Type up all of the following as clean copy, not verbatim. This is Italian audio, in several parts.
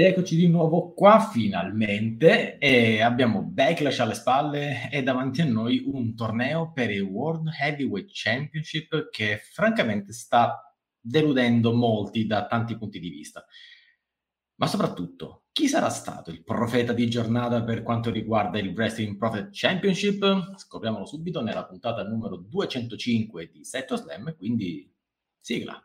Ed eccoci di nuovo qua finalmente, e abbiamo Backlash alle spalle e davanti a noi un torneo per il World Heavyweight Championship che francamente sta deludendo molti da tanti punti di vista. Ma soprattutto, chi sarà stato il profeta di giornata per quanto riguarda il Wrestling Prophet Championship? Scopriamolo subito nella puntata numero 205 di Set of Slam, quindi sigla.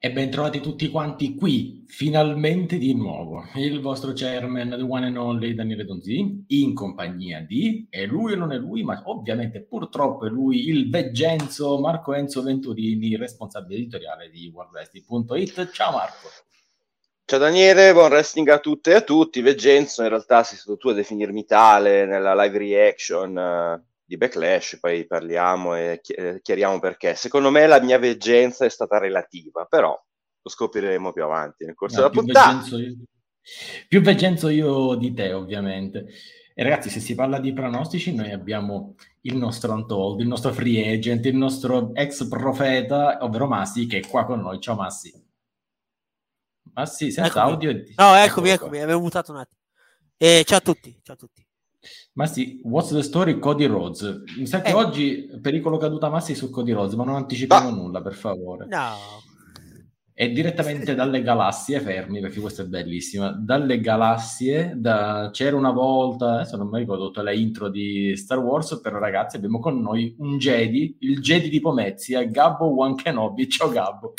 E bentrovati tutti quanti qui, finalmente di nuovo, il vostro chairman, the one and only Daniele Donzì, in compagnia di, è lui o non è lui, ma ovviamente purtroppo è lui, il veggenzo Marco Enzo Venturini, responsabile editoriale di WorldWrestling.it. Ciao Marco. Ciao Daniele, buon wrestling a tutte e a tutti. Veggenzo, in realtà sei stato tu a definirmi tale nella live reaction di Backlash, poi parliamo e chiariamo perché. Secondo me la mia veggenza è stata relativa, però lo scopriremo più avanti nel corso della puntata. Più veggenzo io di te, ovviamente. E ragazzi, se si parla di pronostici, noi abbiamo il nostro Untold, il nostro free agent, il nostro ex profeta, ovvero Massi, che è qua con noi. Ciao Massi. Massi, senza audio. No, eccomi, avevo mutato un attimo. Ciao a tutti, ciao a tutti. Massi, what's the story Cody Rhodes? Mi sa che oggi pericolo caduta Massi su Cody Rhodes, ma non anticipiamo nulla, per favore. No. È direttamente dalle galassie, fermi, perché questa è bellissima. Dalle galassie, c'era una volta, adesso non mi ricordo tutta la intro di Star Wars, però ragazzi abbiamo con noi un Jedi, il Jedi di Pomezia, Gabbo Wankenobi. Ciao Gabbo.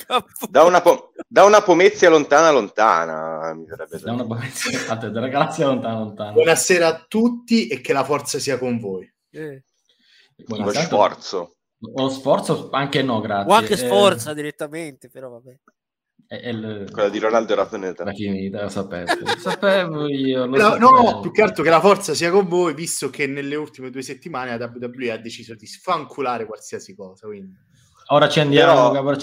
Da una Pomezia lontana, mi verrebbe da una Pomezia, da una galassia lontana. Buonasera a tutti e che la forza sia con voi. Lo sforzo. Lo sforzo anche no, grazie. O anche sforza direttamente, però vabbè. Quella di Ronaldo era finita. La finita, lo sapevo. Più che altro che la forza sia con voi, visto che nelle ultime 2 settimane la WWE ha deciso di sfanculare qualsiasi cosa. Quindi. Ora ci andiamo, però,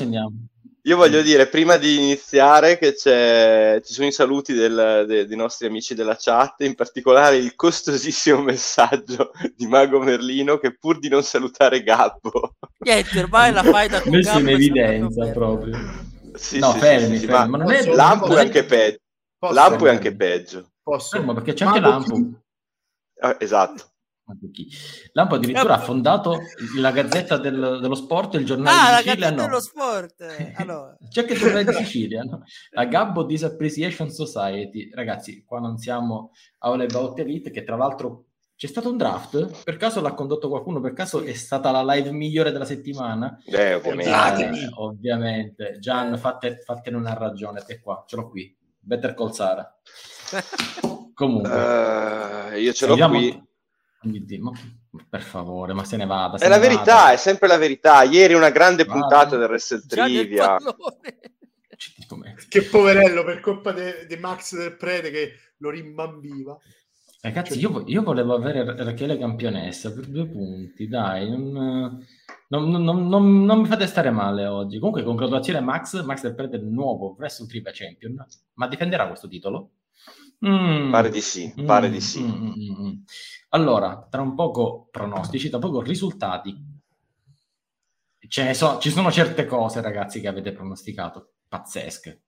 io voglio dire, prima di iniziare, che ci sono i saluti dei nostri amici della chat, in particolare il costosissimo messaggio di Mago Merlino, che pur di non salutare Gabbo... Niente, ormai la fai da con Gabbo... Messo in evidenza proprio... Sì, no, sì, fermi, sì, fermi. Ma Lampo è anche peggio. Lampo è anche peggio. Posso? Fermo, perché c'è anche Lampo. Esatto. Lampo addirittura ha fondato la Gazzetta dello Sport, il giornale di Sicilia. La Gazzetta dello Sport. Allora. C'è anche il giornale di Sicilia, no? La Gabbo Disappreciation Society. Ragazzi, qua non siamo a All About Elite, che tra l'altro c'è stato un draft, per caso l'ha condotto qualcuno, per caso è stata la live migliore della settimana? Ovviamente. Gian, fatene una ragione, te qua, ce l'ho qui. Better Call Sara. Comunque. Io ce l'ho qui. Per favore, ma se ne vada. È la verità, è sempre la verità. Ieri una grande puntata del Wrestle Trivia. Che poverello, per colpa di Max Del Prete che lo rimbambiva. Ragazzi, io volevo avere Rachele campionessa per 2 punti, dai, non mi fate stare male oggi. Comunque, congratulazioni a Max Del Prete, il nuovo Wrestle Trivia Champion, ma difenderà questo titolo? Pare di sì. Allora, tra un poco pronostici, tra poco risultati. Ci sono certe cose, ragazzi, che avete pronosticato, pazzesche.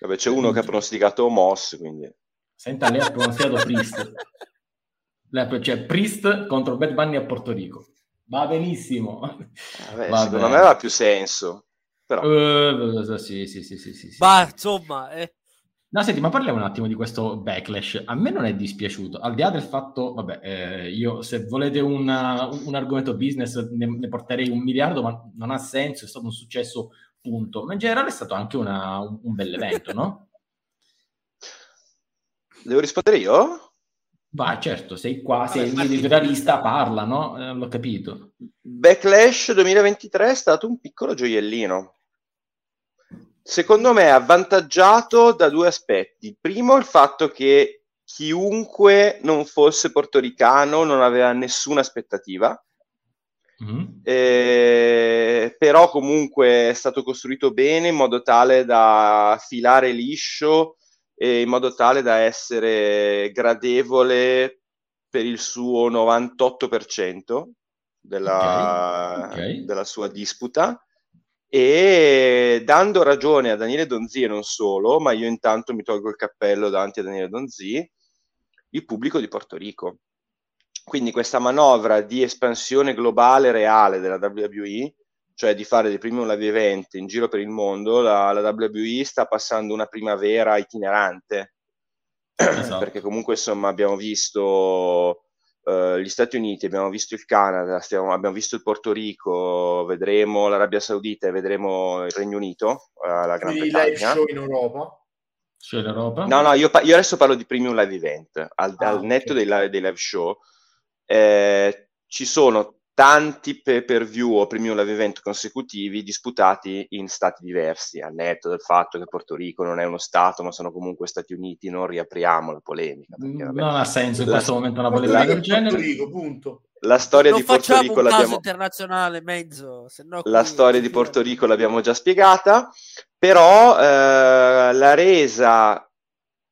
Vabbè, c'è uno che ha pronosticato Omos, quindi... Senta, lei ha pronunciato Priest. Cioè, Priest contro Bad Bunny a Porto Rico. Va benissimo. Secondo me aveva più senso. Però. Sì. Ma insomma... No, senti, ma parliamo un attimo di questo Backlash. A me non è dispiaciuto. Al di là del fatto... Vabbè, io se volete un argomento business ne porterei 1 miliardo, ma non ha senso. È stato un successo, punto. Ma in generale è stato anche un bell'evento, no? Devo rispondere io? Vai, certo, sei qua, sei individualista, parla, no? L'ho capito. Backlash 2023 è stato un piccolo gioiellino. Secondo me è avvantaggiato da due aspetti. Il primo, il fatto che chiunque non fosse portoricano non aveva nessuna aspettativa. Però comunque è stato costruito bene in modo tale da filare liscio e in modo tale da essere gradevole per il suo 98% della sua disputa, e dando ragione a Daniele Donzì, e non solo, ma io intanto mi tolgo il cappello davanti a Daniele Donzì, il pubblico di Porto Rico. Quindi questa manovra di espansione globale reale della WWE, cioè di fare dei premium live event in giro per il mondo, la WWE sta passando una primavera itinerante, esatto. Perché comunque insomma abbiamo visto gli Stati Uniti, abbiamo visto il Canada, abbiamo visto il Porto Rico, vedremo l'Arabia Saudita e vedremo il Regno Unito, la Gran Bretagna. Live show in Europa? C'è l'Europa? No, io adesso parlo di premium live event, al netto dei live show. Ci sono tanti pay-per-view o premium live event consecutivi disputati in stati diversi, al netto del fatto che Porto Rico non è uno stato, ma sono comunque Stati Uniti. Non riapriamo la polemica, perché, vabbè, non ha senso in questo momento una polemica del genere. Rico, punto. La storia non di Porto Rico l'abbiamo internazionale mezzo, sennò qui... La storia di Porto Rico l'abbiamo già spiegata, però la resa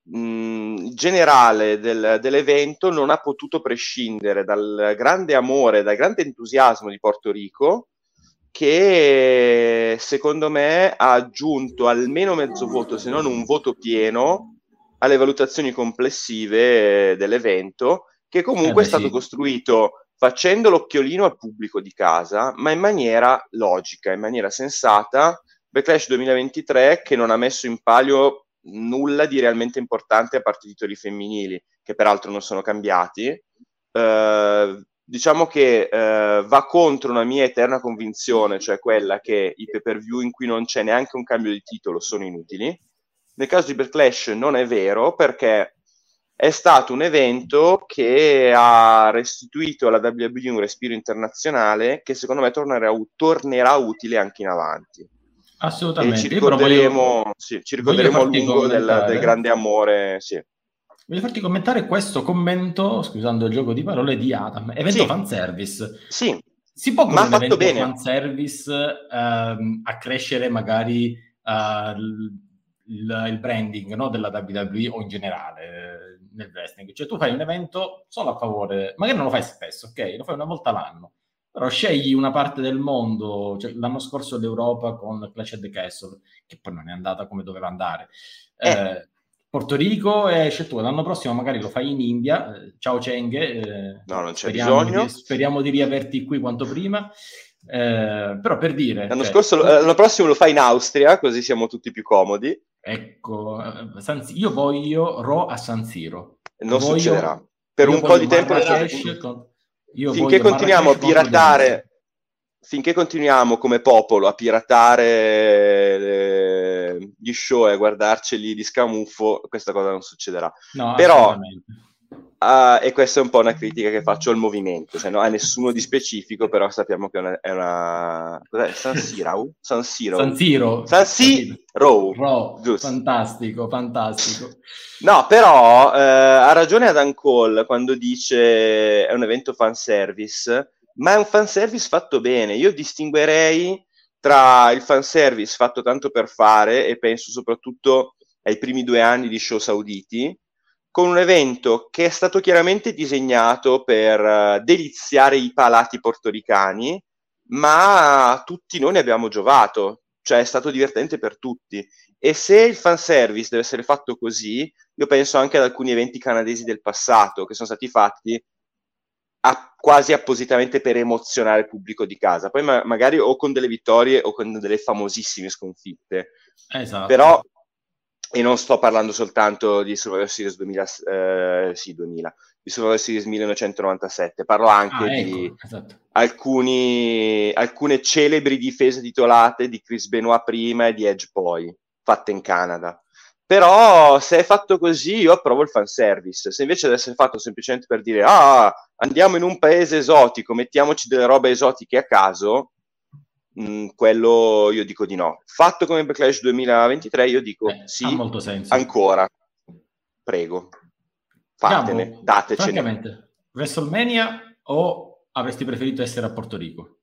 generale dell'evento non ha potuto prescindere dal grande amore, dal grande entusiasmo di Porto Rico, che secondo me ha aggiunto almeno mezzo voto, se non un voto pieno, alle valutazioni complessive dell'evento, che comunque è stato costruito facendo l'occhiolino al pubblico di casa, ma in maniera logica, in maniera sensata. Backlash 2023 che non ha messo in palio nulla di realmente importante a parte i titoli femminili, che peraltro non sono cambiati, diciamo che va contro una mia eterna convinzione, cioè quella che i pay-per-view in cui non c'è neanche un cambio di titolo sono inutili. Nel caso di Backlash non è vero, perché è stato un evento che ha restituito alla WWE un respiro internazionale che secondo me tornerà utile anche in avanti. Assolutamente. Ci ricorderemo a lungo del grande amore. Sì. Voglio farti commentare questo commento, scusando il gioco di parole, di Adam. Evento fanservice. Sì. Si può con un evento fanservice accrescere magari il branding, no, della WWE o in generale nel wrestling? Cioè tu fai un evento solo a favore, magari non lo fai spesso, ok? Lo fai una volta l'anno. Però scegli una parte del mondo, cioè, l'anno scorso l'Europa con Clash at the Castle, che poi non è andata come doveva andare. Porto Rico è scelto, l'anno prossimo magari lo fai in India. Ciao Cheng. No, non c'è bisogno. Speriamo di riaverti qui quanto prima. Però per dire... l'anno prossimo lo fai in Austria, così siamo tutti più comodi. Ecco, io voglio Raw a San Siro. Non succederà. Per un po' di tempo... Finché continuiamo come popolo a piratare gli show e a guardarceli di scamuffo, questa cosa non succederà. No, però, e questa è un po' una critica che faccio al movimento, cioè, no, a nessuno di specifico, però sappiamo che è una... Cos'è? San Siro. Giusto. Fantastico. No, però ha ragione Adam Cole quando dice è un evento fanservice, ma è un fanservice fatto bene. Io distinguerei tra il fanservice fatto tanto per fare, e penso soprattutto ai primi 2 anni di show sauditi, con un evento che è stato chiaramente disegnato per deliziare i palati portoricani, ma tutti noi ne abbiamo giovato, cioè è stato divertente per tutti. E se il fanservice deve essere fatto così, io penso anche ad alcuni eventi canadesi del passato, che sono stati fatti quasi appositamente per emozionare il pubblico di casa, poi magari o con delle vittorie o con delle famosissime sconfitte. Esatto. Però... E non sto parlando soltanto di Survivor Series 2000, di Survivor Series 1997, parlo anche di alcune celebri difese titolate di Chris Benoit prima e di Edge poi, fatte in Canada. Però se è fatto così io approvo il fanservice. Se invece deve essere fatto semplicemente per dire ah, andiamo in un paese esotico, mettiamoci delle robe esotiche a caso, quello io dico di no. Fatto come Backlash 2023 io dico sì, ha molto senso. Ancora, prego, fatene, Gabbo, datecene. WrestleMania o avresti preferito essere a Porto Rico?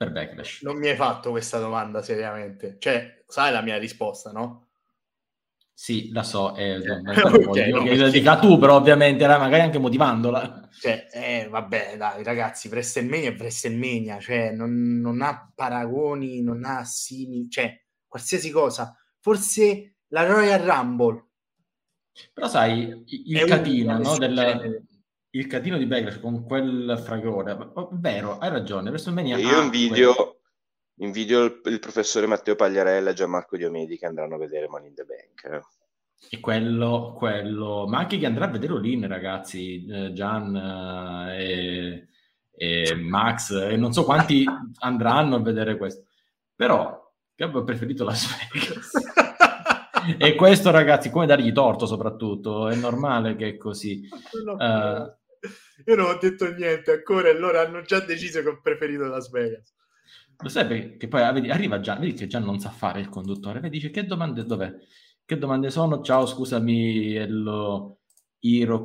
Per Backlash. Non mi hai fatto questa domanda seriamente. Cioè, sai la mia risposta, no? Sì, la so. Okay, no, la dica tu, però ovviamente, magari anche motivandola. Cioè, vabbè, dai, ragazzi, WrestleMania è WrestleMania. Cioè, non ha paragoni, non ha simili. Cioè, qualsiasi cosa. Forse la Royal Rumble. Però sai, il catino, no? Il catino di Backlash con quel fragore, vero, hai ragione. Io invidio il professore Matteo Pagliarella e Gianmarco Diomedi che andranno a vedere Money in the Bank. E quello, ma anche chi andrà a vedere Olin, ragazzi, Gian e Max, e non so quanti andranno a vedere questo. Però, che ho preferito Las Vegas. E questo, ragazzi, come dargli torto soprattutto? È normale che è così. Io non ho detto niente ancora e loro hanno già deciso che ho preferito Las Vegas. Lo sai perché poi vedi, arriva già, vedi che già non sa fare il conduttore, vedi, dice che domande sono? Ciao, scusami, Iro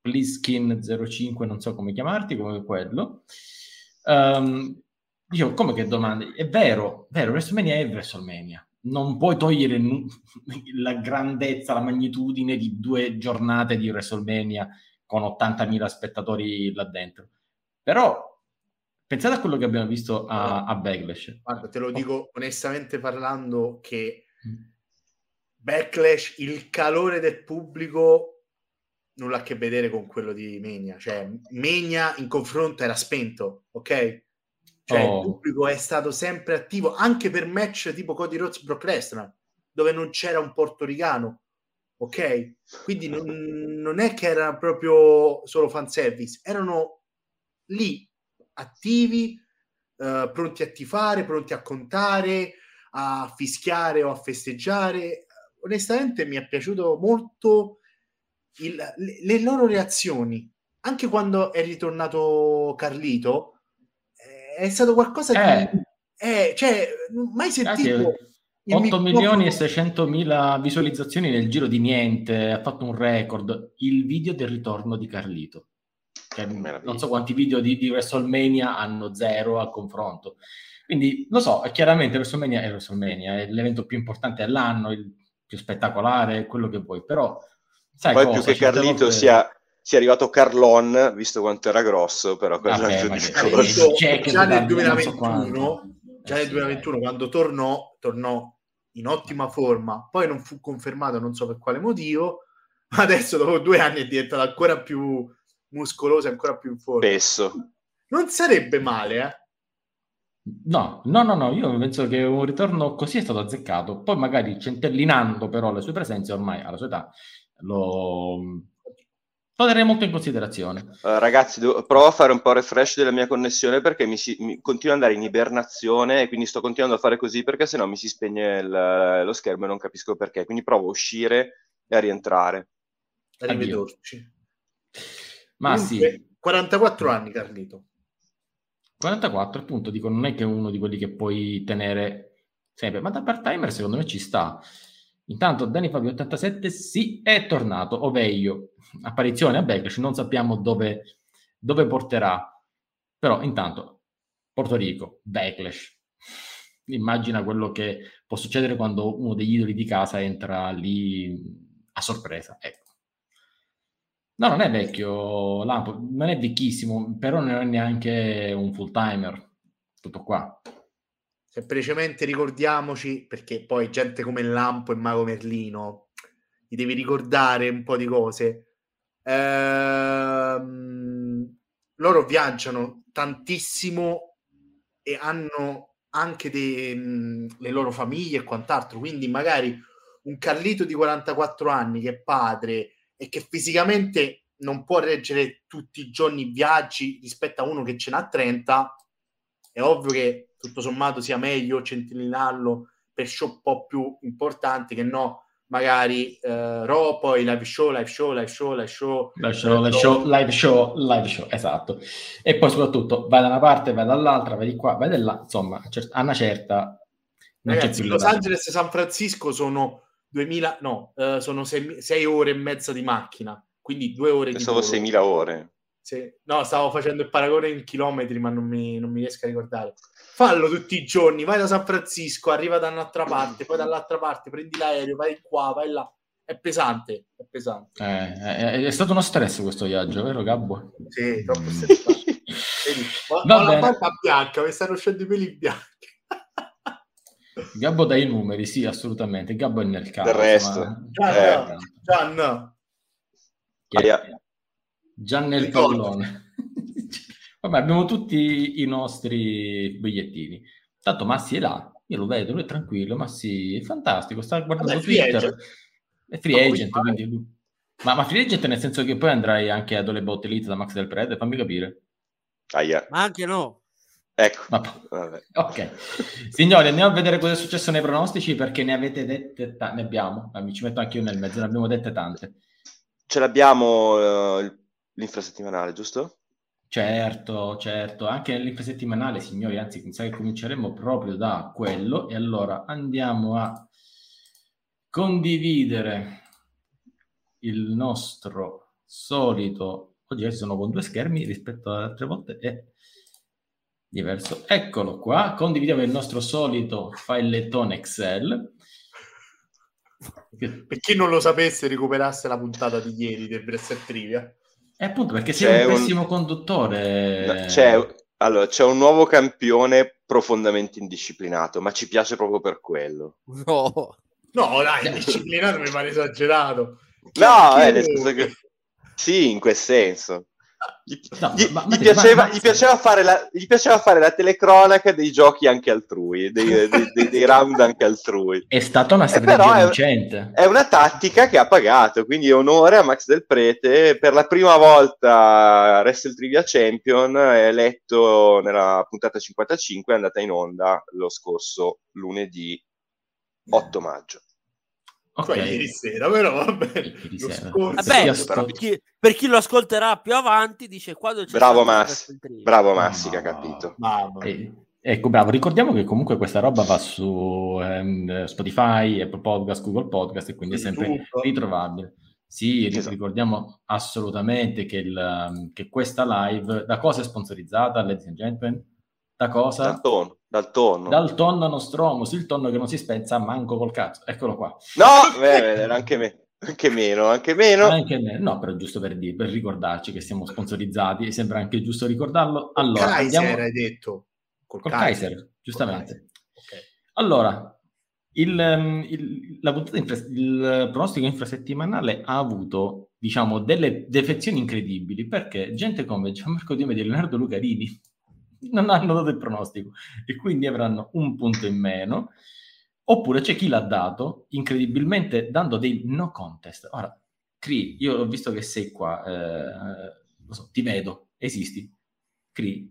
Pliskin 05, non so come chiamarti, come quello. Dicevo, come che domande? È vero, WrestleMania è WrestleMania. Non puoi togliere la grandezza, la magnitudine di due giornate di WrestleMania con 80.000 spettatori là dentro. Però pensate a quello che abbiamo visto a Backlash. Guarda, te lo dico onestamente parlando che Backlash, il calore del pubblico nulla a che vedere con quello di Mania. Cioè, Mania in confronto era spento, ok? Cioè, il pubblico è stato sempre attivo, anche per match tipo Cody Rhodes Brock Lesnar, dove non c'era un portoricano, ok? Quindi non è che era proprio solo fanservice, erano lì, attivi, pronti a tifare, pronti a contare, a fischiare o a festeggiare. Onestamente mi è piaciuto molto le loro reazioni, anche quando è ritornato Carlito. È stato qualcosa di... cioè, mai sentito... 8.600.000 visualizzazioni nel giro di niente, ha fatto un record. Il video del ritorno di Carlito. Che non so quanti video di WrestleMania hanno zero al confronto. Quindi, lo so, chiaramente WrestleMania, è l'evento più importante dell'anno, il più spettacolare, quello che vuoi, però... sai poi cosa? Più che Carlito sia... Si è arrivato Carlon, visto quanto era grosso, però già nel 2021, quando tornò in ottima forma, poi non fu confermato, non so per quale motivo, ma adesso dopo 2 anni è diventato ancora più muscoloso, ancora più in forma. Spesso. Non sarebbe male, No, io penso che un ritorno così è stato azzeccato, poi magari centellinando però le sue presenze ormai alla sua età, lo darei molto in considerazione. Ragazzi, provo a fare un po' refresh della mia connessione perché mi continuo ad andare in ibernazione e quindi sto continuando a fare così perché sennò mi si spegne lo schermo e non capisco perché. Quindi provo a uscire e a rientrare. Arrivederci. Massi. 44 anni, Carlito. 44, appunto, dico, non è che è uno di quelli che puoi tenere sempre, ma da part-timer secondo me ci sta. Intanto Dani Fabio 87 sì, è tornato, ovvero apparizione a Backlash, non sappiamo dove porterà, però intanto Porto Rico, Backlash, immagina quello che può succedere quando uno degli idoli di casa entra lì a sorpresa, ecco. No, non è vecchio Lampo, non è vecchissimo, però non è neanche un full timer, tutto qua. Semplicemente ricordiamoci, perché poi gente come Lampo e Mago Merlino gli devi ricordare un po' di cose. Loro viaggiano tantissimo e hanno anche le loro famiglie e quant'altro, quindi magari un Carlito di 44 anni che è padre e che fisicamente non può reggere tutti i giorni viaggi rispetto a uno che ce n'ha 30, è ovvio che tutto sommato sia meglio centellinarlo per show un po' più importanti, che no magari Raw, poi live show, esatto, e poi soprattutto vai da una parte, vai dall'altra, vai di qua, vai di là, insomma a una certa non ragazzi, c'è Los Angeles e San Francisco sono 6 ore e mezza di macchina, quindi 2 ore di volo. 6.000 ore. Sì. No, stavo facendo il paragone in chilometri, ma non mi riesco a ricordare. Fallo tutti i giorni, vai da San Francisco, arriva da un'altra parte, poi dall'altra parte, prendi l'aereo, vai qua, vai là. È pesante, è pesante. È stato uno stress questo viaggio, vero Gabbo? Sì, troppo stressato. Ma la barba bianca, mi stanno uscendo i peli bianchi. Gabbo dai i numeri, sì, assolutamente. Gabbo è nel caso. Del resto. Ma... Gian nel pallone. Vabbè, abbiamo tutti i nostri bigliettini. Tanto Massi è là, io lo vedo, lui è tranquillo, Massi è fantastico, sta guardando Twitter. Agent. È free agent, quindi... ma free agent nel senso che poi andrai anche a delle botte Lita da Max Del Prete, fammi capire. Ma anche no. Ecco. Vabbè. Ok, signori, andiamo a vedere cosa è successo nei pronostici, perché ne avete dette tante. Ne abbiamo, ci metto anche io nel mezzo, ne abbiamo dette tante. Ce l'abbiamo l'infrasettimanale, giusto? Certo, anche l'infrasettimanale, signori, anzi mi sa che cominceremo proprio da quello, e allora andiamo a condividere il nostro solito. Oggi sono con 2 schermi rispetto alle altre volte, e diverso. Eccolo qua, condividiamo il nostro solito filettone Excel. Per chi non lo sapesse, recuperasse la puntata di ieri del Wrestle Trivia. E appunto, perché sei un pessimo conduttore. No, c'è un nuovo campione profondamente indisciplinato, ma ci piace proprio per quello. No, dai, indisciplinato mi pare esagerato. No, nel senso che... Sì, in quel senso. Gli piaceva fare la telecronaca dei giochi anche altrui, dei round anche altrui. È stata una strategia vincente. È una tattica che ha pagato, quindi onore a Max Del Prete. Per la prima volta Wrestle Trivia Champion è eletto nella puntata 55, è andata in onda lo scorso lunedì 8 maggio. Okay. Cioè, ieri sera, però per chi lo ascolterà più avanti, dice quando c'è. Bravo Massi, che ha capito. Ecco, bravo. Ricordiamo che comunque questa roba va su Spotify, Apple Podcast, Google Podcast, e quindi è sempre ritrovabile. Sì, esatto. Ricordiamo assolutamente che questa live da cosa è sponsorizzata, ladies and gentlemen? Da cosa? Dal tonno Nostromo, il tonno che non si spezza manco col cazzo. Eccolo qua. No, anche meno. No, però giusto per ricordarci che siamo sponsorizzati, e sembra anche giusto ricordarlo. Allora, Kaiser, andiamo... hai detto. Col Kaiser, giustamente. Okay. Allora, il pronostico infrasettimanale ha avuto, diciamo, delle defezioni incredibili, perché gente come Gianmarco Di Medio e Leonardo Lucarini non hanno dato il pronostico, e quindi avranno un punto in meno, oppure c'è chi l'ha dato incredibilmente dando dei no contest. Ora, Cree, io ho visto che sei qua, lo so, ti vedo, esisti. Cree.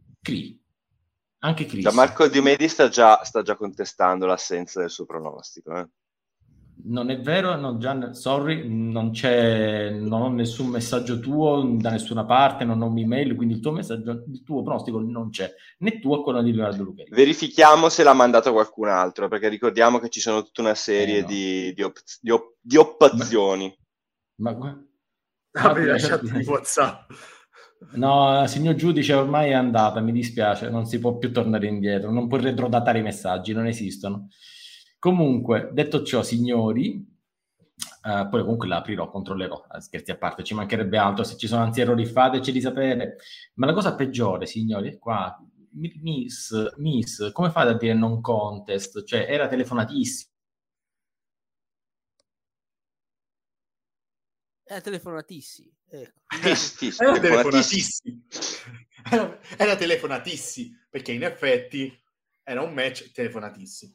Anche Chris. Da Marco Di Medi sta già contestando l'assenza del suo pronostico, eh. Non è vero, non ho nessun messaggio tuo da nessuna parte, non ho un'email, quindi il tuo pronostico non c'è, né tuo quello di Leonardo Lucarini. Verifichiamo se l'ha mandato qualcun altro, perché ricordiamo che ci sono tutta una serie di opzioni. No, signor giudice, ormai è andata, mi dispiace, non si può più tornare indietro, non puoi retrodatare i messaggi, non esistono. Comunque, detto ciò, signori, poi comunque la aprirò, controllerò, scherzi a parte, ci mancherebbe altro, se ci sono errori fateceli sapere. Ma la cosa peggiore, signori, è qua, Miss, come fate a dire non contest? Cioè, era telefonatissimo. Era telefonatissimo, perché in effetti era un match telefonatissimo.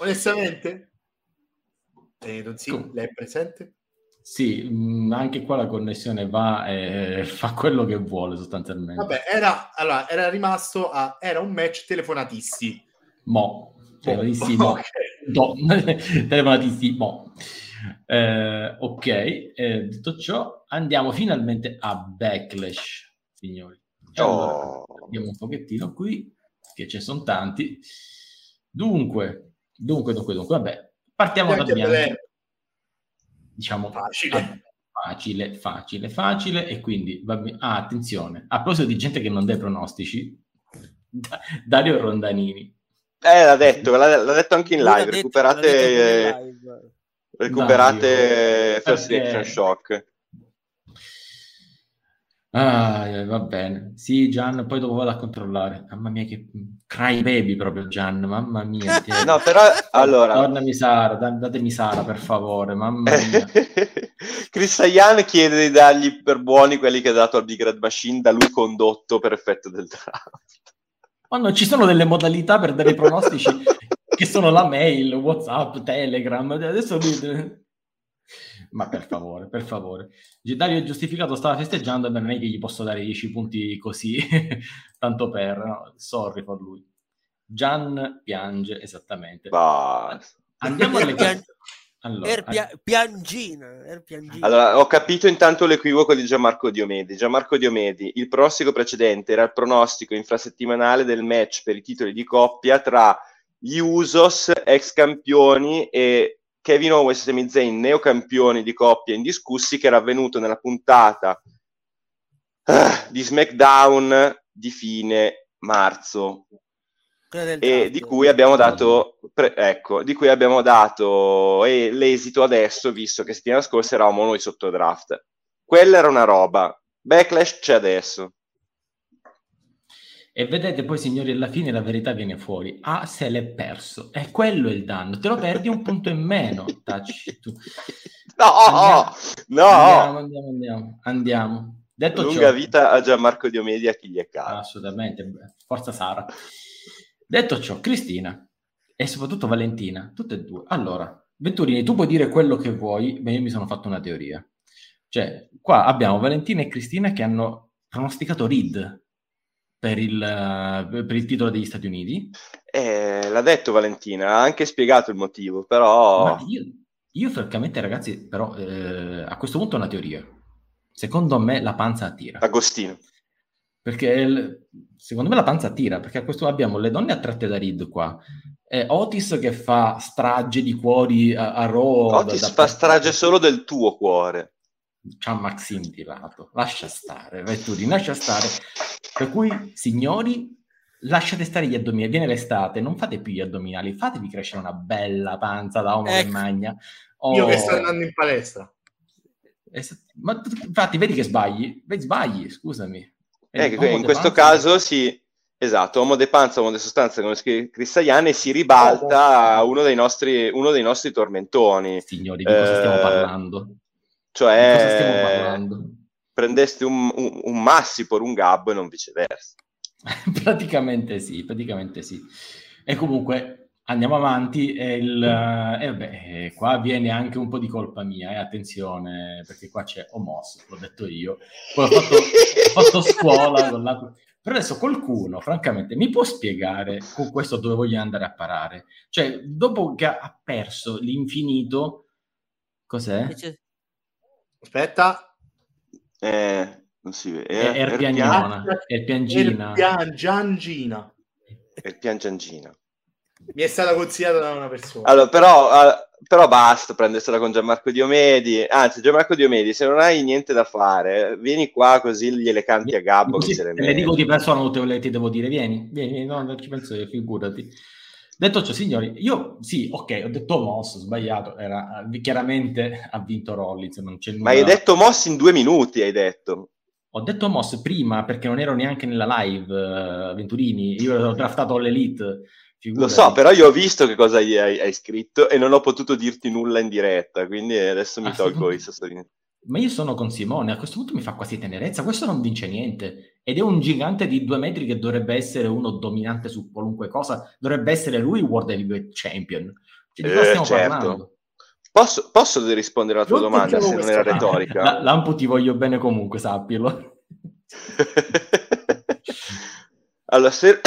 Onestamente, lei è presente? Sì, anche qua la connessione va e fa quello che vuole sostanzialmente. Vabbè, era rimasto era un match telefonatisti. Mo. telefonatisti, boh. Ok, detto ciò, andiamo finalmente a Backlash, signori. Allora, vediamo un pochettino qui, che ce sono tanti. Dunque, vabbè, partiamo da Bianca. Diciamo facile, e quindi attenzione, a proposito di gente che non dà i pronostici, Dario Rondanini l'ha detto anche in live, recuperate First Reaction Shock. Va bene, sì Gian, poi dopo vado a controllare. Mamma mia, che cry baby proprio Gian, mamma mia. No, però allora tornami Sara, datemi Sara per favore, mamma mia. Cristian chiede di dargli per buoni quelli che ha dato al Big Red Machine, da lui condotto per effetto del draft. Ma non ci sono delle modalità per dare i pronostici che sono la mail, WhatsApp, Telegram, adesso lui... Ma per favore, Dario è giustificato, stava festeggiando, ma non è che gli posso dare 10 punti così, tanto per, no? Sorry per lui. Gian piange, esattamente. Bah. Andiamo alle piangina. Allora, ho capito intanto l'equivoco di Gianmarco Diomedi. Il prossimo precedente era il pronostico infrasettimanale del match per i titoli di coppia tra gli Usos, ex campioni, e Kevin Owens e Sami Zayn, neocampioni di coppia indiscussi, che era avvenuto nella puntata di SmackDown di fine marzo, e di cui abbiamo dato l'esito adesso, visto che settimana scorsa eravamo noi sotto draft. Quella era una roba. Backlash c'è adesso. E vedete poi, signori, alla fine la verità viene fuori. Ah, se l'è perso. E quello è il danno. Te lo perdi un punto in meno. Tacci tu. Andiamo. Detto ciò, lunga vita a Gianmarco Diomedi, a chi gli è caro. Assolutamente. Forza Sara. Detto ciò, Cristina e soprattutto Valentina, tutte e due. Allora, Venturini, tu puoi dire quello che vuoi, ma io mi sono fatto una teoria. Cioè, qua abbiamo Valentina e Cristina che hanno pronosticato Reed per il titolo degli Stati Uniti. L'ha detto Valentina, ha anche spiegato il motivo, però... Ma io francamente, ragazzi, però a questo punto ho una teoria. Secondo me la panza attira. Agostino. Perché secondo me la panza attira, perché a questo abbiamo le donne attratte da Reed qua. Otis che fa strage di cuori a Raw. Otis fa strage solo del tuo cuore. C'ha Maxine di lato, lascia stare, Venturini, lascia stare. Per cui, signori, lasciate stare gli addominali, viene l'estate, non fate più gli addominali, fatevi crescere una bella panza da uomo che magna. Oh. Io che sto andando in palestra. Ma infatti, vedi che sbagli, scusami. In questo caso sì, esatto, uomo de panza, uomo de sostanza, come scrive Cristaiane, si ribalta uno dei nostri tormentoni. Signori, di cosa stiamo parlando? Cioè, prendeste un Massi per un Gabbo e non viceversa. praticamente sì. E comunque andiamo avanti. Qua viene anche un po' di colpa mia, attenzione, perché qua c'è Omos, l'ho detto io. Poi ho fatto scuola. Però adesso qualcuno, francamente, mi può spiegare con questo dove voglio andare a parare? Cioè, dopo che ha perso l'infinito, cos'è? Aspetta, non si vede. Erpiangina. Mi è stata consigliata da una persona. Allora, però basta prendersela con Gianmarco Diomedi. Anzi, Gianmarco Diomedi, se non hai niente da fare, vieni qua così gliele canti a Gabbo. Le dico di persona, ti devo dire, vieni, non ci penso io, figurati. Detto ciò, signori, io sì, ok, ho detto Moss, ho sbagliato, chiaramente ha vinto Rollins, non c'è nulla. Ma hai detto Moss in 2 minuti, hai detto. Ho detto Moss prima, perché non ero neanche nella live, Venturini, io ho draftato all'Elite. Lo so, però io ho visto che cosa hai scritto e non ho potuto dirti nulla in diretta, quindi adesso mi tolgo i sassolini. Ma io sono con Simone, a questo punto mi fa quasi tenerezza, questo non vince niente, ed è un gigante di 2 metri che dovrebbe essere uno dominante su qualunque cosa, dovrebbe essere lui il World Heavyweight Champion. Cioè, di cosa stiamo parlando? Posso rispondere alla tua domanda, se non era retorica? Lampo, ti voglio bene comunque, sappilo. Allora, se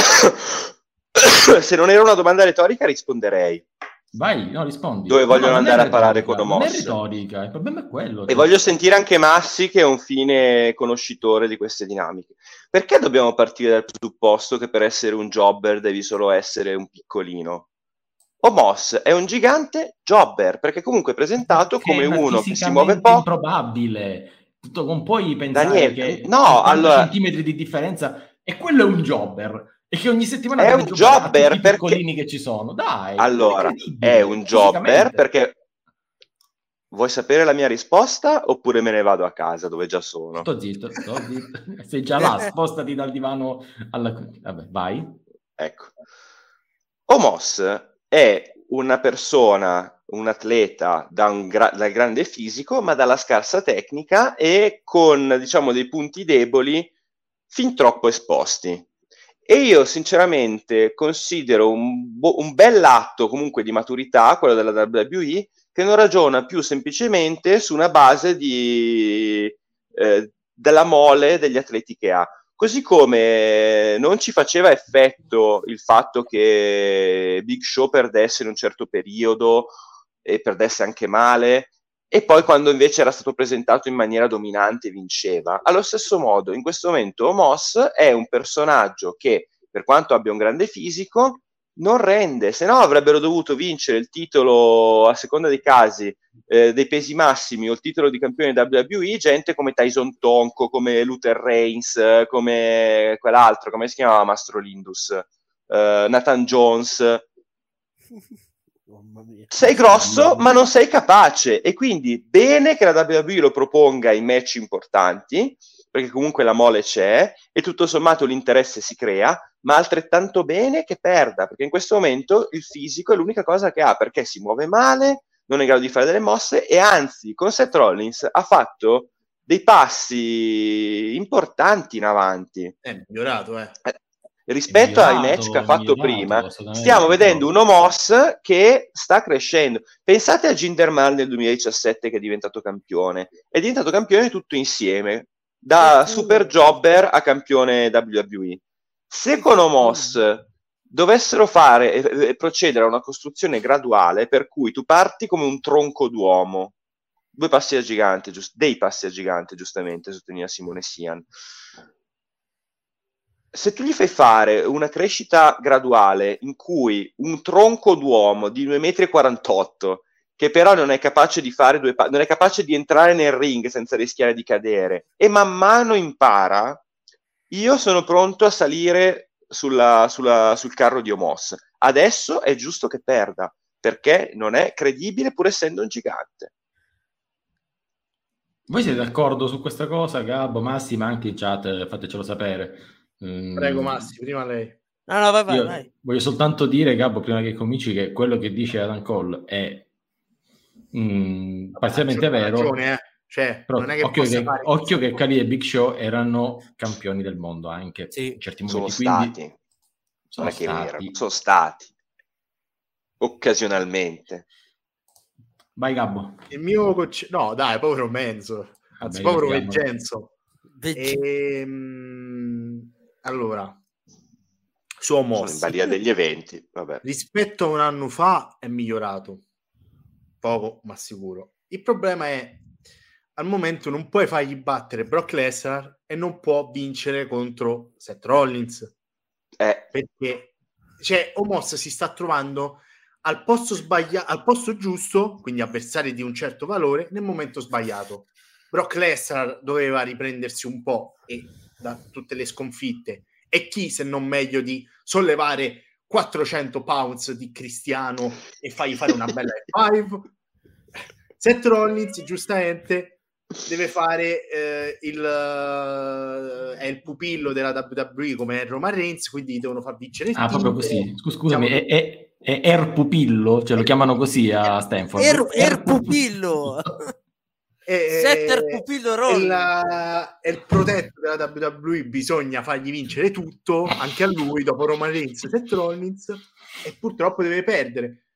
non era una domanda retorica risponderei, Vai, no, rispondi. Dove vogliono andare a parare con Omos. Non è retorica, il problema è quello. E voglio sentire anche Massi, che è un fine conoscitore di queste dinamiche. Perché dobbiamo partire dal presupposto che per essere un jobber devi solo essere un piccolino? Omos è un gigante jobber, perché comunque è presentato come uno che si muove poco. Improbabile. Tutto, non puoi pensare, Daniele, che no, allora... centimetri di differenza, e quello è un jobber. E che ogni settimana è un jobber, perché i piccolini che ci sono, dai. Allora, è un jobber perché... Vuoi sapere la mia risposta oppure me ne vado a casa dove già sono? Sto zitto, sei già là, spostati dal divano alla... Vabbè, vai. Ecco. Omos è una persona, un atleta dal grande fisico, ma dalla scarsa tecnica e con, diciamo, dei punti deboli fin troppo esposti. E io sinceramente considero un bel atto comunque di maturità, quello della WWE, che non ragiona più semplicemente su una base della mole degli atleti che ha. Così come non ci faceva effetto il fatto che Big Show perdesse in un certo periodo e perdesse anche male, e poi quando invece era stato presentato in maniera dominante vinceva. Allo stesso modo, in questo momento Omos è un personaggio che, per quanto abbia un grande fisico, non rende, se no avrebbero dovuto vincere il titolo, a seconda dei casi, dei pesi massimi o il titolo di campione WWE, gente come Tyson Tonko, come Luther Reigns, come quell'altro, come si chiamava Mastro Lindus, Nathan Jones... Sei grosso ma non sei capace, e quindi bene che la WWE lo proponga in match importanti, perché comunque la mole c'è e tutto sommato l'interesse si crea, ma altrettanto bene che perda, perché in questo momento il fisico è l'unica cosa che ha, perché si muove male, non è in grado di fare delle mosse, e anzi con Seth Rollins ha fatto dei passi importanti in avanti, è migliorato rispetto ai match che ha fatto prima. Stiamo vedendo un Omos che sta crescendo. Pensate a Jinder Mahal nel 2017, che è diventato campione. È diventato campione tutto insieme, da super jobber a campione WWE. Se con Omos dovessero fare e procedere a una costruzione graduale, per cui tu parti come un tronco d'uomo, dei passi a gigante, giustamente sottolineava Simone Sian. Se tu gli fai fare una crescita graduale in cui un tronco d'uomo di 2,48 m, che però non è capace di fare non è capace di entrare nel ring senza rischiare di cadere, e man mano impara, io sono pronto a salire sul carro di Omos. Adesso è giusto che perda, perché non è credibile pur essendo un gigante. Voi siete d'accordo su questa cosa, Gabbo, Massi, ma anche in chat, fatecelo sapere. Prego Massi, prima lei. No, vai. Voglio soltanto dire, Gabbo, prima che cominci, che quello che dice Adam Cole è parzialmente vero, ragione, cioè, però, non è che occhio che Cali e Big Show erano campioni del mondo anche in certi momenti, sono stati occasionalmente. Vai Gabbo. Il mio no dai, povero Menzo, anzi, povero Vincenzo. Allora, su Omos, in balia degli eventi, vabbè, rispetto a un anno fa è migliorato poco ma sicuro. Il problema è, al momento non puoi fargli battere Brock Lesnar e non può vincere contro Seth Rollins, perché cioè Omos si sta trovando al posto sbagliato, al posto giusto, quindi avversari di un certo valore nel momento sbagliato. Brock Lesnar doveva riprendersi un po' da tutte le sconfitte, e chi se non meglio di sollevare 400 pounds di Cristiano e fargli fare una bella F5. Seth Rollins giustamente deve fare è il pupillo della WWE come Roman Reigns, quindi devono far vincere proprio così. Scusami, è Air Pupillo, cioè lo chiamano così a Stanford, Air Pupillo. È il protetto della WWE, bisogna fargli vincere tutto anche a lui dopo Roman Reigns, Seth Rollins, e purtroppo deve perdere.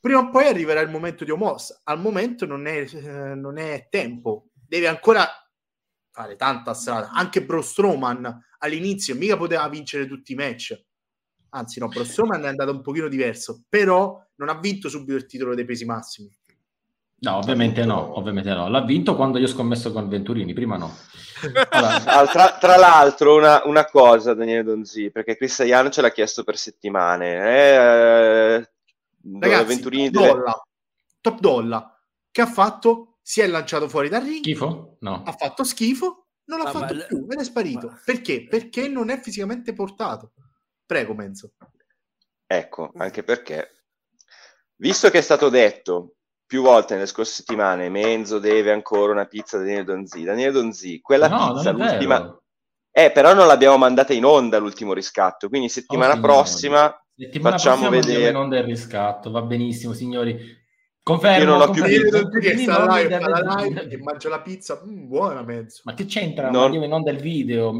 Prima o poi arriverà il momento di Omos, al momento non è tempo, deve ancora fare tanta strada. Anche Braun Strowman all'inizio mica poteva vincere tutti i match, anzi no, Braun Strowman è andato un pochino diverso, però non ha vinto subito il titolo dei pesi massimi. No, ovviamente no, ovviamente no. L'ha vinto quando io ho scommesso con Venturini, prima no. Allora. Tra l'altro, una cosa, Daniele Donzì, perché Cristiano ce l'ha chiesto per settimane. Ragazzi, Venturini Top Dollar, che ha fatto? Si è lanciato fuori dal ring. Schifo? No. Ha fatto schifo, non l'ha fatto più, ed è sparito. Perché? Perché non è fisicamente portato. Prego, Menzo. Ecco, anche perché, visto che è stato detto più volte nelle scorse settimane, Menzo deve ancora una pizza a Daniele Donzì, quella no, pizza l'ultima, però non l'abbiamo mandata in onda l'ultimo riscatto, quindi settimana prossima in onda il riscatto, va benissimo signori, confermo. Io non ho più pizza. Live e mangio la pizza, buona Menzo. Ma che c'entra? Non in onda il video,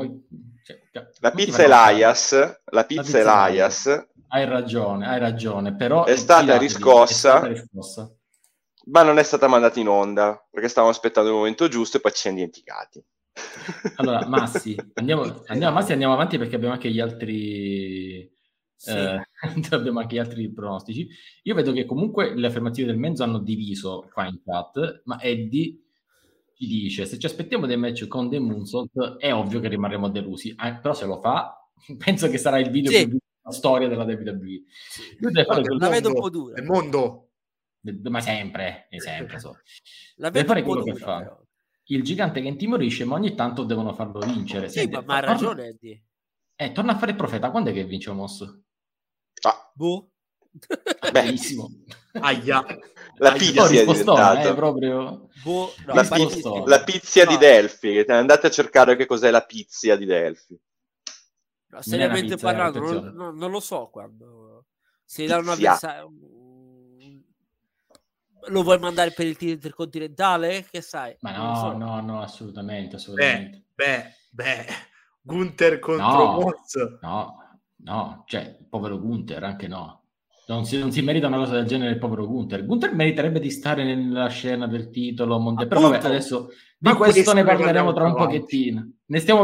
la pizza è l'Aias, hai ragione, però è stata riscossa. Ma non è stata mandata in onda perché stavamo aspettando il momento giusto e poi ci siamo dimenticati. Allora Massi, andiamo avanti perché abbiamo anche gli altri pronostici. Io vedo che comunque le affermative del Menzo hanno diviso qua in chat, ma Eddie ci dice: se ci aspettiamo dei match con The Moonsault è ovvio che rimarremo delusi, però se lo fa penso che sarà il video più visto della storia della WWE. La vedo un po' dura. È mondo. Ma sempre so. La vedo fare quello che fa però. Il gigante che intimorisce, ma ogni tanto devono farlo vincere. Sì, ma ha ragione Eddie. Torna a fare il profeta. Quando è che vince Omos? Bellissimo. Aia. La pizza è diventata proprio la pizza di Delfi. Andate a cercare che cos'è la pizza di Delfi. No, seriamente parlando non lo so quando se dà una pizza. Lo vuoi mandare per il tiro intercontinentale? Che sai? Ma no, no, assolutamente. Beh, Gunther contro Omos. No, cioè, il povero Gunther, anche no. Non si merita una cosa del genere il povero Gunther. Gunther meriterebbe di stare nella scena del titolo mondiale. Però vabbè, adesso di questo ne parleremo tra un pochettino.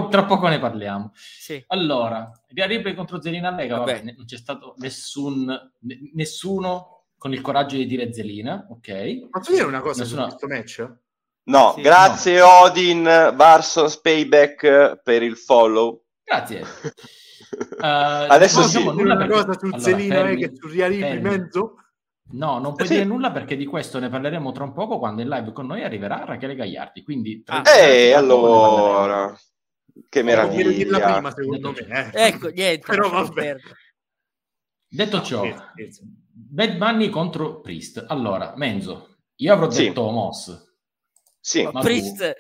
Tra poco ne parliamo. Sì. Allora, Rhea Ripley contro Zelina Vega. Vabbè, non c'è stato nessuno con il coraggio di dire Zelina, ok. Posso dire una cosa su questo match? No, sì, grazie no. Odin Barsos Payback per il follow. Grazie. Adesso sì. Una cosa su Zelina che tu riarrivi in mezzo? No, non puoi dire nulla perché di questo ne parleremo tra un poco quando in live con noi arriverà Rachele Gagliardi, quindi... allora... Che meraviglia. Devo dirla prima, secondo me. Ecco, niente. Però vabbè. Detto ciò... Bad Bunny contro Priest. Allora, Menzo, io avrò detto Omos. Sì. Priest.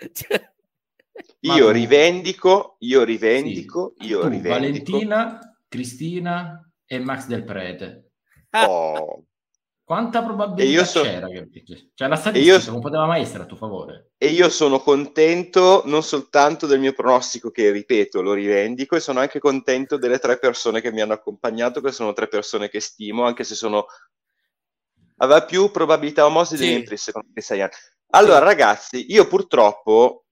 Io rivendico. Valentina, Cristina e Max Del Prete. Oh. Quanta probabilità c'era? Cioè, la statistica non poteva mai essere a tuo favore. E io sono contento non soltanto del mio pronostico, che ripeto, lo rivendico, e sono anche contento delle tre persone che mi hanno accompagnato, che sono tre persone che stimo, anche se aveva più probabilità Omos di Damian Priest, secondo me, 6 anni. Allora, ragazzi, io purtroppo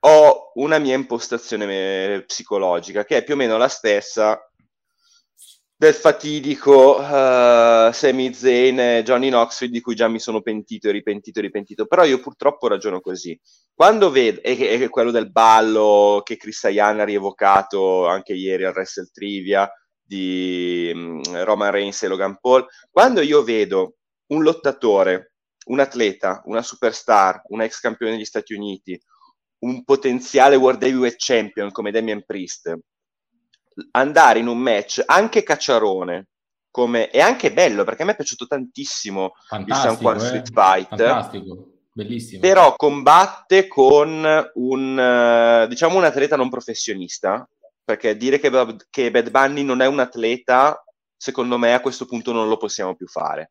ho una mia impostazione psicologica, che è più o meno la stessa del fatidico Sami Zayn, Johnny Knoxville, di cui già mi sono pentito, però io purtroppo ragiono così. Quando vedo, e quello del ballo che Chris Ayan ha rievocato anche ieri al Wrestle Trivia di Roman Reigns e Logan Paul, quando io vedo un lottatore, un atleta, una superstar, un ex campione degli Stati Uniti, un potenziale World Heavyweight Champion come Damian Priest, andare in un match anche cacciarone è anche bello, perché a me è piaciuto tantissimo il San Juan Street Fight, fantastico, bellissimo, però combatte con un atleta non professionista, perché dire che Bad Bunny non è un atleta, secondo me a questo punto non lo possiamo più fare,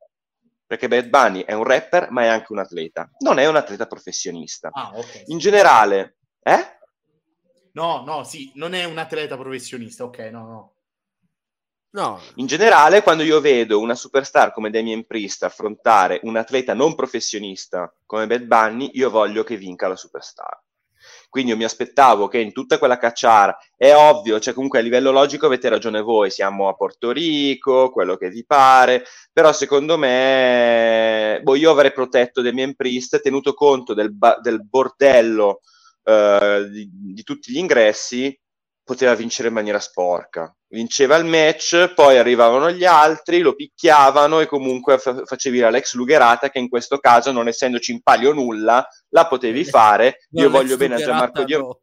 perché Bad Bunny è un rapper ma è anche un atleta, non è un atleta professionista. Okay. In generale non è un atleta professionista, ok, No. In generale, quando io vedo una superstar come Damian Priest affrontare un atleta non professionista come Bad Bunny, io voglio che vinca la superstar. Quindi io mi aspettavo che in tutta quella cacciara, è ovvio, cioè comunque a livello logico avete ragione voi, siamo a Porto Rico, quello che vi pare, però secondo me io avrei protetto Damian Priest, tenuto conto del bordello di tutti gli ingressi, poteva vincere in maniera sporca. Vinceva il match, poi arrivavano gli altri, lo picchiavano e comunque facevi la Lex Lugerata, che in questo caso, non essendoci in palio nulla, la potevi fare. Io voglio bene a Gianmarco Dio.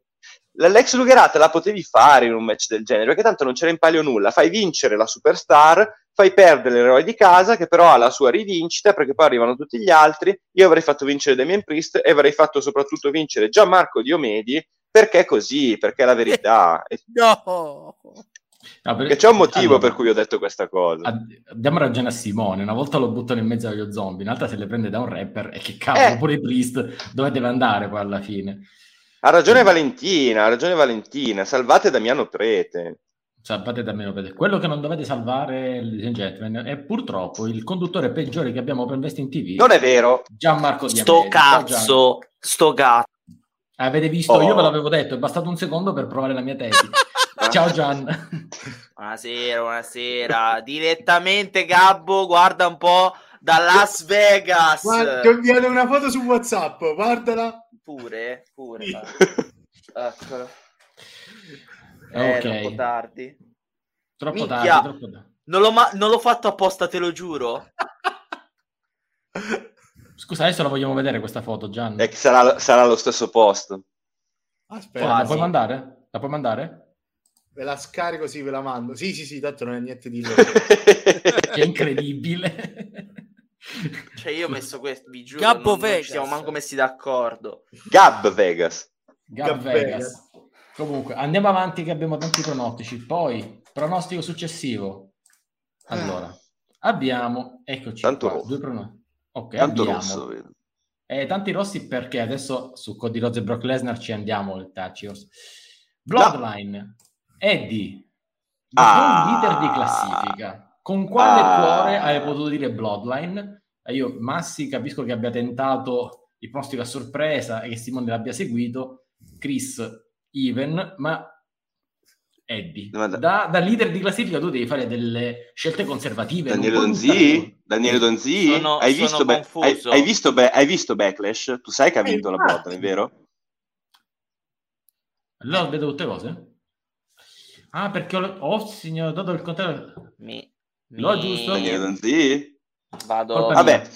La Lex Lugerata la potevi fare in un match del genere, perché tanto non c'era in palio nulla. Fai vincere la superstar, fai perdere l'eroe di casa, che però ha la sua rivincita, perché poi arrivano tutti gli altri. Io avrei fatto vincere Damian Priest e avrei fatto soprattutto vincere Gianmarco Diomedi, perché così, perché è la verità. No! No, perché c'è un motivo per cui ho detto questa cosa. Diamo ragione a Simone: una volta lo buttano in mezzo agli zombie, un'altra se le prende da un rapper, e che cavolo, pure Priest dove deve andare poi alla fine. Ha ragione Valentina, ha ragione Valentina. Salvate Damiano Prete. Salvate Damiano Prete. Quello che non dovete salvare, ladies and gentlemen, è purtroppo il conduttore peggiore che abbiamo per Investing TV. Non è vero, Gianmarco Diamedi. Sto cazzo. Avete visto? Io ve l'avevo detto, è bastato un secondo per provare la mia tesi. Ciao Gian. Buonasera. Direttamente Gabbo, guarda un po', da Las Vegas. Guarda, ti ho inviato una foto su WhatsApp, guardala. Pure. Sì. Eccola. Okay. Troppo tardi. Non l'ho fatto apposta, te lo giuro. Scusa, adesso la vogliamo vedere questa foto, Gian. Sarà lo stesso posto. Aspetta, la puoi mandare? Ve la scarico, sì, ve la mando. Sì, tanto non è niente di loro. È incredibile. Cioè io ho messo questo, vi giuro, Gabbo Vegas. Non ci siamo manco messi d'accordo. Gab Vegas. Comunque, andiamo avanti che abbiamo tanti pronostici. Poi, pronostico successivo. Allora, abbiamo, eccoci tanto qua, due pronostici. Ok, tanto rosso, vedo. Tanti rossi perché adesso su Cody Rhodes e Brock Lesnar ci andiamo. Bloodline. No. Eddie, leader di classifica, con quale cuore hai potuto dire Bloodline? Io, Massi, capisco che abbia tentato il pronostico a sorpresa e che Simone l'abbia seguito, Chris, even, ma Eddie, da leader di classifica tu devi fare delle scelte conservative. Daniele Donzì? Hai visto Backlash? Tu sai che ha vinto la Bloodline, vero? Allora vedo tutte cose? Ah, perché ho dato il contrario. L'ho giusto? Vado. Vabbè,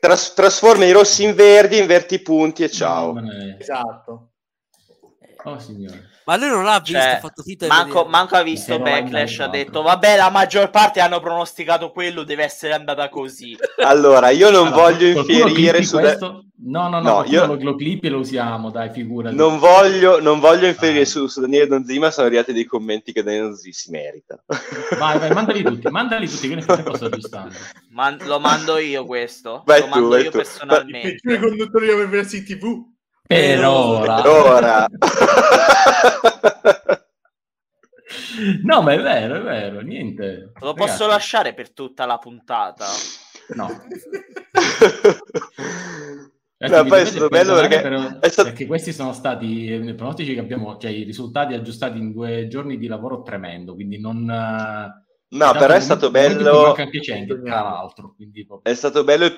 trasforma i rossi in verdi, inverti i punti e ciao. Esatto. Oh, signore. Ma lui non l'ha visto, ha fatto finta. Manco ha visto Backlash, ha detto vabbè, la maggior parte hanno pronosticato quello, deve essere andata così. Allora, io non voglio infierire su questo. No, io lo clip e lo usiamo, dai, figurati. Non voglio inferire su Daniele Donzì, ma sono arrivati dei commenti che Daniele Donzì si merita. Vai, mandali tutti, che ne posso aggiustare. Lo mando io questo, lo mando io personalmente. Il peggiore conduttore di Versi TV. Per ora. No, ma è vero, niente. Lo posso lasciare per tutta la puntata? No. Perché questi sono stati i pronostici che abbiamo, cioè i risultati aggiustati in 2 giorni di lavoro tremendo, quindi non... No, però è stato bello anche 100, tra l'altro, quindi proprio... È stato bello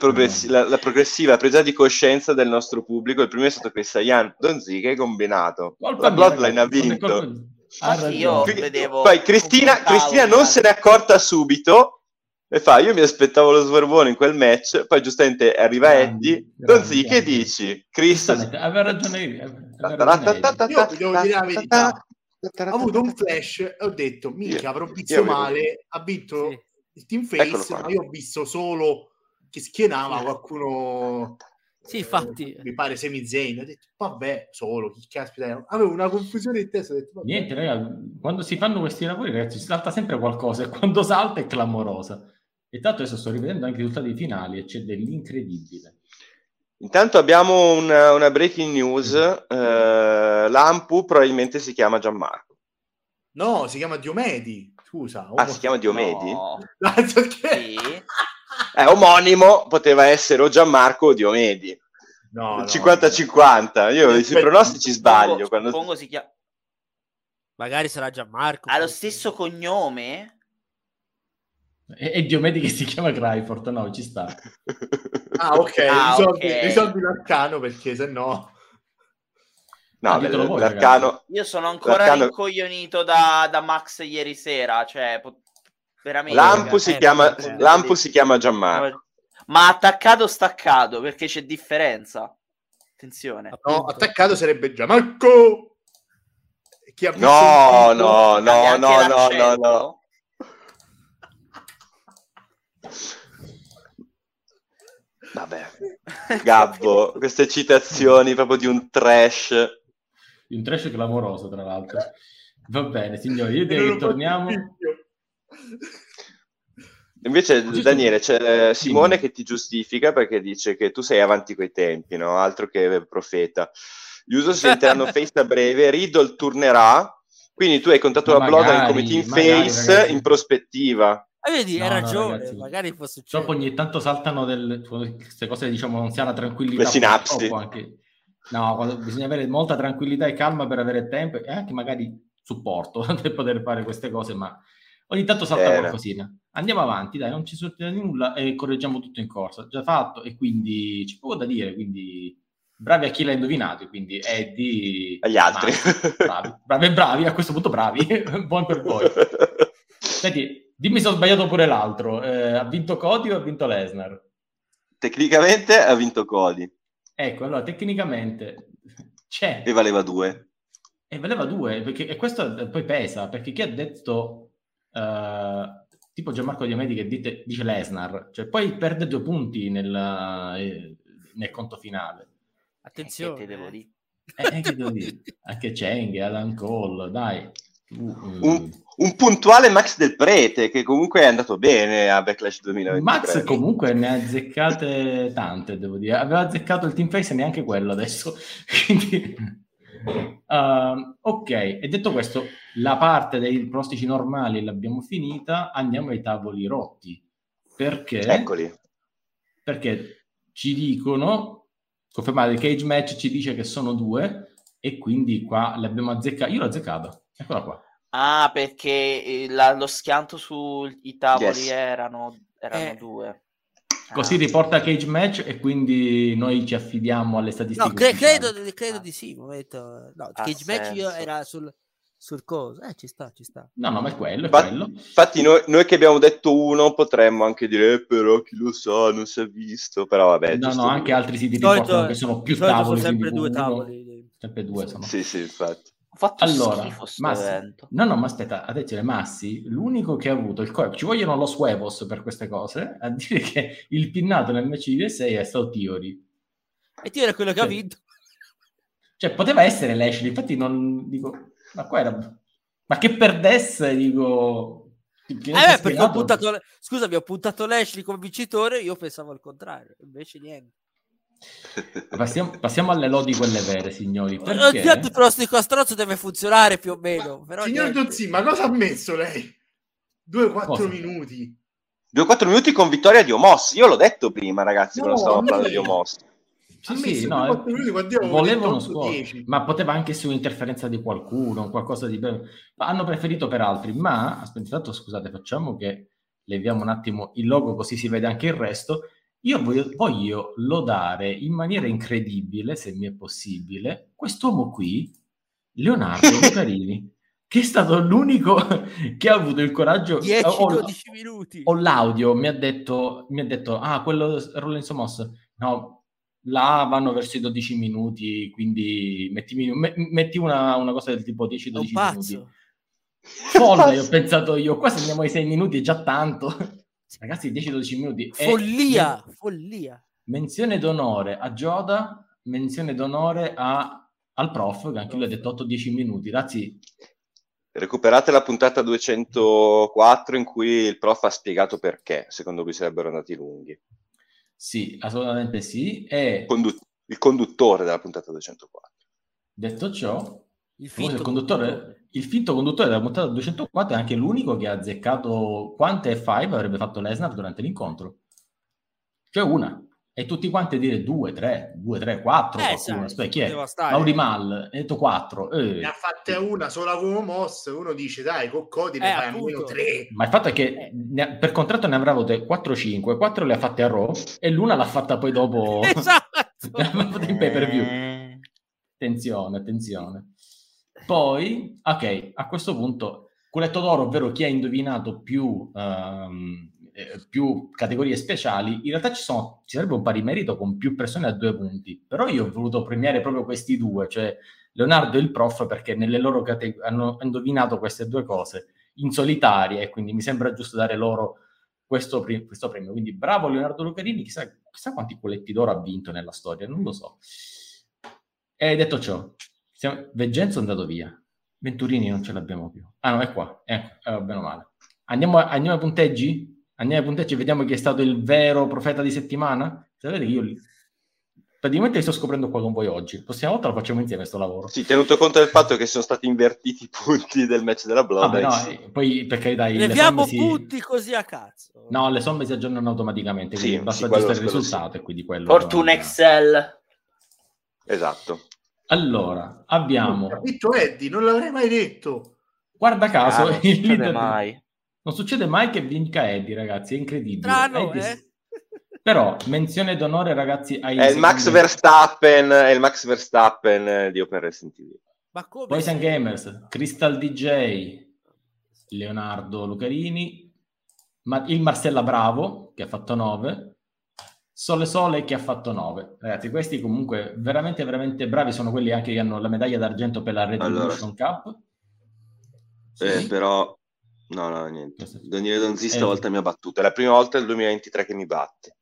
la progressiva presa di coscienza del nostro pubblico. Il primo è stato Cristian Donzì, che è combinato. La Bloodline ha vinto. Io vedevo... Poi Cristina non se n'è accorta subito e fa, io mi aspettavo lo svervone in quel match, poi giustamente arriva Eddie, Donzì, che dici? Cristo aveva ragione io devo dire la verità, ho avuto un flash e ho detto, minchia, avrò visto male, ha vinto il team face, ma io ho visto solo che schienava qualcuno, sì, infatti mi pare Sami Zayn, ho detto vabbè, solo chi caspita, avevo una confusione in testa, ho detto, vabbè. Niente raga, quando si fanno questi lavori ragazzi salta sempre qualcosa e quando salta è clamorosa. E tanto adesso sto rivedendo anche i risultati finali e c'è dell'incredibile. Intanto abbiamo una breaking news. Lampu probabilmente si chiama Gianmarco. No, si chiama Diomedi. Scusa. Si chiama Diomedi? No. Sì. Omonimo, poteva essere o Gianmarco o Diomedi. No, 50-50. No. Io sui pronostici sbaglio. Quando... Pongo si chiama... Magari sarà Gianmarco. Ha lo stesso cognome? E Diomede che si chiama Cryford, no, ci sta. Ah, ok, risolvi l'arcano, perché se no... No, l'arcano... Io sono ancora rincoglionito da Max ieri sera, cioè... Veramente, Lampo si chiama Gianmarco. Ma attaccato o staccato? Perché c'è differenza. Attenzione. No, attaccato sarebbe Gianmarco! No. Vabbè, Gabbo, queste citazioni proprio di un trash clamoroso, tra l'altro. Va bene, signori, io direi che torniamo. Invece Daniele, c'è Simone che ti giustifica perché dice che tu sei avanti coi tempi, no? Altro che profeta. Gli Usos diventeranno face a breve, Riddle tornerà, quindi tu hai contato la Bloodline come team face, ragazzi, in prospettiva. Vedi, no, hai ragione, ragazzi, magari può succedere. Dopo ogni tanto saltano queste cose, diciamo, non si ha la tranquillità. Le sinapsi. Anche... No, quando... bisogna avere molta tranquillità e calma per avere tempo e anche magari supporto per poter fare queste cose, ma ogni tanto salta qualcosina. Andiamo avanti, dai, non ci sortirà nulla e correggiamo tutto in corsa. Già fatto, e quindi c'è poco da dire, quindi... Bravi a chi l'ha indovinato, quindi Eddie... Agli altri. Bravi, a questo punto bravi. Buon per voi. Senti, dimmi se ho sbagliato pure l'altro. Ha vinto Cody o ha vinto Lesnar? Tecnicamente ha vinto Cody. Ecco, allora, tecnicamente c'è... E valeva 2. Perché, e questo poi pesa, perché chi ha detto... tipo Gianmarco Diomedi che dice Lesnar. Cioè, poi perde 2 punti nel conto finale. Attenzione, che devo dire? Anche Cheng, Adam Cole, dai. Un puntuale Max Del Prete che comunque è andato bene a Backlash 2023. Max comunque ne ha azzeccate tante, devo dire. Aveva azzeccato il team face e neanche quello adesso. Quindi, ok, e detto questo, la parte dei pronostici normali l'abbiamo finita. Andiamo ai tavoli rotti. Perché? Eccoli. Perché ci dicono... Confermare il cage match, ci dice che sono 2 e quindi qua l'abbiamo azzeccata. Io l'ho azzeccata, eccola qua. Ah, perché lo schianto sui tavoli erano 2. Così riporta cage match e quindi noi ci affidiamo alle statistiche. No, credo di sì. Momento. No, cage match io era sul coso. Ci sta. No, ma è quello. Infatti noi che abbiamo detto 1 potremmo anche dire, però chi lo sa, non si è visto, però vabbè. No, anche altri siti riportano che sono più tavoli. Sono sempre 2 tavoli. Sempre 2, insomma. Sì, infatti. Ho fatto allora, Massi, ma aspetta, attenzione, Massi, l'unico che ha avuto il corpo, ci vogliono los huevos per queste cose, a dire che il pinnato nel match di USA è stato Theory. E Theory è quello che ha vinto. Cioè, poteva essere Lashley, infatti non dico... Ma qua era... Ma che perdesse, dico... perché ho puntato... Scusami, ho puntato Lashley come vincitore, io pensavo al contrario, invece niente. Passiamo alle lodi quelle vere, signori. Perché? Il pronostico a strozzo deve funzionare più o meno. Però signor Donzì, ma cosa ha messo lei? 2-4 minuti. 2-4 minuti con vittoria di Omos. Io l'ho detto prima, ragazzi, quando stavo parlando di Omos. Sì, no, volevo uno squash, ma poteva anche essere un'interferenza di qualcuno, qualcosa di bello. Hanno preferito per altri, ma aspettate, scusate, facciamo che leviamo un attimo il logo così si vede anche il resto. Io voglio lodare in maniera incredibile, se mi è possibile, quest'uomo qui, Leonardo Lucarini, che è stato l'unico che ha avuto il coraggio... 10-12 minuti. O l'audio, mi ha detto quello Rollins Omos, no... là vanno verso i 12 minuti, quindi metti una cosa del tipo 10-12 minuti. Folle, ho pensato io, qua se andiamo ai 6 minuti è già tanto. Ragazzi, 10-12 minuti. Follia. Menzione d'onore a Gioda, menzione d'onore al prof, che anche lui ha detto 8-10 minuti. Ragazzi, recuperate la puntata 204 in cui il prof ha spiegato perché, secondo lui sarebbero andati lunghi. Sì, assolutamente sì. E il conduttore della puntata 204. Detto ciò, il finto conduttore della puntata 204 è anche l'unico che ha azzeccato quante F5 avrebbe fatto Lesnar durante l'incontro. Cioè una. e tutti quanti a dire 2, 3, 4, chi è? Mauri Mal, ha detto 4. Ne ha fatte una sola con Omos, uno dice dai, con Cody ne fai almeno 3. Ma il fatto è che per contratto ne avrà avute 4-5, 4 le ha fatte a Raw e l'una l'ha fatta poi dopo. Esatto! In pay per view. Attenzione, attenzione. Poi, ok, a questo punto, culetto d'oro, ovvero chi ha indovinato più categorie speciali, in realtà ci sarebbe un pari merito con più persone a 2 punti, però io ho voluto premiare proprio questi due, cioè Leonardo e il prof, perché nelle loro categorie hanno indovinato queste due cose in solitaria, e quindi mi sembra giusto dare loro questo premio. Quindi bravo Leonardo Lucarini, chissà quanti culetti d'oro ha vinto nella storia, non lo so. E detto ciò, Veggenzo è andato via, Venturini non ce l'abbiamo più, no, è qua, ecco, bene o male. Andiamo ai punteggi? Andiamo ai punteggi e vediamo chi è stato il vero profeta di settimana. Sapete che io praticamente li sto scoprendo qua con voi oggi. La prossima volta lo facciamo insieme questo lavoro. Sì, tenuto conto del fatto che sono stati invertiti i punti del match della Bloodline. No, poi per carità, leviamo punti così a cazzo. No, le somme si aggiornano automaticamente, quindi basta aggiustare il risultato e quindi quello. Fortuna Excel. Esatto. Allora, abbiamo... Non ho capito, Eddie, non l'avrei mai detto. Guarda caso, non succede mai. Non succede mai che vinca Eddie, ragazzi, è incredibile. Strano, Però, menzione d'onore, ragazzi, è il Max Verstappen di Open Racing TV. Ma come? Boys and Gamers, Crystal DJ, Leonardo Lucarini, il Marcella Bravo, che ha fatto 9, Sole che ha fatto 9. Ragazzi, questi comunque veramente, veramente bravi, sono quelli anche che hanno la medaglia d'argento per la Redemption Cup. Sì. Però... No, niente. Daniele Donzì stavolta mi ha battuto. È la prima volta del 2023 che mi batte.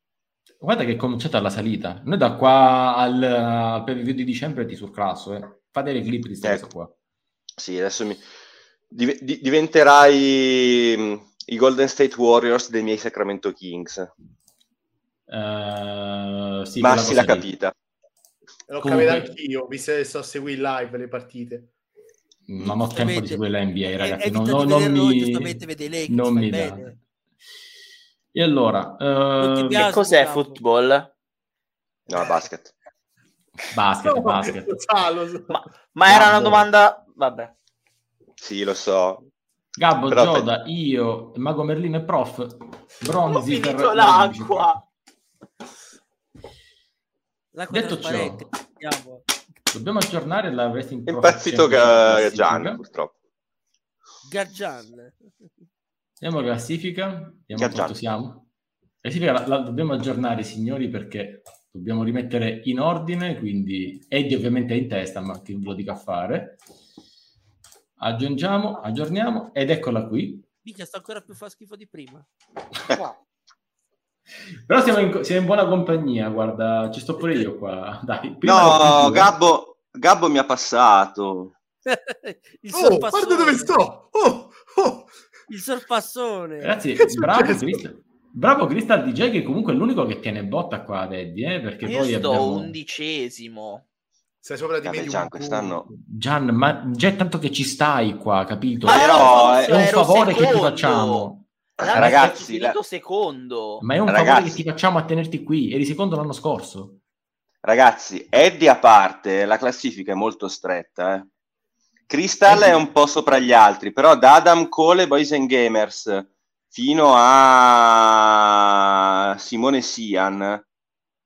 Guarda che è cominciata la salita. Noi da qua al preview di dicembre ti surclasso. Fate le clip di stesso qua. Sì, adesso diventerai i Golden State Warriors dei miei Sacramento Kings. Sì, Massi l'ha capita. L'ho capita anch'io, visto che sto a seguire live le partite. Non ho tempo di quella NBA, ragazzi. Non mi dà. E allora, che cos'è football? No, basket. Basket. Ma era una domanda. Vabbè. Sì, lo so. Gabbo, però Gioda, io, Mago Merlino e Prof. Bronzi per l'acqua. Detto ciò, dobbiamo aggiornare la rating. È impazzito Gaggian, purtroppo. Gaggian. Andiamo alla classifica. Vediamo quanto siamo. Classifica la dobbiamo aggiornare, signori, perché dobbiamo rimettere in ordine, quindi Eddie ovviamente è in testa, ma che ve lo dica a fare. Aggiungiamo, aggiorniamo, ed eccola qui. Mica sta ancora più fa schifo di prima. Wow. Però siamo in buona compagnia, guarda, ci sto pure io qua, dai. No, Gabbo mi ha passato. Guarda dove sto! Il sorpassone! Ragazzi, bravo Crystal DJ, che comunque è l'unico che tiene botta qua ad Eddie, perché io poi sto abbiamo... 11°. Sei sopra di me, Gian, quest'anno. Gian, ma già tanto che ci stai qua, capito? Ma però è un favore che ti facciamo. Ragazzi, secondo. Ma è un favore che ti facciamo a tenerti qui. Eri secondo l'anno scorso. Ragazzi, Eddie a parte, la classifica è molto stretta. Crystal è un po' sopra gli altri, però da Adam Cole e Boys and Gamers fino a Simone Sian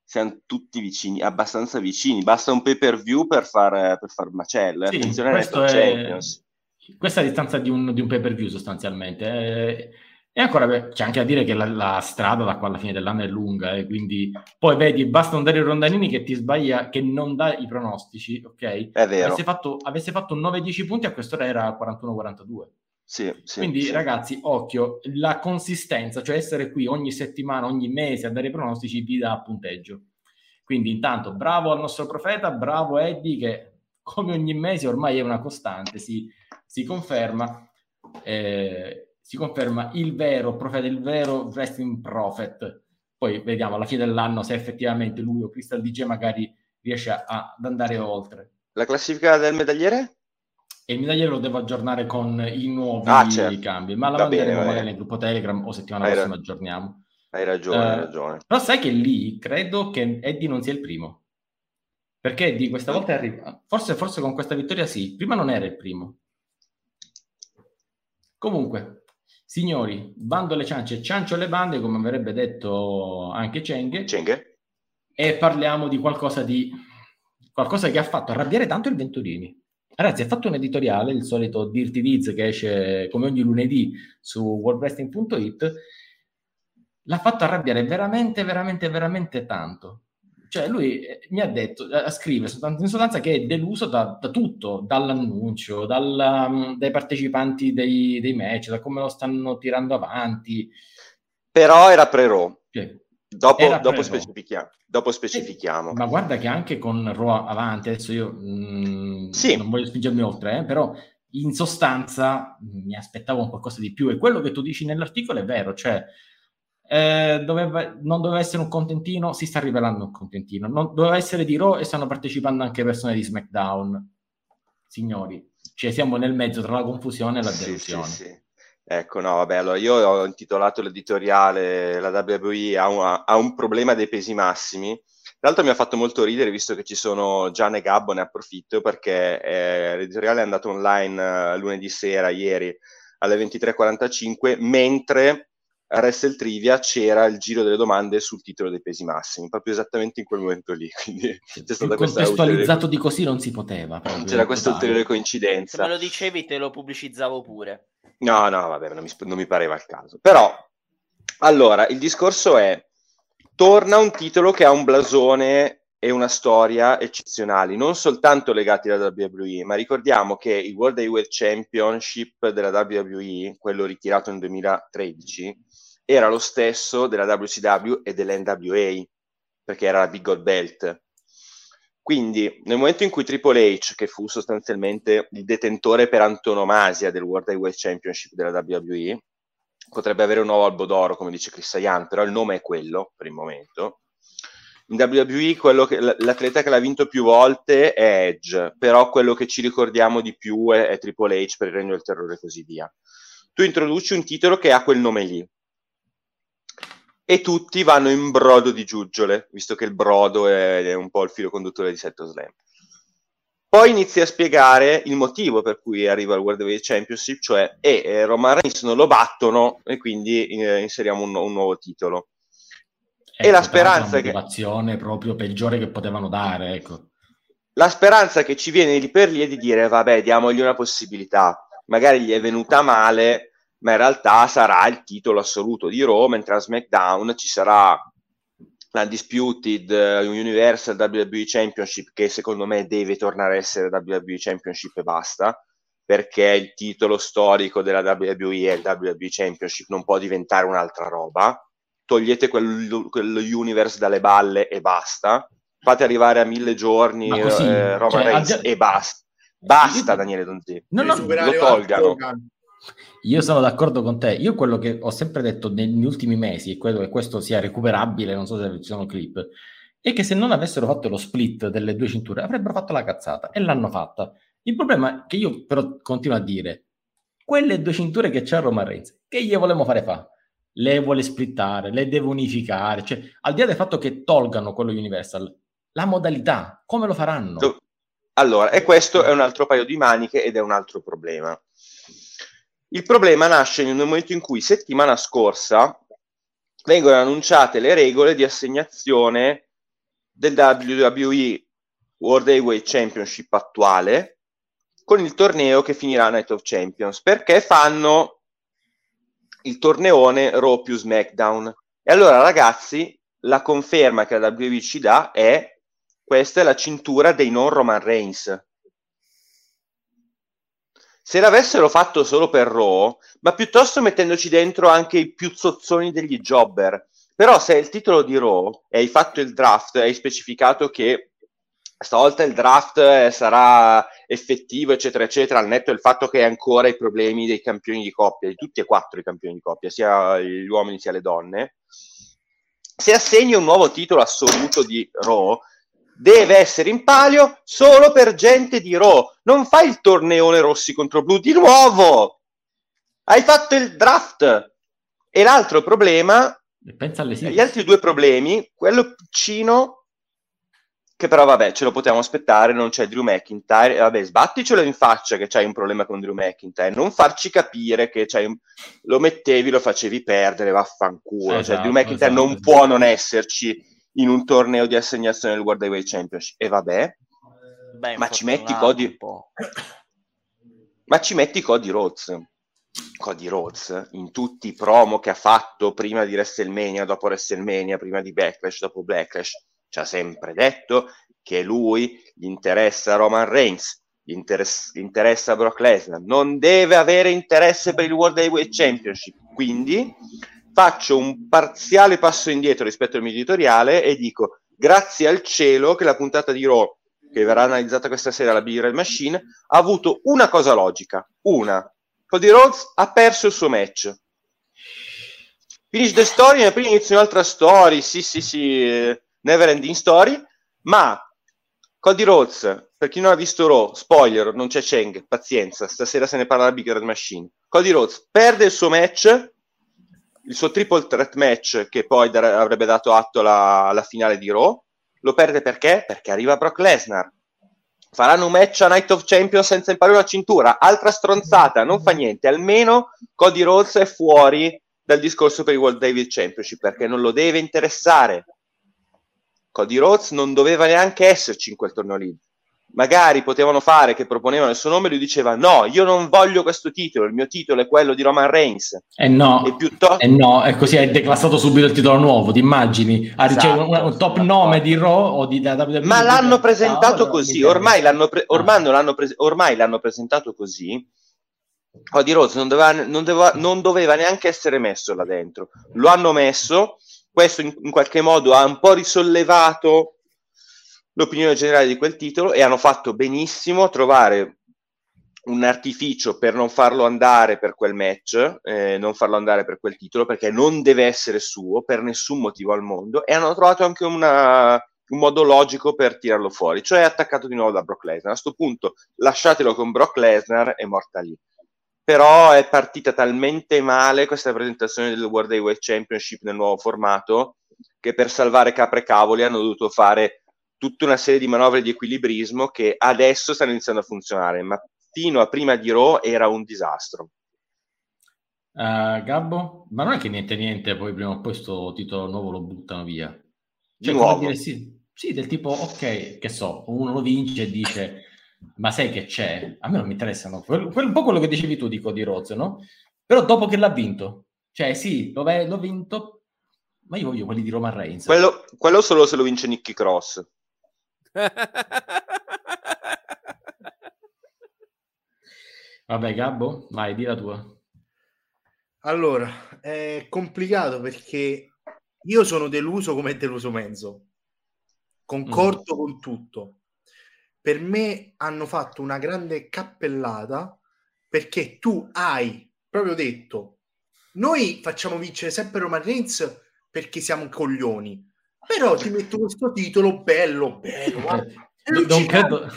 siamo tutti vicini, abbastanza vicini. Basta un pay per view per far macello. Sì, attenzione, questo questa è la distanza di un pay per view sostanzialmente. E ancora c'è anche a dire che la strada da qua alla fine dell'anno è lunga, quindi poi vedi, basta non dare i rondanini che ti sbaglia, che non dà i pronostici, ok? È vero. Avesse fatto 9-10 punti a quest'ora era 41-42. Sì, quindi sì. Ragazzi, occhio, la consistenza, cioè essere qui ogni settimana, ogni mese a dare i pronostici vi dà punteggio. Quindi intanto bravo al nostro profeta, bravo Eddie che come ogni mese ormai è una costante, si conferma. Si conferma il vero profeta, il vero wrestling prophet. Poi vediamo alla fine dell'anno se effettivamente lui o Crystal DJ magari riesce ad andare oltre. La classifica del medagliere? E il medagliere lo devo aggiornare con i nuovi cambi, ma la manderemo magari nel gruppo Telegram o settimana prossima aggiorniamo. Hai ragione, hai ragione. Però sai che lì credo che Eddie non sia il primo. Perché Eddie questa volta arriva... Forse con questa vittoria sì. Prima non era il primo. Comunque, signori, bando alle ciance, ciancio alle bande, come avrebbe detto anche Cenghe. E parliamo di qualcosa che ha fatto arrabbiare tanto il Venturini. Ragazzi, ha fatto un editoriale, il solito Dirty Deeds che esce come ogni lunedì su worldwrestling.it. L'ha fatto arrabbiare veramente, veramente, veramente tanto. Cioè, lui mi ha detto, scrive in sostanza che è deluso da tutto, dall'annuncio, dai partecipanti dei match, da come lo stanno tirando avanti. Però era pre-Raw. Cioè, dopo specifichiamo. Ma guarda che anche con Raw avanti, adesso io non voglio spingermi oltre, però in sostanza mi aspettavo un qualcosa di più. E quello che tu dici nell'articolo è vero, cioè... non doveva essere un contentino, si sta rivelando un contentino. Non doveva essere di Raw e stanno partecipando anche persone di SmackDown. Signori, siamo nel mezzo tra la confusione e la delusione. Sì. Ecco, no, vabbè, allora io ho intitolato l'editoriale La WWE ha un problema dei pesi massimi. Tra l'altro mi ha fatto molto ridere, visto che ci sono Gian e Gabbo, ne approfitto, perché l'editoriale è andato online lunedì sera, ieri, alle 23:45, mentre a Wrestle Trivia c'era il giro delle domande sul titolo dei pesi massimi, proprio esattamente in quel momento lì. Quindi c'è stata contestualizzato di così non si poteva. C'era questa ulteriore coincidenza. Se me lo dicevi te lo pubblicizzavo pure. No, vabbè, non mi pareva il caso. Però, allora, il discorso è, torna un titolo che ha un blasone e una storia eccezionali, non soltanto legati alla WWE, ma ricordiamo che il World Heavyweight Championship della WWE, quello ritirato nel 2013, era lo stesso della WCW e dell'NWA, perché era la Big Gold Belt. Quindi nel momento in cui Triple H, che fu sostanzialmente il detentore per antonomasia del World Heavyweight Championship della WWE, potrebbe avere un nuovo albo d'oro, come dice Chris Hyan, però il nome è quello per il momento. In WWE l'atleta che l'ha vinto più volte è Edge, però quello che ci ricordiamo di più è Triple H per il Regno del Terrore e così via. Tu introduci un titolo che ha quel nome lì, e tutti vanno in brodo di giuggiole, visto che il brodo è un po' il filo conduttore di SummerSlam. Poi inizi a spiegare il motivo per cui arriva il World Heavyweight Championship, cioè Roman Reigns non lo battono e quindi inseriamo un nuovo titolo. E la speranza che... motivazione proprio peggiore che potevano dare, ecco. La speranza che ci viene lì per lì è di dire, vabbè, diamogli una possibilità. Magari gli è venuta male... ma in realtà sarà il titolo assoluto di Raw, mentre a SmackDown ci sarà l'Undisputed Universal WWE Championship, che secondo me deve tornare a essere WWE Championship e basta, perché il titolo storico della WWE è il WWE Championship, non può diventare un'altra roba. Togliete quello Universe dalle balle e basta. Fate arrivare a 1000 giorni Roman Reigns e basta. Basta, Daniele Donzì. Lo tolgano. Io sono d'accordo con te. Io quello che ho sempre detto negli ultimi mesi, e credo che questo sia recuperabile, non so se ci sono clip, è che se non avessero fatto lo split delle due cinture avrebbero fatto la cazzata, e l'hanno fatta. Il problema è che io però continuo a dire, quelle due cinture che c'è a Roman Reigns, che gli volevamo fare fa? Le vuole splittare, le deve unificare, cioè, al di là del fatto che tolgano quello Universal, la modalità, come lo faranno? Allora, e questo è un altro paio di maniche ed è un altro problema. Il problema nasce nel momento in cui settimana scorsa vengono annunciate le regole di assegnazione del WWE World Heavyweight Championship attuale con il torneo che finirà Night of Champions, perché fanno il torneone Raw più SmackDown. E allora ragazzi, la conferma che la WWE ci dà è: questa è la cintura dei non Roman Reigns. Se l'avessero fatto solo per Raw, ma piuttosto mettendoci dentro anche i più zozzoni degli jobber. Però se è il titolo di Raw e hai fatto il draft, hai specificato che stavolta il draft sarà effettivo, eccetera, eccetera, al netto del fatto che hai ancora i problemi dei campioni di coppia, di tutti e quattro i campioni di coppia, sia gli uomini sia le donne, se assegni un nuovo titolo assoluto di Raw, deve essere in palio solo per gente di Raw. Non fai il torneone rossi contro blu di nuovo, hai fatto il draft. E l'altro problema Pensa alle gli altri due problemi, quello piccino, che però vabbè, ce lo potevamo aspettare, non c'è Drew McIntyre, vabbè, sbatticelo in faccia che c'hai un problema con Drew McIntyre, non farci capire che c'hai un... lo mettevi, lo facevi perdere, vaffanculo, esatto, cioè Drew McIntyre esatto, non può non esserci in un torneo di assegnazione del World Heavyweight Championship, e vabbè, beh, ma ci metti Cody... ma ci metti Cody Rhodes. Cody Rhodes in tutti i promo che ha fatto prima di WrestleMania, dopo WrestleMania, prima di Backlash, dopo Backlash, ci ha sempre detto che lui gli interessa Roman Reigns, gli interessa Brock Lesnar, non deve avere interesse per il World Heavyweight Championship. Quindi faccio un parziale passo indietro rispetto al mio editoriale e dico grazie al cielo che la puntata di Raw che verrà analizzata questa sera alla Big Red Machine ha avuto una cosa logica, una Cody Rhodes ha perso il suo match. Finish the story, ma prima inizia un'altra story, sì, never ending story, ma Cody Rhodes, per chi non ha visto Raw, spoiler, non c'è Cheng, pazienza, stasera se ne parla la Big Red Machine. Cody Rhodes perde il suo match, il suo triple threat match, che poi avrebbe dato atto alla finale di Raw, lo perde perché? Perché arriva Brock Lesnar. Faranno un match a Night of Champions senza imparare una cintura, altra stronzata, non fa niente, almeno Cody Rhodes è fuori dal discorso per il World Heavyweight Championship, perché non lo deve interessare. Cody Rhodes non doveva neanche esserci in quel torneo lì. Magari potevano fare che proponevano il suo nome e lui diceva no, io non voglio questo titolo, il mio titolo è quello di Roman Reigns. E no, è così, è declassato subito il titolo nuovo, ti immagini? Ha esatto, ricevuto un top nome di Raw o di WWE. Ma l'hanno presentato così, ormai l'hanno presentato così. Cody Rhodes non doveva neanche essere messo là dentro. Lo hanno messo, questo in qualche modo ha un po' risollevato l'opinione generale di quel titolo e hanno fatto benissimo a trovare un artificio per non farlo andare per quel match, non farlo andare per quel titolo, perché non deve essere suo per nessun motivo al mondo, e hanno trovato anche un modo logico per tirarlo fuori, cioè attaccato di nuovo da Brock Lesnar. A sto punto lasciatelo con Brock Lesnar, è morta lì. Però è partita talmente male questa presentazione del World Heavyweight Championship nel nuovo formato che per salvare capre e cavoli hanno dovuto fare tutta una serie di manovre di equilibrismo che adesso stanno iniziando a funzionare, ma fino a prima di Raw era un disastro. Gabbo? Ma non è che niente, poi prima o poi questo titolo nuovo lo buttano via. Cioè, di nuovo? Dire, sì, del tipo, ok, che so, uno lo vince e dice, ma sai che c'è? A me non mi interessano, un po' quello che dicevi tu di Rhodes, no? Però dopo che l'ha vinto, cioè sì, l'ho vinto, ma io voglio quelli di Roman Reigns. Quello solo se lo vince Nicky Cross. Vabbè, Gabbo, vai, di la tua. Allora, è complicato perché io sono deluso come deluso mezzo, concordo con tutto. Per me hanno fatto una grande cappellata, perché tu hai proprio detto noi facciamo vincere sempre Roman Reigns perché siamo coglioni, però ti metto questo titolo bello guarda, non credo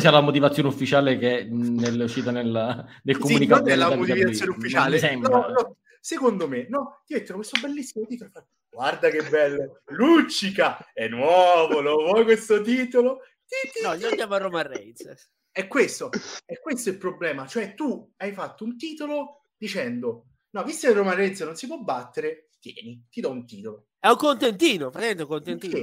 sia la motivazione ufficiale che nell'uscita nel comunicato, sì, non è la motivazione ufficiale, no, secondo me no, ti mettono questo bellissimo titolo, guarda che bello, luccica, è nuovo, lo vuoi questo titolo? No, io andiamo a Roman Reigns, è questo il problema, cioè tu hai fatto un titolo dicendo no, visto che Roman Reigns non si può battere, tieni, ti do un titolo. È un contentino, prendo contentino.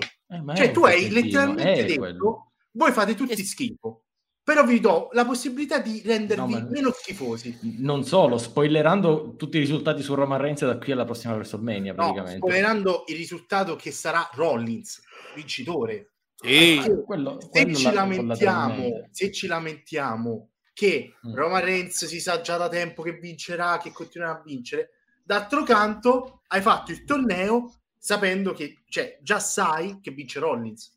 Cioè tu hai letteralmente detto, quello. Voi fate tutti schifo, però vi do la possibilità di rendervi meno schifosi. Non solo, spoilerando tutti i risultati su Roman Reigns da qui alla prossima WrestleMania, praticamente. No, spoilerando il risultato che sarà Rollins, vincitore. Sì. Se ci lamentiamo che Roman Reigns si sa già da tempo che vincerà, che continuerà a vincere, d'altro canto hai fatto il torneo sapendo che, cioè, già sai che vince Rollins,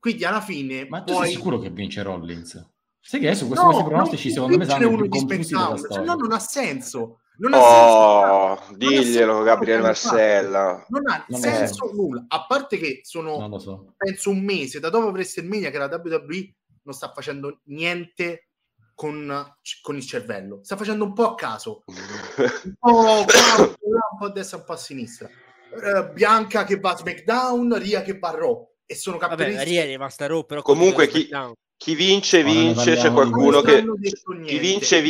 quindi alla fine ma tu sei sicuro che vince Rollins? Sai che adesso questi pronostici secondo me sono più confusi della storia, no, non ha senso diglielo Gabriele Marcella, non ha senso nulla, a parte che sono penso un mese da dopo WrestleMania che la WWE non sta facendo niente con il cervello, sta facendo un po' a caso, un po' qua, un po' a destra, un po' a sinistra. Bianca che va a SmackDown, Rhea che va a Raw, e sono campionessa. Rhea è rimasta a Raw, però comunque chi vince vince, c'è qualcuno che chi vince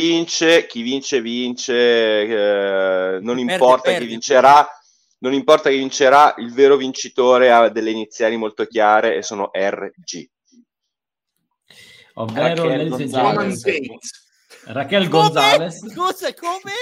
non importa chi vincerà, non importa chi vincerà, il vero vincitore ha delle iniziali molto chiare e sono RG. Ovvero Rachele Gonzalez. Rachele Gonzalez. Scusa, come?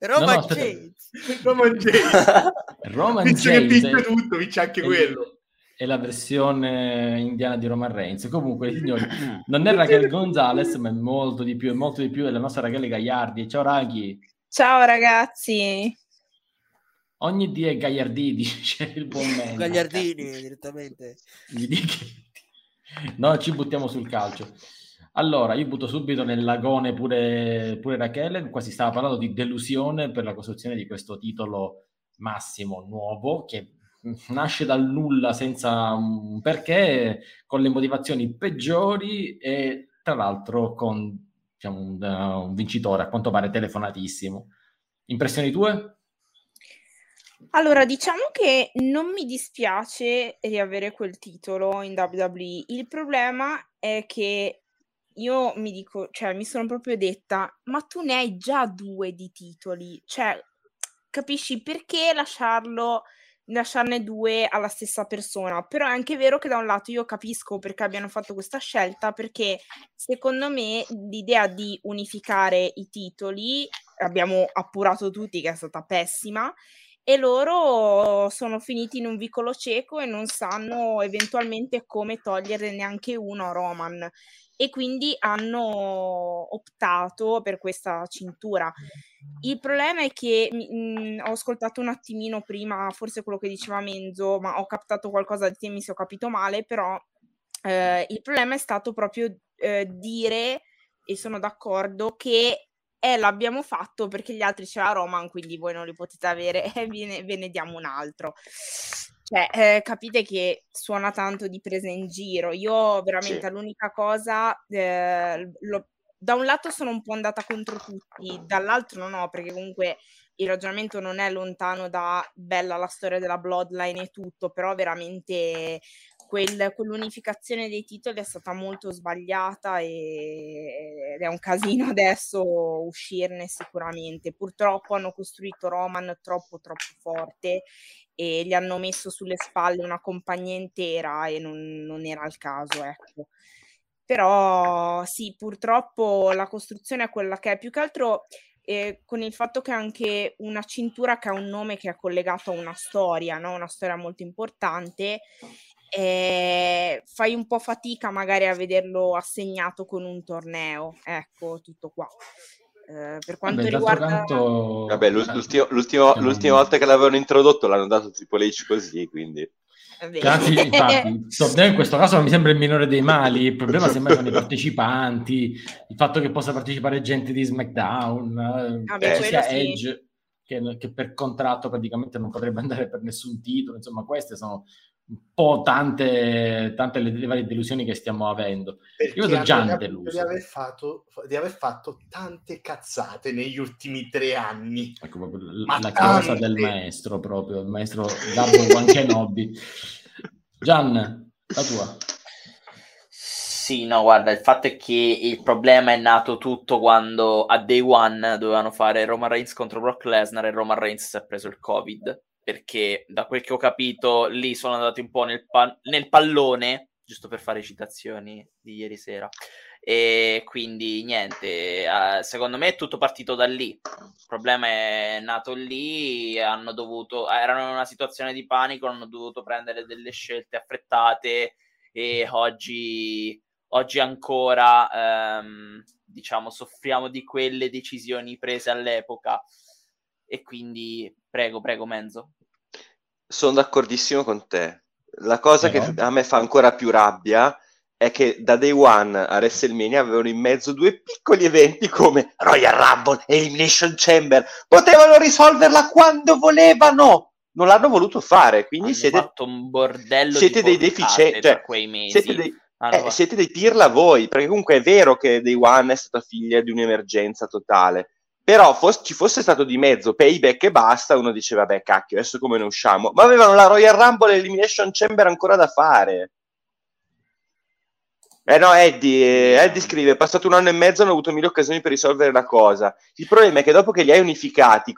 Roman Reigns. Roman Reigns. Vince tutto, vince anche quello. È la versione indiana di Roman Reigns. Comunque, signori, non è Rachele Gonzalez, ma è molto di più della nostra Rachele Gagliardi. Ciao Raghi. Ciao ragazzi. Ogni dia è Gagliardini, c'è il buon man. Gagliardini, direttamente. No, ci buttiamo sul calcio. Allora, io butto subito nel lagone pure Rachele. Qua si stava parlando di delusione per la costruzione di questo titolo massimo nuovo, che nasce dal nulla, senza un perché, con le motivazioni peggiori e tra l'altro con un vincitore, a quanto pare, telefonatissimo. Impressioni tue? Allora, diciamo che non mi dispiace riavere quel titolo in WWE. Il problema è che io mi sono proprio detta, ma tu ne hai già 2 di titoli, cioè, capisci, perché lasciarne 2 alla stessa persona? Però è anche vero che da un lato io capisco perché abbiano fatto questa scelta, perché secondo me l'idea di unificare i titoli, abbiamo appurato tutti che è stata pessima, e loro sono finiti in un vicolo cieco e non sanno eventualmente come toglierne neanche uno a Roman, e quindi hanno optato per questa cintura. Il problema è che ho ascoltato un attimino prima forse quello che diceva Menzo, ma ho captato qualcosa, di temi se ho capito male, però il problema è stato proprio dire, e sono d'accordo, che l'abbiamo fatto perché gli altri c'era Roman, quindi voi non li potete avere e ve ne diamo un altro. Cioè, capite che suona tanto di presa in giro. Io veramente l'unica cosa, da un lato sono un po' andata contro tutti, dall'altro no, perché comunque il ragionamento non è lontano da bella la storia della Bloodline e tutto, però veramente quell'unificazione dei titoli è stata molto sbagliata ed è un casino adesso uscirne sicuramente. Purtroppo hanno costruito Roman troppo forte e gli hanno messo sulle spalle una compagnia intera e non era il caso, ecco. Però sì, purtroppo la costruzione è quella che è, più che altro con il fatto che anche una cintura che ha un nome che è collegato a una storia, no? Una storia molto importante, fai un po' fatica magari a vederlo assegnato con un torneo, ecco, tutto qua. Per quanto riguarda canto... l'ultima volta che l'avevano introdotto l'hanno dato Triple H così, quindi anzi, infatti, in questo caso mi sembra il minore dei mali. Il problema sembra sono i partecipanti, il fatto che possa partecipare gente di SmackDown, sia Edge che per contratto praticamente non potrebbe andare per nessun titolo. Insomma, queste sono un po' tante le varie delusioni che stiamo avendo. Perché io vedo già deluso di aver fatto tante cazzate negli ultimi 3 anni, ecco, la causa del maestro, proprio il maestro Gabbo Wankenobi. Gian, la tua. Sì, no, guarda, il fatto è che il problema è nato tutto quando a Day One dovevano fare Roman Reigns contro Brock Lesnar e Roman Reigns si è preso il Covid, perché da quel che ho capito lì sono andati un po' nel pallone, giusto per fare citazioni di ieri sera, e quindi niente, secondo me è tutto partito da lì, il problema è nato lì, erano in una situazione di panico, hanno dovuto prendere delle scelte affrettate e oggi ancora diciamo soffriamo di quelle decisioni prese all'epoca, e quindi prego Menzo. Sono d'accordissimo con te. La cosa che a me fa ancora più rabbia è che da Day One a WrestleMania avevano in mezzo 2 piccoli eventi come Royal Rumble e Elimination Chamber, potevano risolverla quando volevano, non l'hanno voluto fare, quindi hanno fatto un bordello, siete dei deficienti, cioè, quei mesi. Siete dei pirla voi, perché comunque è vero che Day One è stata figlia di un'emergenza totale, però ci fosse stato di mezzo Payback e basta, uno diceva beh cacchio, adesso come ne usciamo? Ma avevano la Royal Rumble e l'Elimination Chamber ancora da fare. Eh no, Eddie scrive: è passato un anno e mezzo, hanno avuto mille occasioni per risolvere la cosa. Il problema è che dopo che li hai unificati,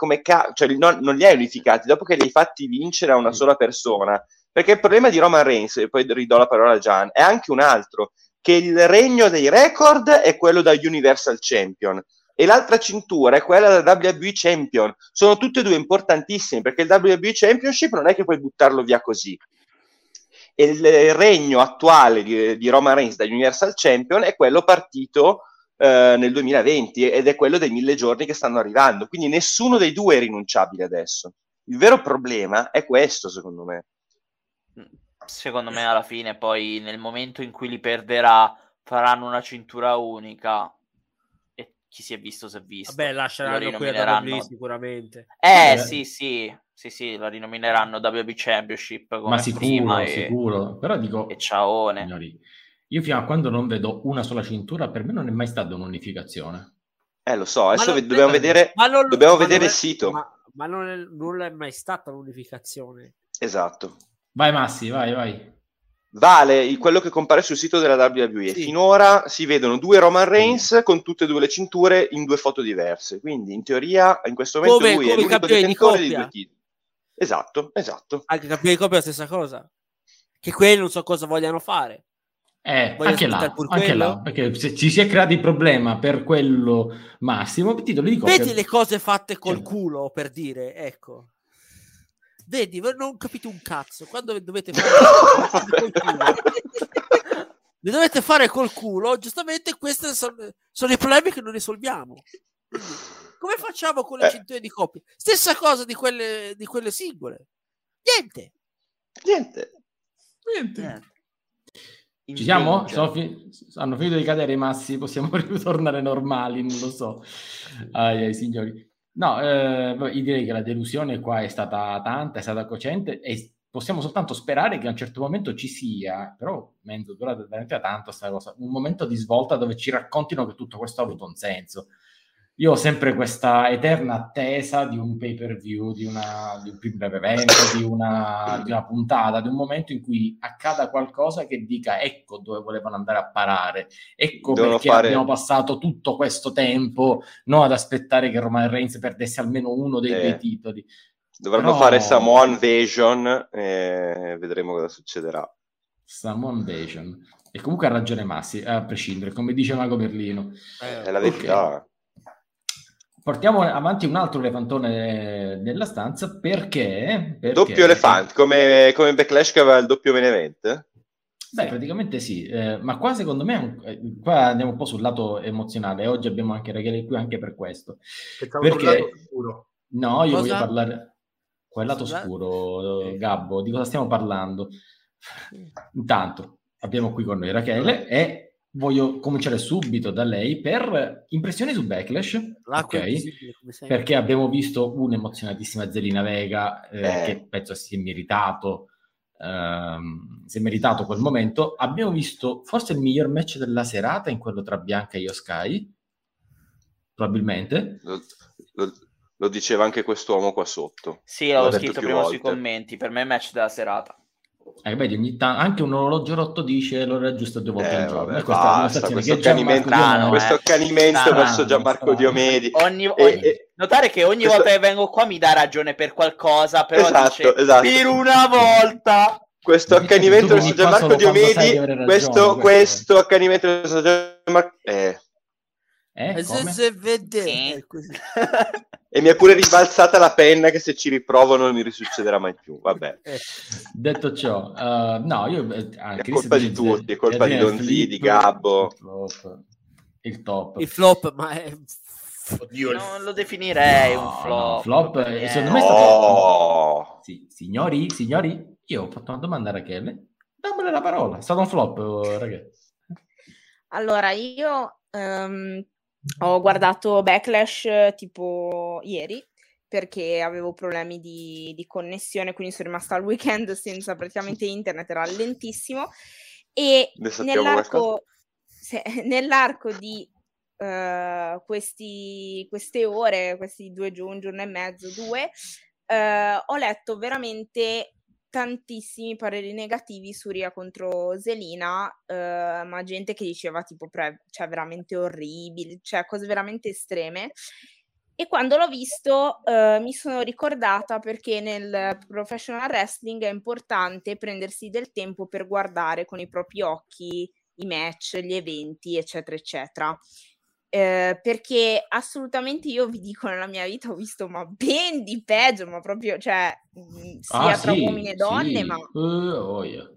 non li hai unificati, dopo che li hai fatti vincere a una sola persona, perché il problema di Roman Reigns, e poi ridò la parola a Gian, è anche un altro, che il regno dei record è quello da Universal Champion e l'altra cintura è quella da WWE Champion. Sono tutte e due importantissime, perché il WWE Championship non è che puoi buttarlo via così. E il regno attuale di Roman Reigns da Universal Champion è quello partito nel 2020 ed è quello dei 1000 giorni che stanno arrivando, quindi nessuno dei due è rinunciabile adesso. Il vero problema è questo, secondo me. Secondo me alla fine poi nel momento in cui li perderà faranno una cintura unica e chi si è visto si è visto. Vabbè, lasceranno quella WWE sicuramente. Sì, la rinomineranno WWE Championship come sicuro, però dico... E ciao, io fino a quando non vedo una sola cintura, per me non è mai stata un'unificazione. Lo so, adesso dobbiamo vedere il sito. Ma non è mai stata un'unificazione. Esatto. Vai Massi, vai. Vale quello che compare sul sito della WWE. Sì. Finora si vedono 2 Roman Reigns con tutte e due le cinture in 2 foto diverse. Quindi in teoria in questo momento lui è l'unico detentore di 2 titoli. Esatto. Anche campione di coppia è la stessa cosa. Che quelli non so cosa vogliano fare. Anche là, perché se ci si è creato il problema per quello massimo, titoli di coppia. Vedi le cose fatte col culo, per dire, ecco. Vedi, non capite un cazzo. Quando dovete fare col culo, le dovete fare col culo, giustamente questi sono i problemi che non risolviamo. Quindi, come facciamo con le cinture di coppia? Stessa cosa di quelle singole. Niente. Ci siamo? Hanno finito di cadere i massi, possiamo ritornare normali, non lo so. Signori. No, io direi che la delusione qua è stata tanta, è stata cocente e possiamo soltanto sperare che a un certo momento ci sia, però mezzo dura veramente tanto sta cosa, un momento di svolta dove ci raccontino che tutto questo ha avuto un senso. Io ho sempre questa eterna attesa di un pay per view, di un primo evento, di una puntata, di un momento in cui accada qualcosa che dica ecco dove volevano andare a parare, ecco perché abbiamo passato tutto questo tempo ad aspettare che Roman Reigns perdesse almeno uno dei due titoli. Dovranno fare Samoa Invasion e vedremo cosa succederà. Samoa Invasion. E comunque ha ragione Massi, a prescindere, come dice Mago Berlino. È la verità. Okay. Portiamo avanti un altro elefantone nella stanza perché... Doppio elefante, come Backlash che aveva il doppio main event? Beh, praticamente sì, ma qua secondo me qua andiamo un po' sul lato emozionale. Oggi abbiamo anche Rachele qui anche per questo. Perché... lato scuro. No, io voglio parlare... Quel lato scuro, Gabbo, di cosa stiamo parlando? Intanto abbiamo qui con noi Rachele e... voglio cominciare subito da lei per impressioni su Backlash, perché abbiamo visto un'emozionatissima Zelina Vega che penso si è meritato quel momento. Abbiamo visto forse il miglior match della serata, in quello tra Bianca e Io Sky, probabilmente lo diceva anche quest'uomo qua sotto. Sì, l'ho scritto prima sui commenti, per me è match della serata. Vedi, anche un orologio rotto dice l'ora giusta 2 volte al giorno. Questo accanimento verso Gianmarco Diomedi. Notare che ogni volta che vengo qua mi dà ragione per qualcosa, però esatto. Per una volta questo accanimento verso Gianmarco Diomedi, questo accanimento verso Gianmarco e mi è pure ribalzata la penna che se ci riprovo non mi risuccederà mai più. Vabbè, detto ciò, no, io è colpa di tutti, è colpa di Donzì, di Gabbo, il top, il flop, ma è... Oddio, non lo definirei un flop. Secondo me è stato... Sì, signori, io ho fatto una domanda a Rachele, dammele la parola. È stato un flop, ragazzi. Allora, io ho guardato Backlash tipo ieri perché avevo problemi di connessione, quindi sono rimasta al weekend senza praticamente internet, era lentissimo e nell'arco di queste ore, questi 2 giorni, 1 giorno e mezzo, 2, ho letto veramente tantissimi pareri negativi su Rhea contro Zelina, ma gente che diceva tipo veramente orribile, cioè cose veramente estreme. E quando l'ho visto mi sono ricordata, perché nel professional wrestling è importante prendersi del tempo per guardare con i propri occhi i match, gli eventi, eccetera, eccetera. Perché assolutamente, io vi dico, nella mia vita ho visto ma ben di peggio, ma proprio, cioè, sia tra uomini e donne, ma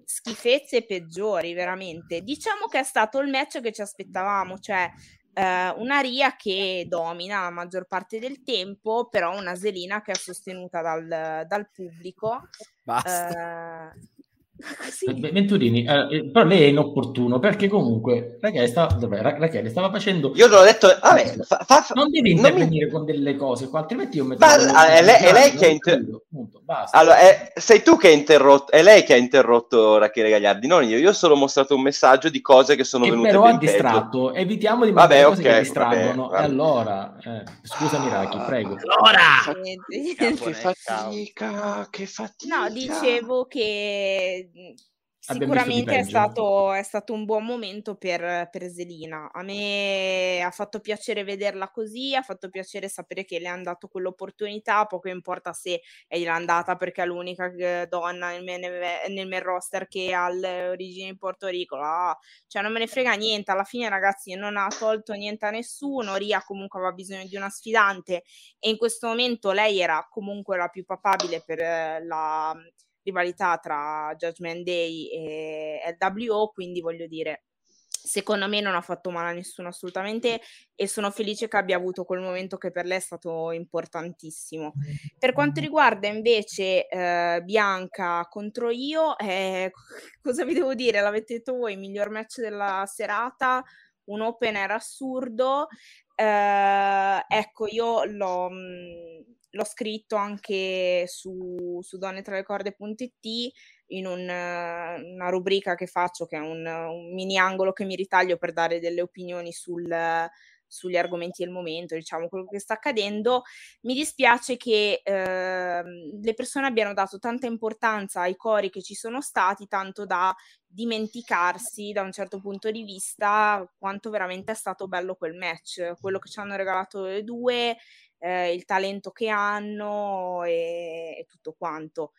schifezze peggiori, veramente. Diciamo che è stato il match che ci aspettavamo, cioè una Rhea che domina la maggior parte del tempo, però una Zelina che è sostenuta dal pubblico. Basta. Sì. Venturini, però lei è inopportuno, perché comunque Rachele stava facendo. Io l'ho detto, vabbè, non devi intervenire con delle cose qua, altrimenti io metto. Sei tu che hai interrotto, è lei che ha interrotto Rachele Gagliardi, non io. Io ho solo mostrato un messaggio di cose che sono venute. Però ha distratto, evitiamo di mettere cose che distraggono. E allora, scusami, Rachele, prego. Allora, che fatica. No, dicevo che sicuramente è stato un buon momento per Zelina. A me ha fatto piacere vederla così, ha fatto piacere sapere che le hanno dato quell'opportunità, poco importa se è andata, perché è l'unica donna nel main roster che ha origini in Porto Rico, cioè non me ne frega niente. Alla fine, ragazzi, non ha tolto niente a nessuno. Rhea comunque aveva bisogno di una sfidante e in questo momento lei era comunque la più papabile per la rivalità tra Judgment Day e LWO, quindi voglio dire, secondo me non ha fatto male a nessuno assolutamente, e sono felice che abbia avuto quel momento che per lei è stato importantissimo. Per quanto riguarda invece Bianca contro Io, cosa vi devo dire? L'avete detto voi, miglior match della serata, un opener assurdo. Ecco, io l'ho scritto anche su donnetralecorda.it in una rubrica che faccio, che è un mini angolo che mi ritaglio per dare delle opinioni sugli argomenti del momento, diciamo quello che sta accadendo. Mi dispiace che le persone abbiano dato tanta importanza ai cori che ci sono stati, tanto da dimenticarsi da un certo punto di vista quanto veramente è stato bello quel match, quello che ci hanno regalato le due, il talento che hanno e tutto quanto.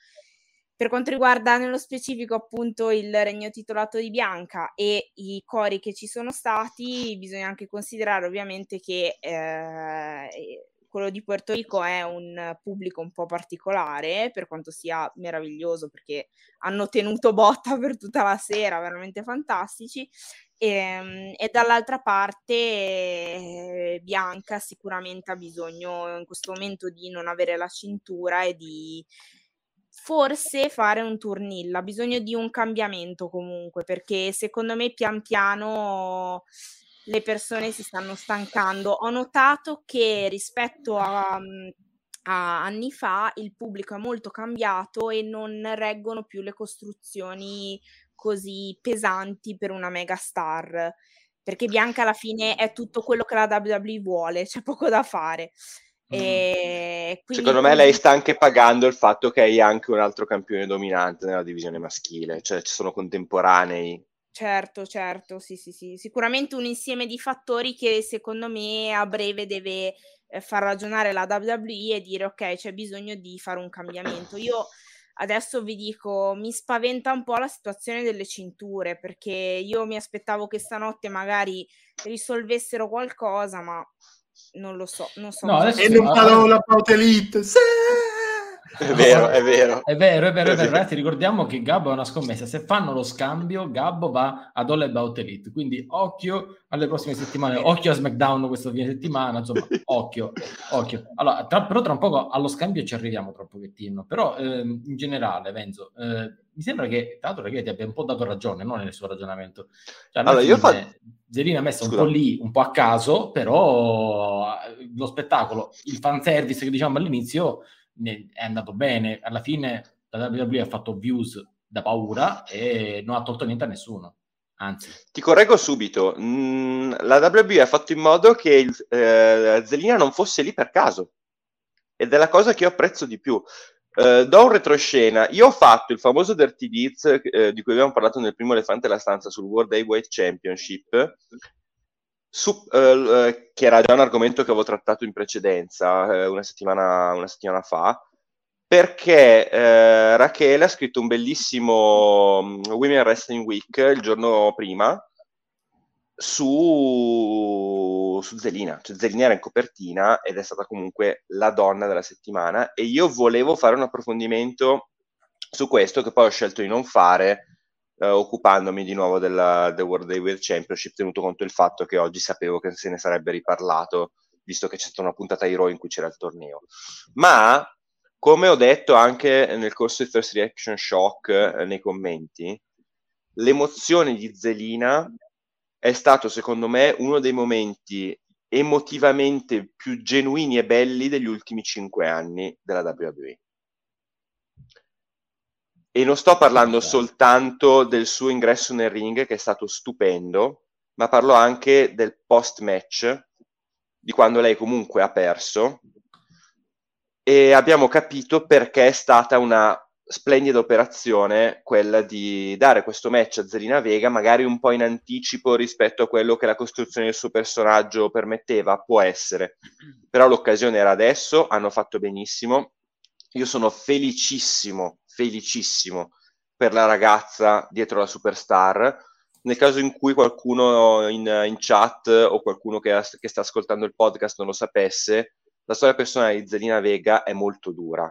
Per quanto riguarda nello specifico appunto il regno titolato di Bianca e i cori che ci sono stati, bisogna anche considerare ovviamente che quello di Puerto Rico è un pubblico un po' particolare, per quanto sia meraviglioso, perché hanno tenuto botta per tutta la sera, veramente fantastici. E dall'altra parte Bianca sicuramente ha bisogno in questo momento di non avere la cintura e di forse fare un turnilla, ha bisogno di un cambiamento comunque, perché secondo me pian piano le persone si stanno stancando. Ho notato che rispetto a anni fa il pubblico è molto cambiato e non reggono più le costruzioni così pesanti per una mega star, perché Bianca alla fine è tutto quello che la WWE vuole, c'è poco da fare. E quindi, secondo me lei sta anche pagando il fatto che hai anche un altro campione dominante nella divisione maschile, cioè ci sono contemporanei. Certo, sì, sicuramente un insieme di fattori che secondo me a breve deve far ragionare la WWE e dire ok, c'è bisogno di fare un cambiamento. Io adesso vi dico, mi spaventa un po' la situazione delle cinture, perché io mi aspettavo che stanotte magari risolvessero qualcosa, ma non lo so. No, adesso non parlo la pautelite. Sì! È vero. Ragazzi, ricordiamo che Gabbo ha una scommessa: se fanno lo scambio, Gabbo va ad All About Elite, quindi occhio alle prossime settimane, occhio a SmackDown questo fine settimana, insomma, occhio. Allora, però tra un poco allo scambio ci arriviamo tra un pochettino, però in generale, Venzo, mi sembra che tanto ragazzi ti abbia un po' dato ragione, non nel suo ragionamento. Cioè, allora, Zelina ha messo un po' lì, un po' a caso, però lo spettacolo, il fanservice che diciamo all'inizio è andato bene. Alla fine la WWE ha fatto views da paura e non ha tolto niente a nessuno. Anzi, ti correggo subito, la WWE ha fatto in modo che Zelina non fosse lì per caso, ed è la cosa che io apprezzo di più. Do un retroscena, io ho fatto il famoso Dirty Deeds di cui abbiamo parlato nel primo Elefante alla stanza sul World Heavyweight Championship, che era già un argomento che avevo trattato in precedenza una settimana fa, perché Rachele ha scritto un bellissimo Women Wrestling Week il giorno prima su Zelina. Cioè, Zelina era in copertina ed è stata comunque la donna della settimana, e io volevo fare un approfondimento su questo, che poi ho scelto di non fare, occupandomi di nuovo del World Heavyweight Championship, tenuto conto del fatto che oggi sapevo che se ne sarebbe riparlato, visto che c'è stata una puntata di Raw in cui c'era il torneo. Ma come ho detto anche nel corso di First Reaction Shock, nei commenti, l'emozione di Zelina è stato, secondo me, uno dei momenti emotivamente più genuini e belli degli ultimi 5 anni della WWE. E non sto parlando soltanto del suo ingresso nel ring, che è stato stupendo, ma parlo anche del post-match, di quando lei comunque ha perso, e abbiamo capito perché è stata una splendida operazione quella di dare questo match a Zelina Vega, magari un po' in anticipo rispetto a quello che la costruzione del suo personaggio permetteva, può essere, però l'occasione era adesso, hanno fatto benissimo. Io sono felicissimo per la ragazza dietro la superstar. Nel caso in cui qualcuno in chat o qualcuno che sta ascoltando il podcast non lo sapesse, la storia personale di Zelina Vega è molto dura.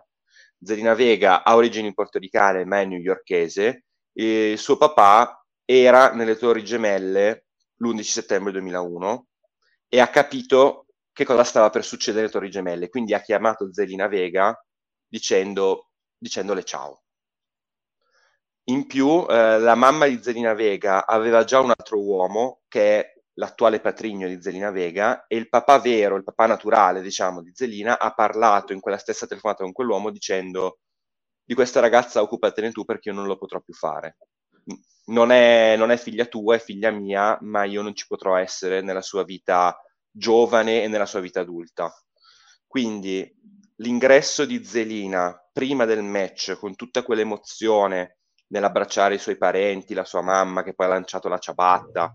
Zelina Vega ha origini portoricane, ma è newyorkese, e suo papà era nelle Torri Gemelle l'11 settembre 2001 e ha capito che cosa stava per succedere alle Torri Gemelle, quindi ha chiamato Zelina Vega dicendole ciao. In più, la mamma di Zelina Vega aveva già un altro uomo, che è l'attuale patrigno di Zelina Vega, e il papà vero, il papà naturale, diciamo, di Zelina, ha parlato in quella stessa telefonata con quell'uomo dicendo: di questa ragazza occupatene tu, perché io non lo potrò più fare. Non è figlia tua, è figlia mia, ma io non ci potrò essere nella sua vita giovane e nella sua vita adulta. Quindi l'ingresso di Zelina prima del match, con tutta quell'emozione nell'abbracciare i suoi parenti, la sua mamma che poi ha lanciato la ciabatta,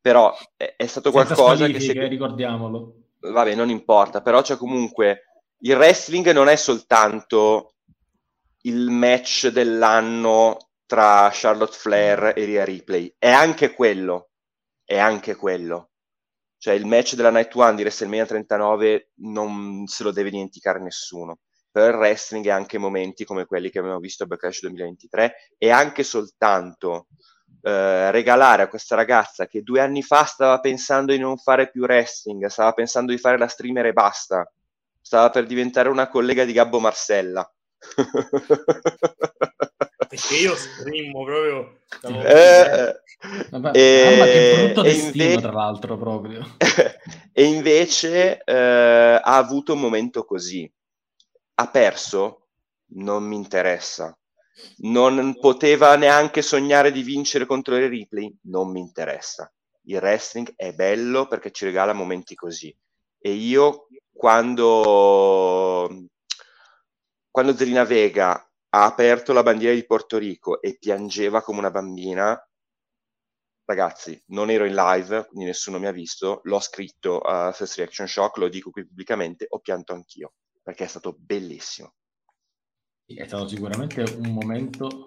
però è stato qualcosa che, ricordiamolo, vabbè, non importa, però c'è comunque, il wrestling non è soltanto il match dell'anno tra Charlotte Flair e Rhea Ripley, è anche quello, cioè il match della Night 1 di WrestleMania 39 non se lo deve dimenticare nessuno, però il wrestling è anche momenti come quelli che abbiamo visto a Backlash 2023, e anche soltanto regalare a questa ragazza che 2 anni fa stava pensando di non fare più wrestling, stava pensando di fare la streamer e basta, stava per diventare una collega di Gabbo Marcella. Perché io streamo proprio vabbè, mamma, che brutto destino, tra l'altro, proprio. E invece ha avuto un momento così, ha perso, non mi interessa. Non poteva neanche sognare di vincere contro le Ripley, non mi interessa. Il wrestling è bello perché ci regala momenti così, e io quando Zelina Vega ha aperto la bandiera di Porto Rico e piangeva come una bambina, ragazzi, non ero in live, quindi nessuno mi ha visto, l'ho scritto a First Reaction Shock, lo dico qui pubblicamente, ho pianto anch'io perché è stato bellissimo. È stato sicuramente un momento.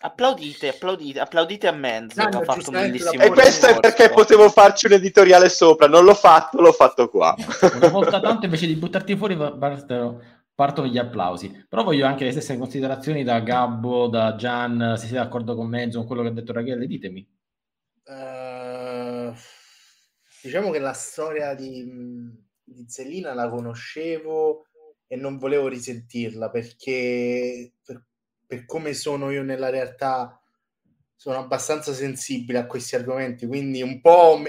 Applaudite a mezzo. No, fatto bellissimo. E questo è perché potevo farci un editoriale sopra, non l'ho fatto, l'ho fatto qua. Una volta tanto, invece di buttarti fuori, partono gli applausi. Però voglio anche le stesse considerazioni da Gabbo, da Gian, se siete d'accordo con me, con quello che ha detto Rachele, ditemi. Diciamo che la storia di Zelina la conoscevo e non volevo risentirla, perché per come sono io nella realtà sono abbastanza sensibile a questi argomenti, quindi un po'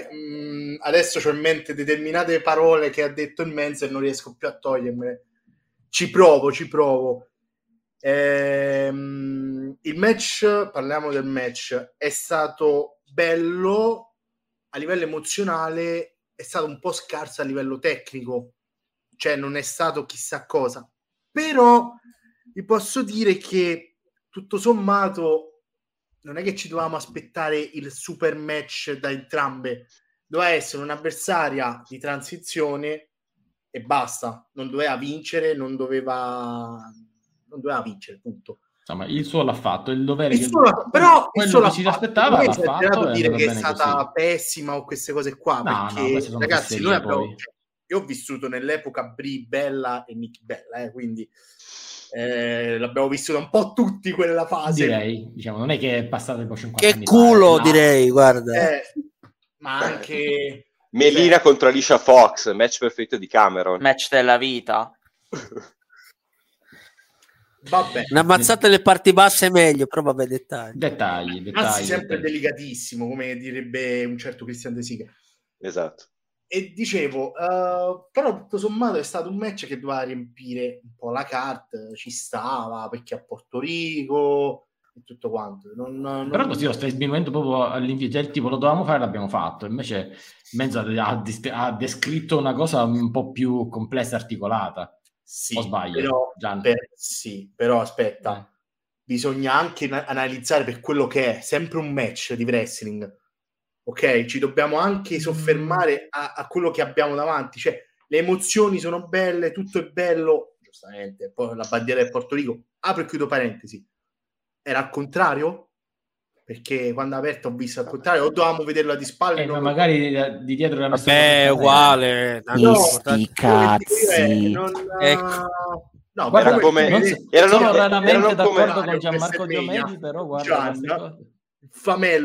adesso ho in mente determinate parole che ha detto il Menzo e non riesco più a togliermele. Ci provo Il match, parliamo del match, è stato bello a livello emozionale, è stato un po' scarso a livello tecnico, cioè non è stato chissà cosa, però vi posso dire che tutto sommato non è che ci dovevamo aspettare il super match da entrambe, doveva essere un'avversaria di transizione e basta, non doveva vincere, non doveva vincere, punto. Insomma, il suo l'ha fatto, il dovere che però quello che ci aspettava l'ha fatto, dire che è stata così pessima o queste cose qua, no, perché no, ragazzi, noi abbiamo, io ho vissuto nell'epoca Brie Bella e Nick Bella, quindi l'abbiamo vissuta un po' tutti quella fase, direi, diciamo, non è che è passato tipo 50 anni, che culo, direi, guarda, ma anche Melina contro Alicia Fox, match perfetto di Cameron, match della vita. Vabbè, ne ammazzate le parti basse meglio, però vabbè, dettagli. Massi sempre delicatissimo, come direbbe un certo Christian De Sica. Esatto. E dicevo, però tutto sommato è stato un match che doveva riempire un po' la carte, ci stava, perché a Porto Rico e tutto quanto. Non... Però così lo stai sminuendo proprio all'invito, il tipo lo dovevamo fare, l'abbiamo fatto, invece Menzo ha descritto una cosa un po' più complessa e articolata. Sì, o sbaglio, però aspetta, bisogna anche analizzare per quello che è sempre un match di wrestling, ok? Ci dobbiamo anche soffermare a quello che abbiamo davanti, cioè le emozioni sono belle, tutto è bello, giustamente, poi la bandiera del Porto Rico, apro e chiudo parentesi, era al contrario? Perché quando ha aperto ho visto al contrario, o dovevamo vederla di spalle, ma magari di dietro la nostra, è uguale, cazzi, no, guarda, erano veramente d'accordo con Gianmarco Diomedi, però guarda,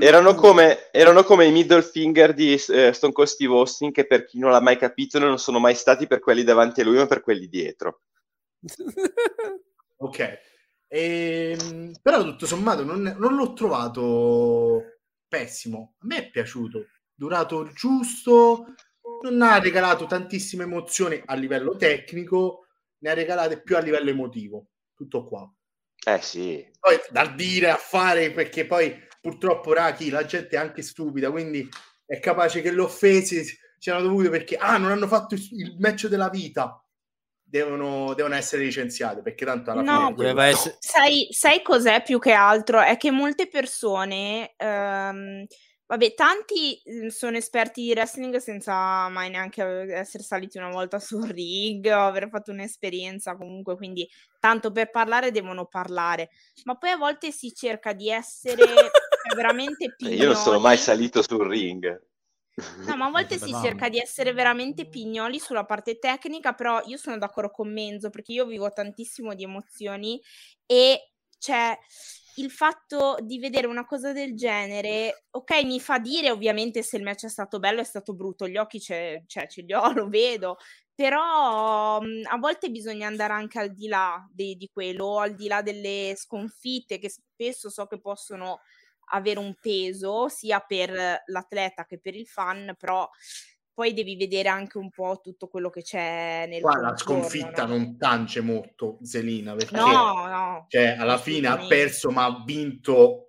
erano come i middle finger di Stone Cold Steve Austin, che per chi non l'ha mai capito non sono mai stati per quelli davanti a lui ma per quelli dietro. Ok. Però tutto sommato non l'ho trovato pessimo, a me è piaciuto, durato il giusto, non ha regalato tantissime emozioni a livello tecnico, ne ha regalate più a livello emotivo, tutto qua. Sì, poi dal dire a fare, perché poi purtroppo la gente è anche stupida, quindi è capace che le offese siano dovute perché non hanno fatto il match della vita, devono essere licenziate, perché tanto alla fine doveva essere... sai cos'è più che altro? È che molte persone tanti sono esperti di wrestling senza mai neanche essere saliti una volta sul ring o aver fatto un'esperienza comunque, quindi tanto per parlare devono parlare, ma poi a volte si cerca di essere veramente pignoli. Io non sono mai salito sul ring. No, ma a volte si cerca di essere veramente pignoli sulla parte tecnica, però io sono d'accordo con Menzo, perché io vivo tantissimo di emozioni e cioè il fatto di vedere una cosa del genere, ok, mi fa dire ovviamente se il match è stato bello, è stato brutto, gli occhi ce li ho, lo vedo, però a volte bisogna andare anche al di là di quello, al di là delle sconfitte che spesso so che possono avere un peso sia per l'atleta che per il fan, però poi devi vedere anche un po' tutto quello che c'è nel la sconfitta, no? Non tange molto Zelina, perché cioè, alla fine ha perso ma ha vinto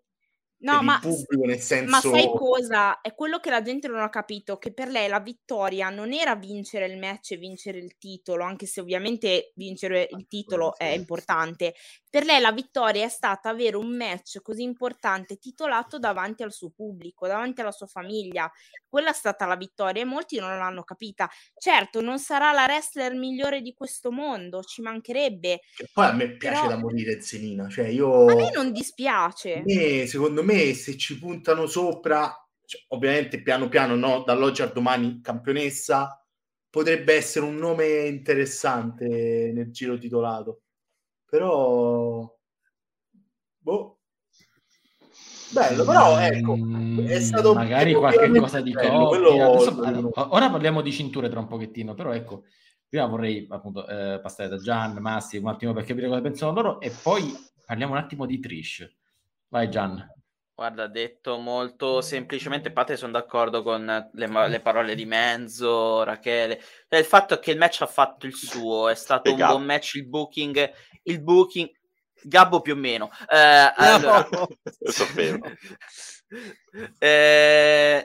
per il pubblico, nel senso... Ma sai cosa? È quello che la gente non ha capito, che per lei la vittoria non era vincere il match e vincere il titolo, anche se ovviamente vincere il titolo è importante. Per lei la vittoria è stata avere un match così importante titolato davanti al suo pubblico, davanti alla sua famiglia. Quella è stata la vittoria e molti non l'hanno capita. Certo, non sarà la wrestler migliore di questo mondo, ci mancherebbe. Che poi a me piace da morire Zelina, cioè io... A me non dispiace. Secondo me se ci puntano sopra, cioè, ovviamente piano piano, dall'oggi al domani campionessa, potrebbe essere un nome interessante nel giro titolato. Però bello, però ecco, è stato magari qualche cosa di bello. Ora parliamo di cinture tra un pochettino, però ecco, prima vorrei appunto passare da Gian, Massi un attimo per capire cosa pensano loro e poi parliamo un attimo di Trish. Vai Gian. Guarda, detto molto semplicemente, sono d'accordo con le parole di Menzo, Rachele. Il fatto è che il match ha fatto il suo, è stato un buon match, il booking Gabbo più o meno. Allora...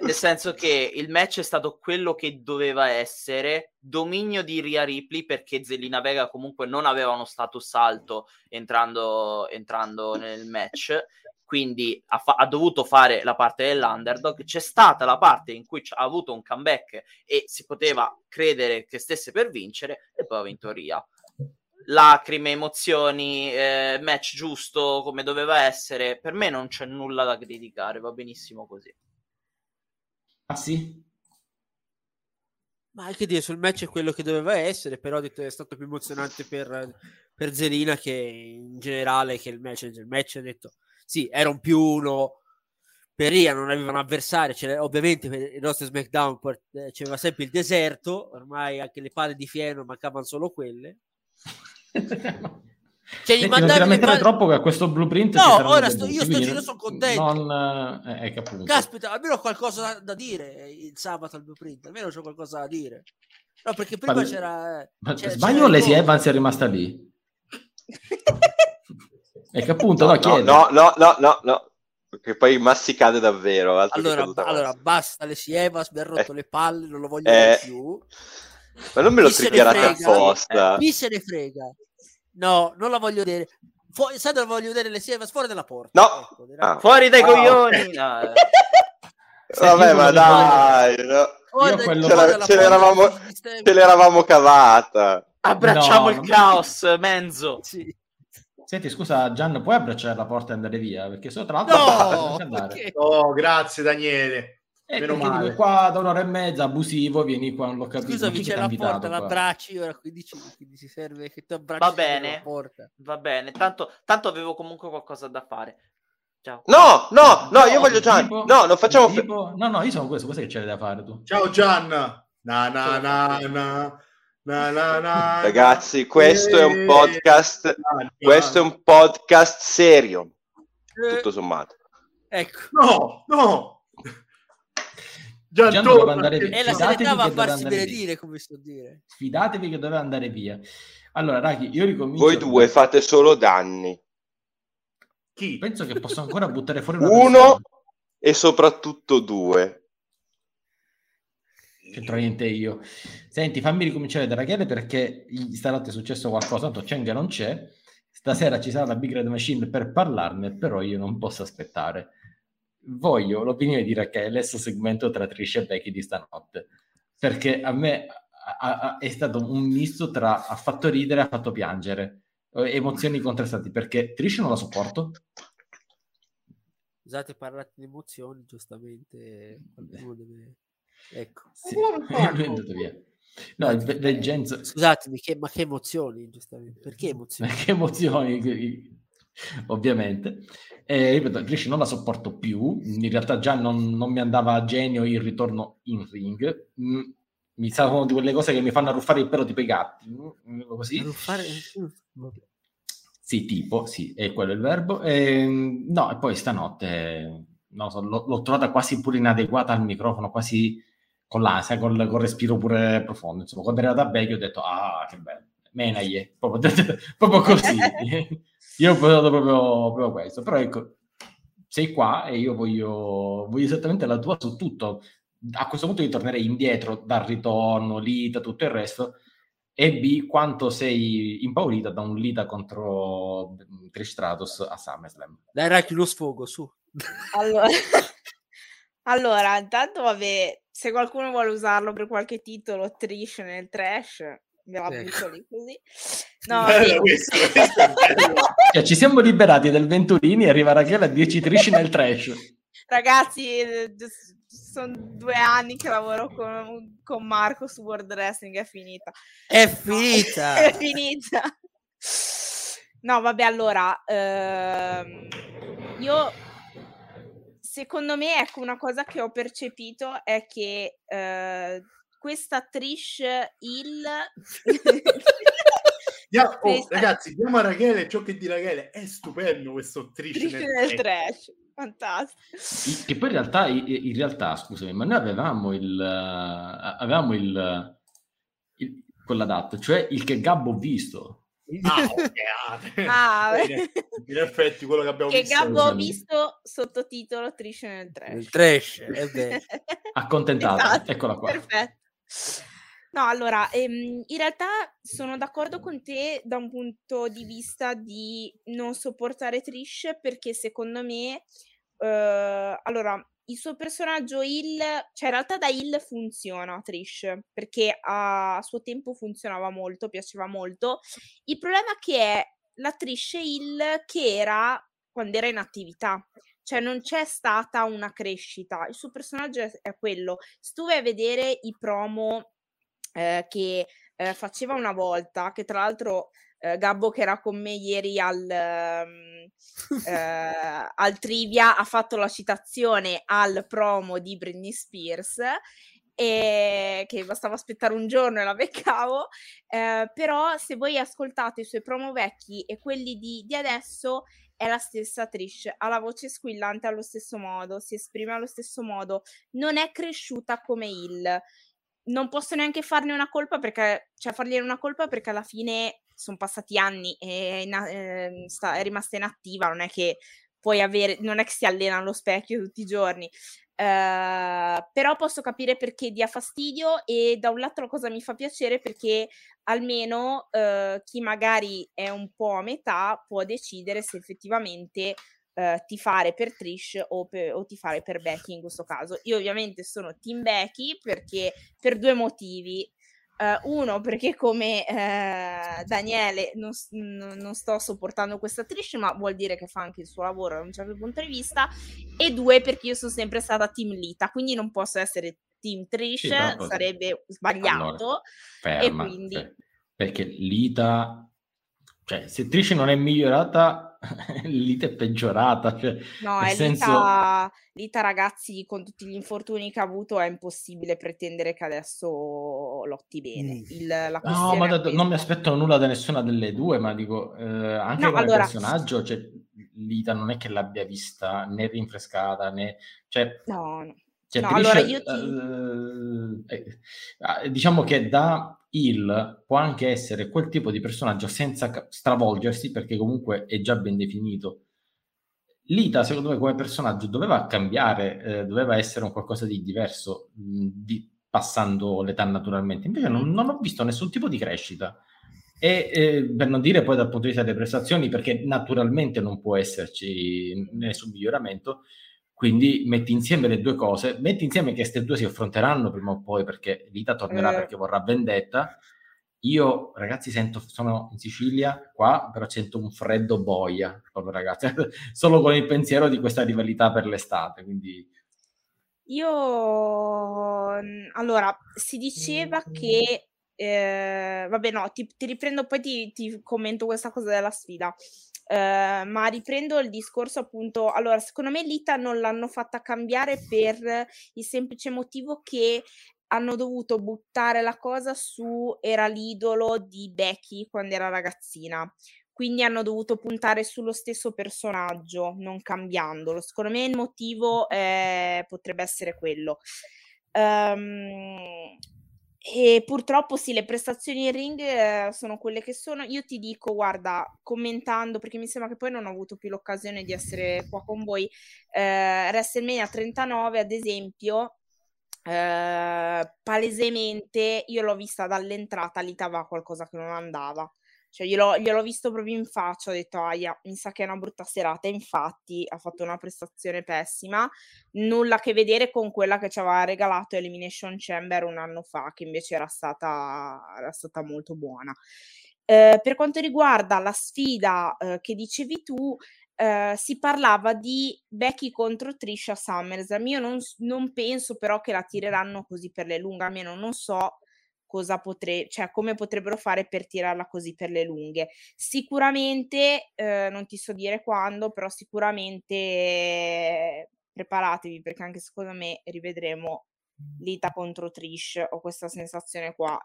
nel senso che il match è stato quello che doveva essere, dominio di Rhea Ripley, perché Zelina Vega comunque non aveva uno status alto entrando nel match, quindi ha dovuto fare la parte dell'underdog. C'è stata la parte in cui ha avuto un comeback e si poteva credere che stesse per vincere, e poi ha vinto Rhea. Lacrime, emozioni, match giusto come doveva essere. Per me non c'è nulla da criticare, va benissimo così. Ah sì? Ma che dire, sul match è quello che doveva essere, però ho detto è stato più emozionante per Zelina che in generale che il match. Il match, ho detto, sì, era un più uno per Rhea, non avevano avversari, cioè, ovviamente per il nostro SmackDown c'era sempre il deserto, ormai anche le palle di fieno mancavano solo quelle. Cioè, senti, non devi mettere troppo che a questo blueprint. No, ora sto giro sono contento. Che appunto. Caspita, almeno ho qualcosa da dire il sabato al blueprint. Almeno c'ho qualcosa da dire. No, perché prima c'era. Sbaglio, Lacey Evans è rimasta lì. E che appunto no. Che poi Massi cade davvero. Allora basta, Lacey Evans mi ha rotto le palle, non lo voglio più. Ma non me lo triggerate apposta. Chi se ne frega? No, non la voglio vedere. Sai dove voglio vedere le Sievas? Fuori dalla porta. No. Ecco, fuori dai coglioni. No. Vabbè, ma dai. Ce l'eravamo cavata. Abbracciamo il caos, Menzo. Sì. Senti, scusa, Gian, puoi abbracciare la porta e andare via? Perché sono tra l'altro... No, grazie, Daniele. Meno male. Qua da un'ora e mezza abusivo, vieni qua, non l'ho capito. Scusami, c'è la porta, l'abbracci ora, quindi si serve che tu abbracci. Va bene, tanto avevo comunque qualcosa da fare. Ciao. No, io voglio Gian. Tipo, no, non facciamo No, io sono questo che c'è da fare tu. Ciao Gian. Na. Ragazzi, questo è un podcast, questo è un podcast serio. Tutto sommato. Ecco. No. Gian doveva andare via. E la sanità va a farsi benedire, come sto a dire. Sfidatevi che doveva andare via. Allora, ragazzi, io ricomincio. Voi due fate solo danni. Chi? Penso che posso ancora buttare fuori una persona. E soprattutto due. C'entro niente io. Senti, fammi ricominciare da Rachele, perché stanotte è successo qualcosa, tanto c'è che non c'è. Stasera ci sarà la Big Red Machine per parlarne, però io non posso aspettare. Voglio l'opinione di Rachele sul segmento tra Trish e Becky di stanotte, perché a me è stato un misto tra ha fatto ridere e ha fatto piangere, emozioni contrastanti, perché Trish non la sopporto. Scusate, parlate di emozioni, giustamente. Ecco. Sì. No, Genzo... Scusatemi, ma che emozioni, giustamente. Perché emozioni? Ma che emozioni? Ovviamente, ripeto, Trish non la sopporto più. In realtà già non mi andava a genio il ritorno in ring. Mi sa una di quelle cose che mi fanno arruffare il pelo tipo i gatti, così. Sì, tipo, sì, è quello il verbo. No, e poi stanotte non so, l'ho trovata quasi pure inadeguata al microfono, quasi con l'ansia, col respiro pure profondo. Insomma, quando era da Becky ho detto, ah, che bello, menaglie, proprio così. Io ho pensato proprio questo, però ecco, sei qua e io voglio esattamente la tua su tutto. A questo punto io tornerei indietro dal ritorno, Lita, tutto il resto, e B, quanto sei impaurita da un Lita contro Trish Stratus a SummerSlam. Dai Raki, lo sfogo, su. Allora, intanto vabbè, se qualcuno vuole usarlo per qualche titolo, Trish nel trash... me la butto lì così. No, questo è bello. Cioè, ci siamo liberati del Venturini e arriva Rachele a 10 Trish nel trash. Ragazzi, sono 2 anni che lavoro con Marco su World Wrestling, è finita. È finita. No, vabbè, allora io secondo me, ecco, una cosa che ho percepito è che questa Trish Hill ragazzi, diamo a Rachele ciò che di Rachele, è stupendo questo Trish nel trash, fantastico. Che poi in realtà scusami, ma noi avevamo quella data, cioè il che Gabbo ho visto Ah, okay. Ah, in effetti quello che abbiamo che visto, Gabbo ha visto sottotitolo Trish nel trash. Il trash, è vero. Accontentata, esatto. Eccola qua. Perfetto. No, allora, in realtà sono d'accordo con te da un punto di vista di non sopportare Trish, perché secondo me allora il suo personaggio heel, cioè in realtà da heel funziona Trish, perché a suo tempo funzionava molto, piaceva molto. Il problema che è la Trish heel che era quando era in attività, cioè non c'è stata una crescita. Il suo personaggio è quello. Se tu vai a vedere i promo che faceva una volta, che tra l'altro Gabbo, che era con me ieri al Trivia, ha fatto la citazione al promo di Britney Spears, che bastava aspettare un giorno e la beccavo, però se voi ascoltate i suoi promo vecchi e quelli di adesso, è la stessa Trish, ha la voce squillante allo stesso modo, si esprime allo stesso modo, non è cresciuta come heel. Non posso neanche farne una colpa, perché alla fine sono passati anni e è rimasta inattiva, non è che puoi avere, non è che si allena allo specchio tutti i giorni, però posso capire perché dia fastidio, e da un lato la cosa mi fa piacere perché almeno chi magari è un po' a metà può decidere se effettivamente tifare per Trish o tifare per Becky. In questo caso io ovviamente sono team Becky, perché per due motivi. Uno, perché come Daniele non sto sopportando questa Trish, ma vuol dire che fa anche il suo lavoro da un certo punto di vista, e due, perché io sono sempre stata team Lita, quindi non posso essere team Trish, sarebbe sbagliato. Allora, ferma, e quindi perché Lita, cioè se Trish non è migliorata, Lita è peggiorata, cioè, no, nel senso... Lita, ragazzi, con tutti gli infortuni che ha avuto è impossibile pretendere che adesso lotti bene. No, ma non mi aspetto nulla da nessuna delle due, ma dico anche come personaggio, cioè, Lita non è che l'abbia vista né rinfrescata né, cioè, diciamo che da heel può anche essere quel tipo di personaggio senza stravolgersi, perché comunque è già ben definito. Lita, secondo me, come personaggio doveva cambiare, doveva essere un qualcosa di diverso, passando l'età naturalmente. Invece non ho visto nessun tipo di crescita. E per non dire poi dal punto di vista delle prestazioni, perché naturalmente non può esserci nessun miglioramento. Quindi metti insieme le due cose, metti insieme che queste due si affronteranno prima o poi, perché Lita tornerà perché vorrà vendetta. Io, ragazzi, sono in Sicilia qua, però sento un freddo boia, proprio, ragazzi, solo con il pensiero di questa rivalità per l'estate, quindi... Allora, si diceva che... vabbè, no, ti riprendo, poi ti commento questa cosa della sfida. Ma riprendo il discorso, appunto. Allora, secondo me Lita non l'hanno fatta cambiare per il semplice motivo che hanno dovuto buttare la cosa su era l'idolo di Becky quando era ragazzina, quindi hanno dovuto puntare sullo stesso personaggio non cambiandolo. Secondo me il motivo potrebbe essere quello. E purtroppo sì, le prestazioni in ring sono quelle che sono. Io ti dico, guarda, commentando, perché mi sembra che poi non ho avuto più l'occasione di essere qua con voi, WrestleMania 39 ad esempio, palesemente io l'ho vista dall'entrata, lì tava qualcosa che non andava, cioè gliel'ho visto proprio in faccia, ho detto ahia, mi sa che è una brutta serata. Infatti ha fatto una prestazione pessima, nulla a che vedere con quella che ci aveva regalato Elimination Chamber un anno fa, che invece era stata molto buona. Per quanto riguarda la sfida che dicevi tu, si parlava di Becky contro Trish a SummerSlam. Io non penso però che la tireranno così per le lunghe, almeno non so come potrebbero fare per tirarla così per le lunghe. Sicuramente non ti so dire quando, però sicuramente preparatevi, perché anche secondo me rivedremo Lita contro Trish, ho questa sensazione qua,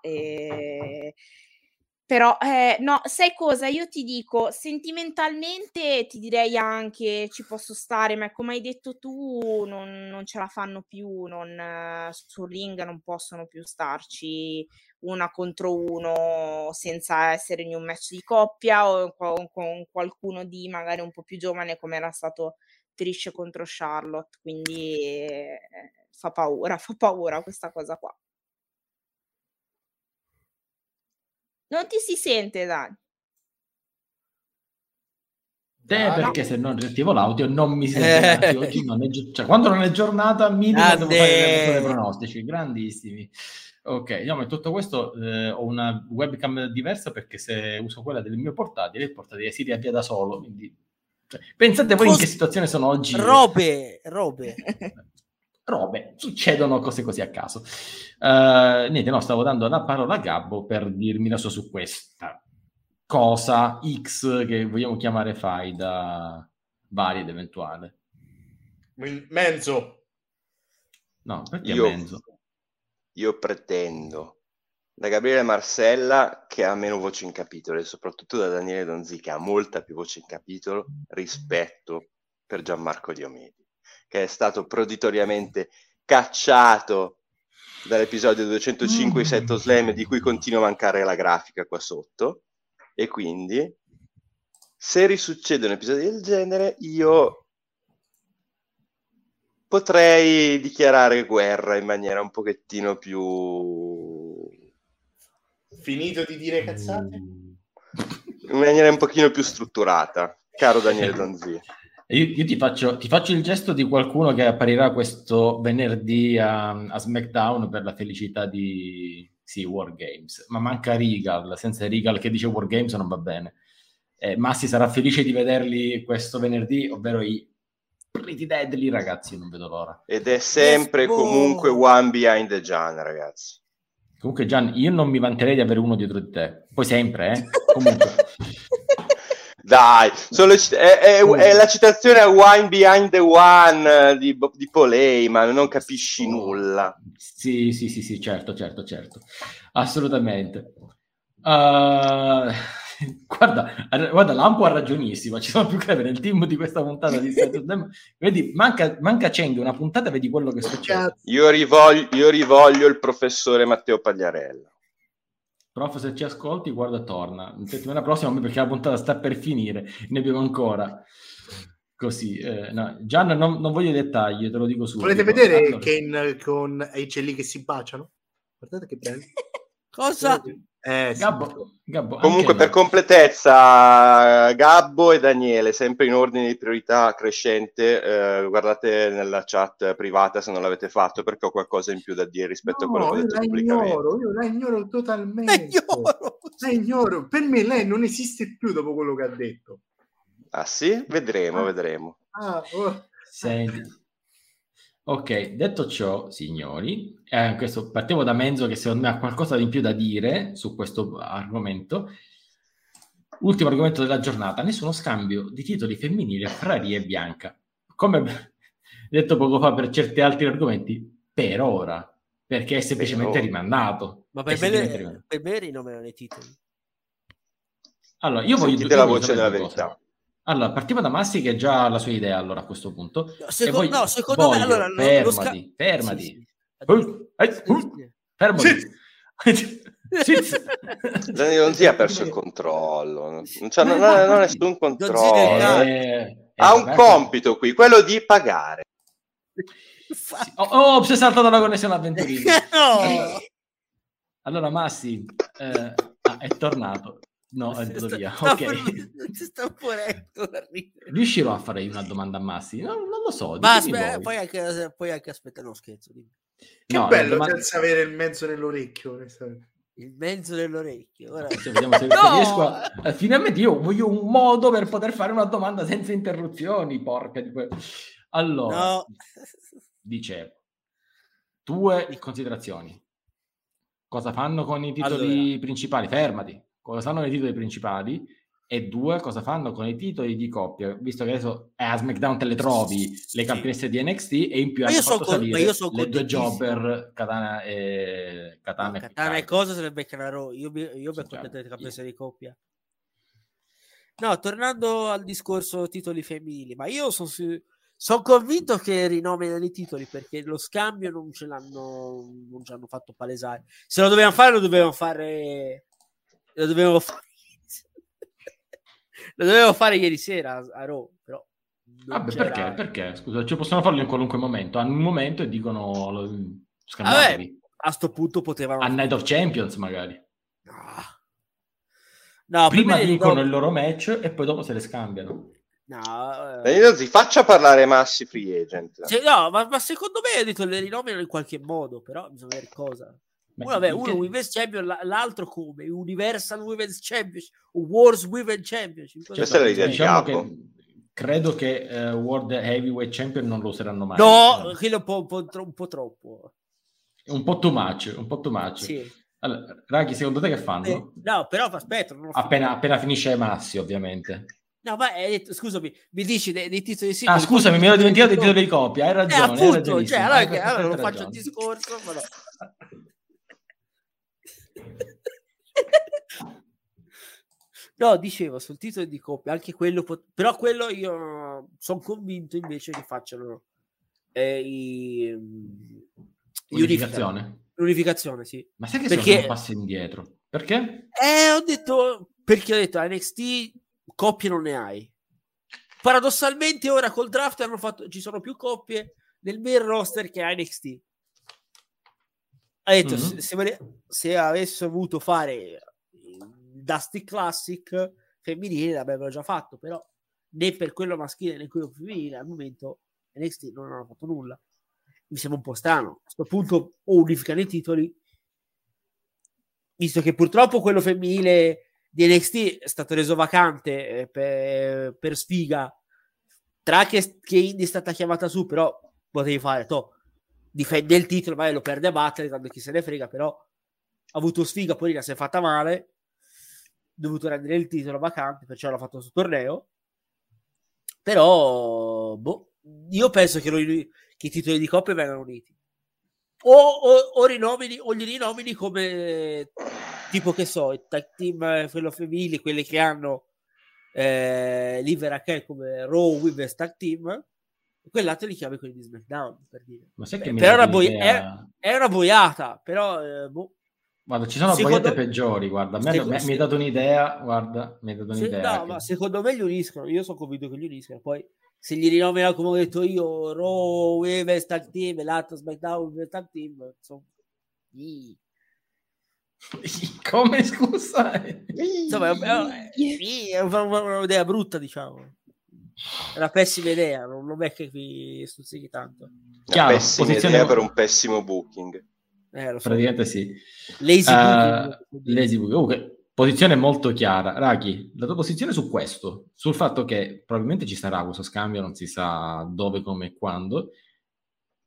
Però, no, sai cosa? Io ti dico, sentimentalmente ti direi anche ci posso stare, ma come hai detto tu, non ce la fanno più, sul ring non possono più starci una contro uno senza essere in un match di coppia o con qualcuno di magari un po' più giovane come era stato Trish contro Charlotte, quindi fa paura questa cosa qua. Non ti si sente, Dani? Perché no. Se non attivo l'audio non mi sento. Oggi non è quando non è giornata minima devo fare i pronostici, grandissimi. Ok, andiamo in tutto questo. Ho una webcam diversa perché se uso quella del mio portatile, il portatile si riavvia da solo. Quindi... cioè, pensate voi in che situazione sono oggi. Robe, succedono cose così a caso. Niente, no, stavo dando la parola a Gabbo per dirmi la sua su questa cosa X che vogliamo chiamare faida varia ed eventuale. Mezzo. No, perché mezzo? Io pretendo da Gabriele Marcella, che ha meno voce in capitolo, e soprattutto da Daniele Donzì, che ha molta più voce in capitolo, rispetto per Gianmarco Diomedi, che è stato proditoriamente cacciato dall'episodio 205 Setto Slam, di cui continua a mancare la grafica qua sotto, e quindi se risuccede un episodio del genere io potrei dichiarare guerra in maniera un pochettino più... Finito di dire cazzate? In maniera un pochino più strutturata, caro Daniele Donzì. Io ti faccio il gesto di qualcuno che apparirà questo venerdì a SmackDown per la felicità di War Games, ma manca Regal, senza Regal che dice War Games non va bene. Massi sarà felice di vederli questo venerdì, ovvero i Pretty Deadly, ragazzi, non vedo l'ora. Ed è sempre comunque one behind the Gian, ragazzi. Comunque Gian, io non mi vanterei di avere uno dietro di te, poi sempre, comunque... Dai, è la citazione a Wine Behind the One di Paul Heyman, non capisci nulla. Sì, certo, assolutamente. Guarda, Lampo ha ragionissima, ci sono più crepe nel team di questa puntata di vedi, manca Ceng una puntata, vedi quello che succede. Io rivoglio il professore Matteo Pagliarella. Prof, se ci ascolti, guarda, torna settimana prossima perché la puntata sta per finire, ne abbiamo ancora così. No. Gian, non voglio dettagli, te lo dico subito. Volete vedere Kane con H&L che si baciano? Guardate che bello. Cosa? Gabbo, comunque per completezza Gabbo e Daniele sempre in ordine di priorità crescente, guardate nella chat privata se non l'avete fatto perché ho qualcosa in più da dire rispetto a quello che ho detto pubblicamente. Io la ignoro totalmente, la ignoro. Per me lei non esiste più dopo quello che ha detto. Ah sì? Vedremo. Senti. Ok, detto ciò, signori, partiamo da Menzo che secondo me ha qualcosa in più da dire su questo argomento. Ultimo argomento della giornata, nessuno scambio di titoli femminili fra Rhea e Bianca. Come detto poco fa per certi altri argomenti, per ora, perché è semplicemente rimandato. Ma per me rinomano i titoli. Allora, io voglio dire la voce della verità. Cosa. Allora, partiamo da Massi che già ha la sua idea allora a questo punto. Secondo me... Allora, fermati. Non si ha perso il controllo. Non ha nessun controllo. Ha un compito qui, quello di pagare. Oh, si è saltata la connessione a Venturini. Allora, Massi è tornato. No, è andato via. Riuscirò a fare una domanda a Massi? No, non lo so. Ma poi anche aspetta, no, scherzo. Che bello senza avere il mezzo nell'orecchio. Il mezzo nell'orecchio. Ora... vediamo se riesco a... Finalmente io voglio un modo per poter fare una domanda senza interruzioni, porca di quello. Allora, dicevo, due considerazioni. Cosa fanno con i titoli principali? Fermati. Cosa sanno nei titoli principali E due, cosa fanno con i titoli di coppia? Visto che adesso a SmackDown te le trovi, le campionesse di NXT, e in più hanno fatto salire le due jobber, Katana e... Katana e cosa sarebbe chiaro? Io per le campionesse di coppia. No, tornando al discorso titoli femminili, ma io sono convinto che rinominano i titoli, perché lo scambio non ci hanno fatto palesare. Se lo dovevano fare, lo dovevano fare lo dovevo fare ieri sera a Raw, però perché? Scusa, ci possono farlo in qualunque momento. Hanno un momento e dicono scambiatevi. A sto punto potevano a Night of Champions magari. No, prima dicono il loro match e poi dopo se le scambiano. No, si faccia parlare Massi free agent. Ma secondo me ho detto le rinominano in qualche modo, però bisogna vedere cosa. Uno Women's Champion, l'altro come Universal Women's Championship, World Women's Championship. Diciamo che credo che World Heavyweight Champion non lo useranno mai. No, quello è un po' troppo. Un po' too much. Sì. Allora, ragazzi, secondo te che fanno? No, però aspetta. Appena finisce Massi, ovviamente. No, ma scusami, mi dici dei titoli singoli? Ah, scusami, mi ero dimenticato dei titoli di copia. Hai ragione. Appunto, cioè, allora non faccio il discorso, ma no. No, dicevo sul titolo di coppia anche quello, però quello io sono convinto invece che facciano l'unificazione, sì. Ma sai che sono un passo indietro? Perché? Ho detto NXT coppie non ne hai. Paradossalmente ora col draft ci sono più coppie nel main roster che NXT. Ha detto se avessero voluto fare Dusty Classic femminile l'avrebbero già fatto, però né per quello maschile né quello femminile al momento NXT non hanno fatto nulla. Mi sembra un po' strano. A questo punto unificano i titoli, visto che purtroppo quello femminile di NXT è stato reso vacante per sfiga, tra che Indy è stata chiamata su, però potevi fare difende il titolo, magari lo perde a battere, tanto chi se ne frega, però ha avuto sfiga, poi la si è fatta male, ha dovuto rendere il titolo vacante, perciò l'ha fatto sul torneo. Però io penso che i titoli di coppia vengano uniti o rinomini, o li rinomini come tipo che so il tag team, quello femminile, quelle che hanno Liver come Raw Women's Tag Team, quell'altro li chiami quelli di SmackDown, per dire. Ma sai che è una boiata, però Guarda, ci sono boiate peggiori, guarda, mi hai dato un'idea, No, ma secondo me li uniscono, io sono convinto che li uniscono, poi se gli rinomino come ho detto io, Raw Women's Tag Team e l'altro SmackDown Women's Tag Team, insomma. Come scusa? Insomma, è un'idea brutta, diciamo. È una pessima idea, non è che vi stuzzichi tanto. Chiaro, pessima idea per un pessimo booking. Praticamente sì. Lazy booking. Comunque, posizione molto chiara. Raghi, la tua posizione su questo, sul fatto che probabilmente ci sarà questo scambio, non si sa dove, come e quando,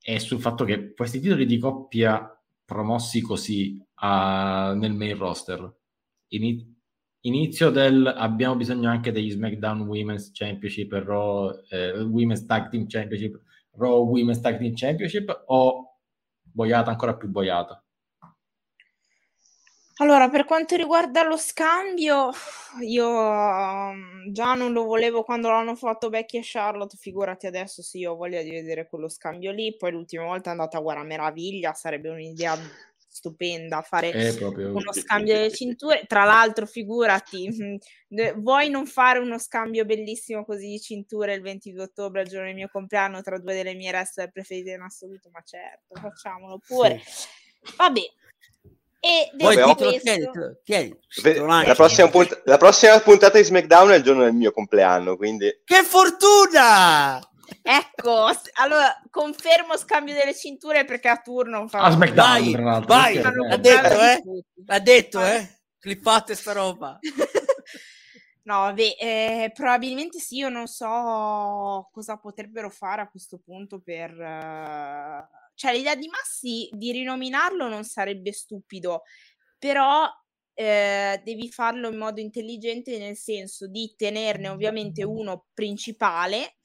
e sul fatto che questi titoli di coppia promossi così nel main roster inizio del abbiamo bisogno anche degli SmackDown Women's Championship e Raw Women's Tag Team Championship, Raw Women's Tag Team Championship, o boiata ancora più boiata? Allora, per quanto riguarda lo scambio, io già non lo volevo quando l'hanno fatto Becky e Charlotte, figurati adesso se io ho voglia di vedere quello scambio lì. Poi l'ultima volta è andata a guarda meraviglia, sarebbe un'idea stupenda fare uno scambio delle cinture. Tra l'altro, figurati, vuoi non fare uno scambio bellissimo così di cinture il 22 ottobre, il giorno del mio compleanno, tra due delle mie wrestler preferite in assoluto? Ma certo, facciamolo pure. Sì. Vabbè. E la prossima puntata di SmackDown è il giorno del mio compleanno, quindi che fortuna! Ecco, allora confermo scambio delle cinture perché a turno fa SmackDown. Vai, l'ha detto. Clippate sta roba. No, vabbè, probabilmente sì, io non so cosa potrebbero fare a questo punto per l'idea di Massi di rinominarlo non sarebbe stupido, però devi farlo in modo intelligente, nel senso di tenerne ovviamente uno principale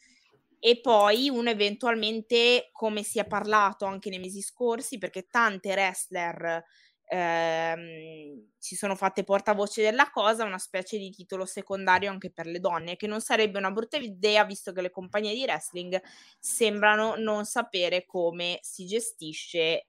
e poi uno eventualmente, come si è parlato anche nei mesi scorsi, perché tante wrestler si sono fatte portavoce della cosa, una specie di titolo secondario anche per le donne, che non sarebbe una brutta idea, visto che le compagnie di wrestling sembrano non sapere come si gestisce,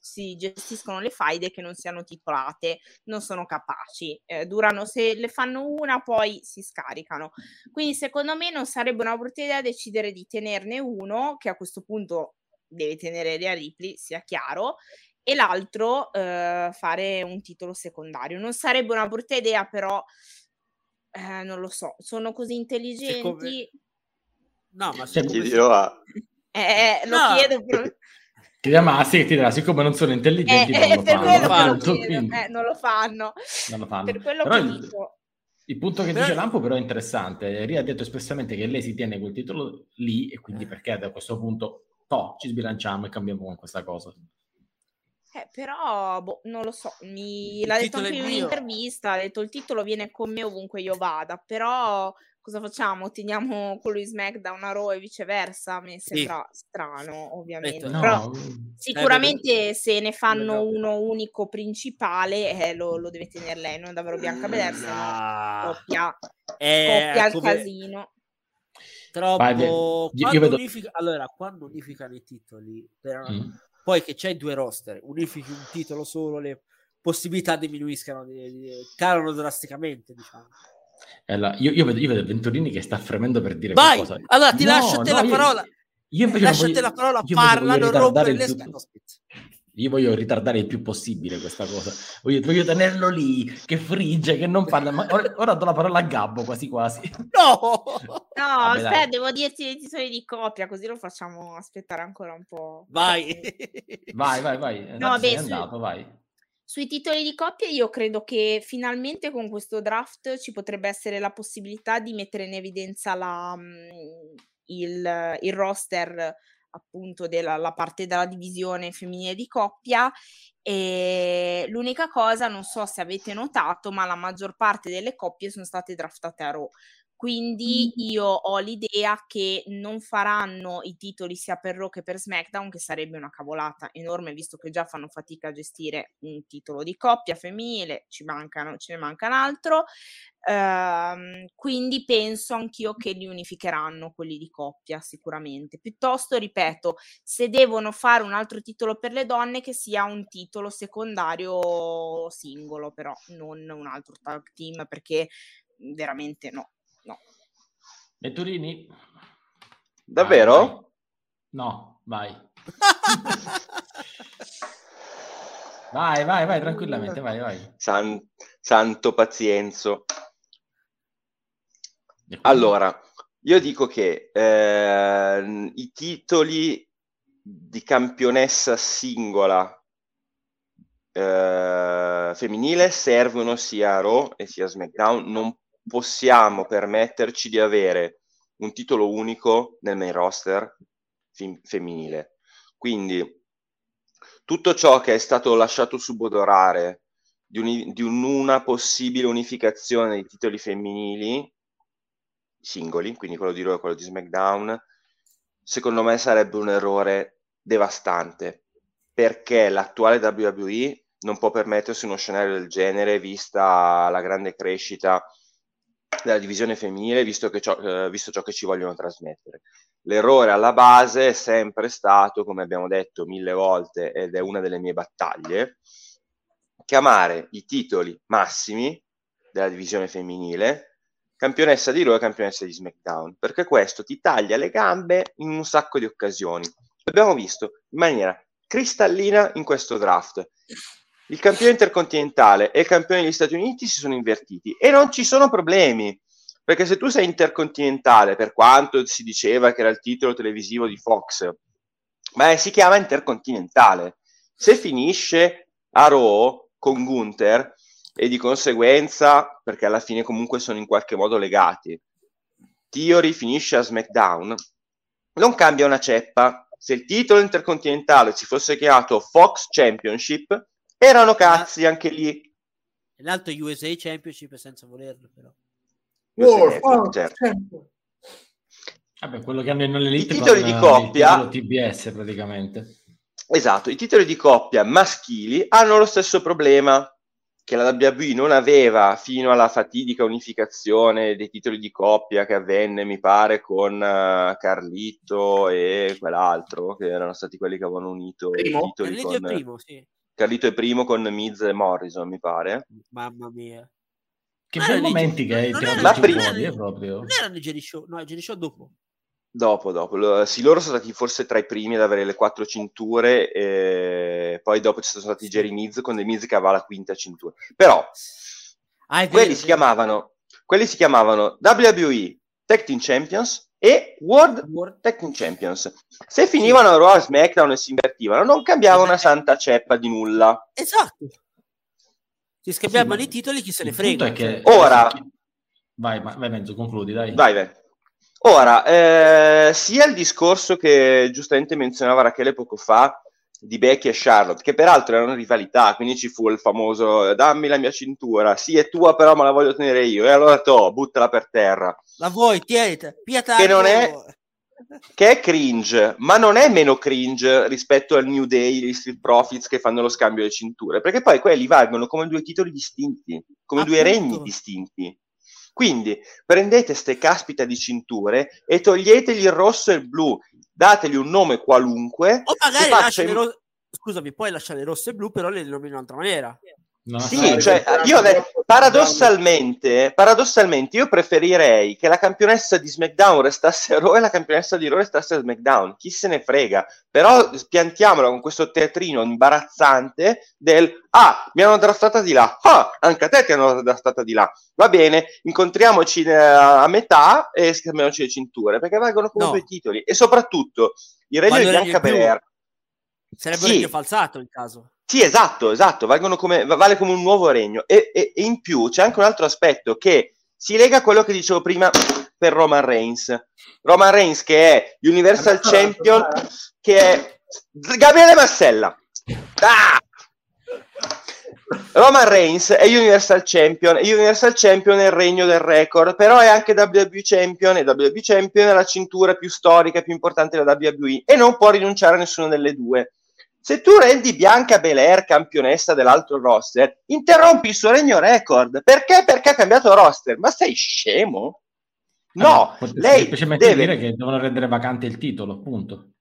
si gestiscono le faide che non siano titolate, non sono capaci, durano, se le fanno una poi si scaricano, quindi secondo me non sarebbe una brutta idea decidere di tenerne uno, che a questo punto deve tenere Rhea Ripley, sia chiaro, e l'altro fare un titolo secondario. Non sarebbe una brutta idea, però non lo so, sono così intelligenti. Come... No, ma se ti dirò lo chiedo però... Ti dirà Massi che ti dirà, siccome non sono intelligenti non lo fanno. Per quello però che dico. Il punto che dice Lampo però è interessante. Ria ha detto espressamente che lei si tiene quel titolo lì e quindi perché da questo punto ci sbilanciamo e cambiamo con questa cosa. Però non lo so, l'ha detto anche in un'intervista, ha detto il titolo viene con me ovunque io vada, però cosa facciamo? Teniamo quello di SmackDown a Raw e viceversa? Mi sembra strano, ovviamente. Però sicuramente se ne fanno uno unico principale, lo deve tenere lei, non davvero Bianca Belair, se no scoppia il casino. Troppo. Allora, quando unificano i titoli... Poi che c'è due roster, unifichi un titolo solo, le possibilità diminuiscano, calano drasticamente, diciamo. Allora, io vedo Venturini che sta fremendo per dire qualcosa. Allora ti lascio te la parola. Io voglio ritardare il più possibile questa cosa. Voglio tenerlo lì, che frigge, che non parla. Ma ora do la parola a Gabbo, quasi quasi. Aspetta, devo dirti dei titoli di coppia, così lo facciamo aspettare ancora un po'. Vai. Vai. Sui titoli di coppia io credo che finalmente con questo draft ci potrebbe essere la possibilità di mettere in evidenza il roster, appunto, della parte della divisione femminile di coppia. E l'unica cosa, non so se avete notato, ma la maggior parte delle coppie sono state draftate a Raw, quindi io ho l'idea che non faranno i titoli sia per Raw che per SmackDown, che sarebbe una cavolata enorme, visto che già fanno fatica a gestire un titolo di coppia femminile, ce ne manca un altro, quindi penso anch'io che li unificheranno quelli di coppia sicuramente, piuttosto, ripeto, se devono fare un altro titolo per le donne, che sia un titolo secondario singolo, però non un altro tag team, perché veramente no. Venturini? Davvero? Vai. No, vai. vai, tranquillamente, vai. Santo pazienzo. Allora, io dico che i titoli di campionessa singola femminile servono sia a Raw e sia a SmackDown. Non possiamo permetterci di avere un titolo unico nel main roster femminile, quindi tutto ciò che è stato lasciato subodorare di una possibile unificazione dei titoli femminili singoli, quindi quello di Raw e quello di SmackDown, secondo me sarebbe un errore devastante, perché l'attuale WWE non può permettersi uno scenario del genere, vista la grande crescita della divisione femminile, visto ciò che ci vogliono trasmettere. L'errore alla base è sempre stato, come abbiamo detto 1000 volte, ed è una delle mie battaglie, chiamare i titoli massimi della divisione femminile campionessa di Raw e campionessa di SmackDown, perché questo ti taglia le gambe in un sacco di occasioni. L'abbiamo visto in maniera cristallina in questo draft. Il campione intercontinentale e il campione degli Stati Uniti si sono invertiti e non ci sono problemi, perché se tu sei intercontinentale, per quanto si diceva che era il titolo televisivo di Fox, ma si chiama intercontinentale. Se finisce a Raw con Gunther e di conseguenza, perché alla fine comunque sono in qualche modo legati, Theory finisce a SmackDown, non cambia una ceppa. Se il titolo intercontinentale si fosse chiamato Fox Championship, erano cazzi anche lì, l'altro USA Championship senza volerlo, però. Certo. Vabbè, quello che hanno in Elite, i titoli di coppia, il TBS praticamente. Esatto, i titoli di coppia maschili hanno lo stesso problema che la WWE non aveva fino alla fatidica unificazione dei titoli di coppia che avvenne, mi pare, con Carlito e quell'altro, che erano stati quelli che avevano unito i titoli. Carlito e Primo, sì. Carlito e Primo con Miz e Morrison, mi pare. Mamma mia. Che bei momenti che hai tirato fuori, proprio. Non erano i Jerry Show, no, i Jerry Show dopo. Dopo. Sì, loro sono stati forse tra i primi ad avere le 4 cinture, e poi dopo ci sono stati i Jerry Miz con dei Miz che aveva la quinta cintura. Però, quelli si chiamavano WWE Tag Team Champions e World Tag Team Champions. Se finivano a Raw e SmackDown e si invertivano, non cambiava una santa ceppa di nulla. Esatto. Si scambiavano i titoli, chi se ne frega. Che... Ora... Vai mezzo, concludi, dai. Vai. Ora, sia il discorso che giustamente menzionava Rachele poco fa di Becky e Charlotte, che peraltro erano rivalità, quindi ci fu il famoso dammi la mia cintura, sì è tua però me la voglio tenere io, e allora buttala per terra. La vuoi, tienita, pietà. Che è cringe, ma non è meno cringe rispetto al New Day, gli Street Profits che fanno lo scambio di cinture, perché poi quelli valgono come due titoli distinti, come due regni distinti. Quindi prendete ste caspita di cinture e toglietegli il rosso e il blu, dategli un nome qualunque. O magari scusami, puoi lasciare rosso e blu, però le nomini in un'altra maniera. No, sì, cioè, io paradossalmente io preferirei che la campionessa di SmackDown restasse a Raw e la campionessa di Raw restasse a SmackDown, chi se ne frega, però piantiamola con questo teatrino imbarazzante del mi hanno draftata di là, anche a te ti hanno draftata di là, va bene, incontriamoci a metà e scambiamoci le cinture, perché valgono comunque i titoli. E soprattutto il regno di Bianca Belair sarebbe un regno falsato in caso. Sì, esatto, vale come un nuovo regno. E in più c'è anche un altro aspetto che si lega a quello che dicevo prima per Roman Reigns. Roman Reigns che è Universal Champion, che è Gabriele Massella. Roman Reigns è Universal Champion, e Universal Champion è il regno del record, però è anche WWE Champion, e WWE Champion è la cintura più storica e più importante della WWE, e non può rinunciare a nessuna delle due. Se tu rendi Bianca Belair campionessa dell'altro roster, interrompi il suo regno record. Perché? Perché ha cambiato roster? Ma sei scemo? No, lei semplicemente deve dire che devono rendere vacante il titolo, appunto.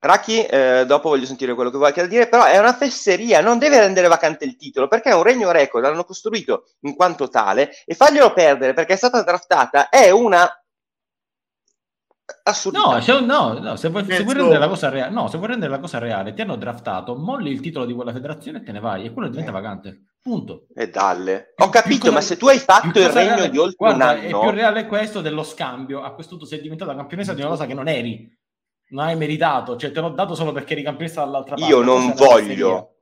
Raki, dopo voglio sentire quello che vuoi dire, però è una fesseria, non deve rendere vacante il titolo, perché è un regno record, l'hanno costruito in quanto tale, e farglielo perdere perché è stata draftata è una... No, se vuoi rendere la cosa reale, ti hanno draftato, molli il titolo di quella federazione e te ne vai, e quello diventa vacante, punto. E dalle. Ho capito, ma se tu hai fatto il regno reale, di oltre un anno... è più reale questo dello scambio. A questo punto sei diventata campionessa di una cosa che non eri, non hai meritato, cioè te l'ho dato solo perché eri campionessa dall'altra parte. Io non voglio...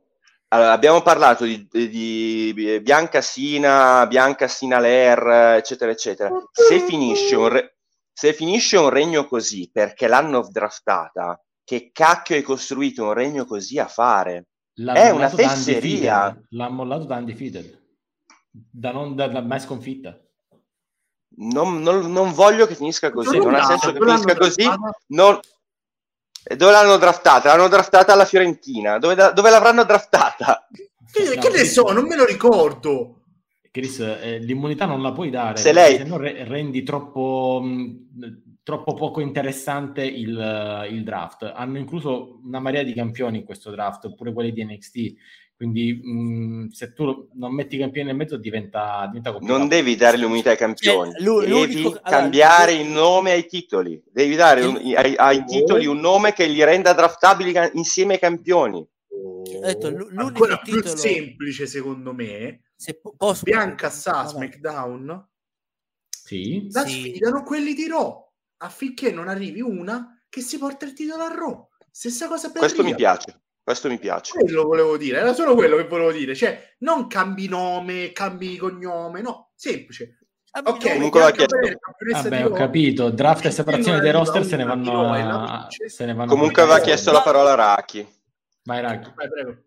Allora, abbiamo parlato di Bianca Sina Ler, eccetera, eccetera. Se finisce un regno così perché l'hanno draftata, che cacchio hai costruito un regno così a fare? È una fesseria. L'ha mollato da Undefeated, da mai sconfitta. Non voglio che finisca così, non ha senso che finisca così. Dove l'hanno draftata? L'hanno draftata alla Fiorentina. Dove l'avranno draftata? Che ne so, non me lo ricordo. Chris, l'immunità non la puoi dare se no rendi troppo poco interessante il draft. Hanno incluso una marea di campioni in questo draft, oppure quelli di NXT, quindi se tu non metti i campioni nel mezzo diventa complicato. Non devi dare l'immunità ai campioni, devi cambiare il nome ai titoli, devi dare ai titoli un nome che li renda draftabili insieme ai campioni. L'unico titolo più semplice, secondo me, se posso, Bianca sa SmackDown, sì, la sfidano quelli di Raw, affinché non arrivi una che si porta il titolo a Raw. Stessa cosa per questo Rhea. Questo mi piace. Quello volevo dire, era solo quello che volevo dire, cioè non cambi nome, cambi cognome, no, semplice. Ok, Nicola vabbè, ho capito, draft e separazione dei roster se ne vanno. Comunque aveva chiesto la parola a Raki. Vai, Raki. Vai, prego.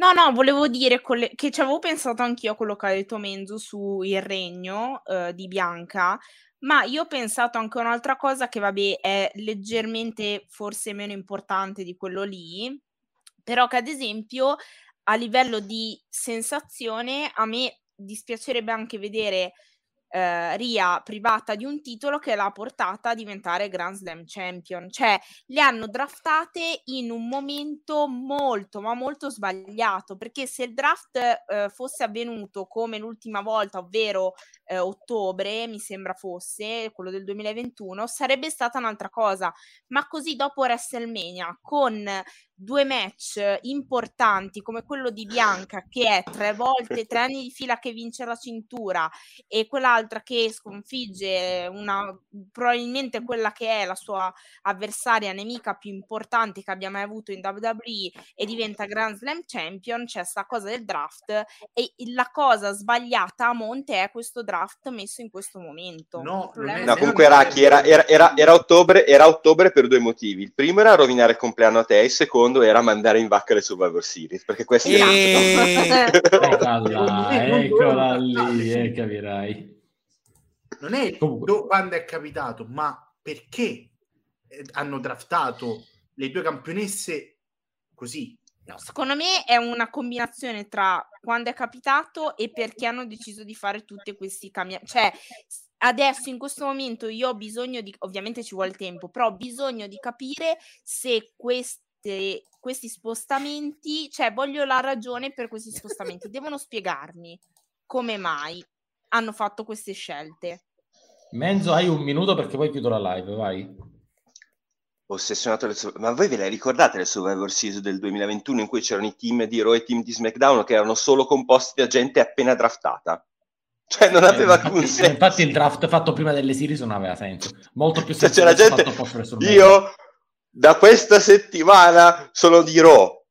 No, volevo dire che ci avevo pensato anch'io a quello che ha detto Menzo su il regno di Bianca, ma io ho pensato anche a un'altra cosa che, vabbè, è leggermente forse meno importante di quello lì, però che ad esempio a livello di sensazione a me dispiacerebbe anche vedere Rhea privata di un titolo che l'ha portata a diventare Grand Slam Champion. Cioè, le hanno draftate in un momento molto ma molto sbagliato, perché se il draft fosse avvenuto come l'ultima volta, ovvero ottobre, mi sembra fosse quello del 2021, sarebbe stata un'altra cosa, ma così dopo WrestleMania, con due match importanti come quello di Bianca, che è 3 anni di fila che vince la cintura, e quell'altra che sconfigge probabilmente quella che è la sua avversaria nemica più importante che abbia mai avuto in WWE, e diventa Grand Slam Champion. C'è sta cosa del draft, e la cosa sbagliata a monte è questo draft messo in questo momento. Comunque Raki, era ottobre per due motivi: il primo era rovinare il compleanno a te, il secondo era mandare in vacca le Survivor Series, perché questi eccola lì, capirai. Non è quando è capitato, ma perché hanno draftato le due campionesse così? No, secondo me è una combinazione tra quando è capitato e perché hanno deciso di fare tutti questi cambiamenti. Cioè, adesso in questo momento io ho bisogno di, ovviamente ci vuole tempo, però ho bisogno di capire se questi spostamenti, cioè voglio la ragione per questi spostamenti, devono spiegarmi come mai hanno fatto queste scelte. Menzo, hai un minuto perché poi chiudo la live, vai. Ossessionato ma voi ve le ricordate le Survivor Series del 2021 in cui c'erano i team di Raw e i team di SmackDown che erano solo composti da gente appena draftata? Cioè non aveva alcun senso. Infatti il draft fatto prima delle series non aveva senso, molto più senso. Cioè, c'era gente, io da questa settimana sono di Raw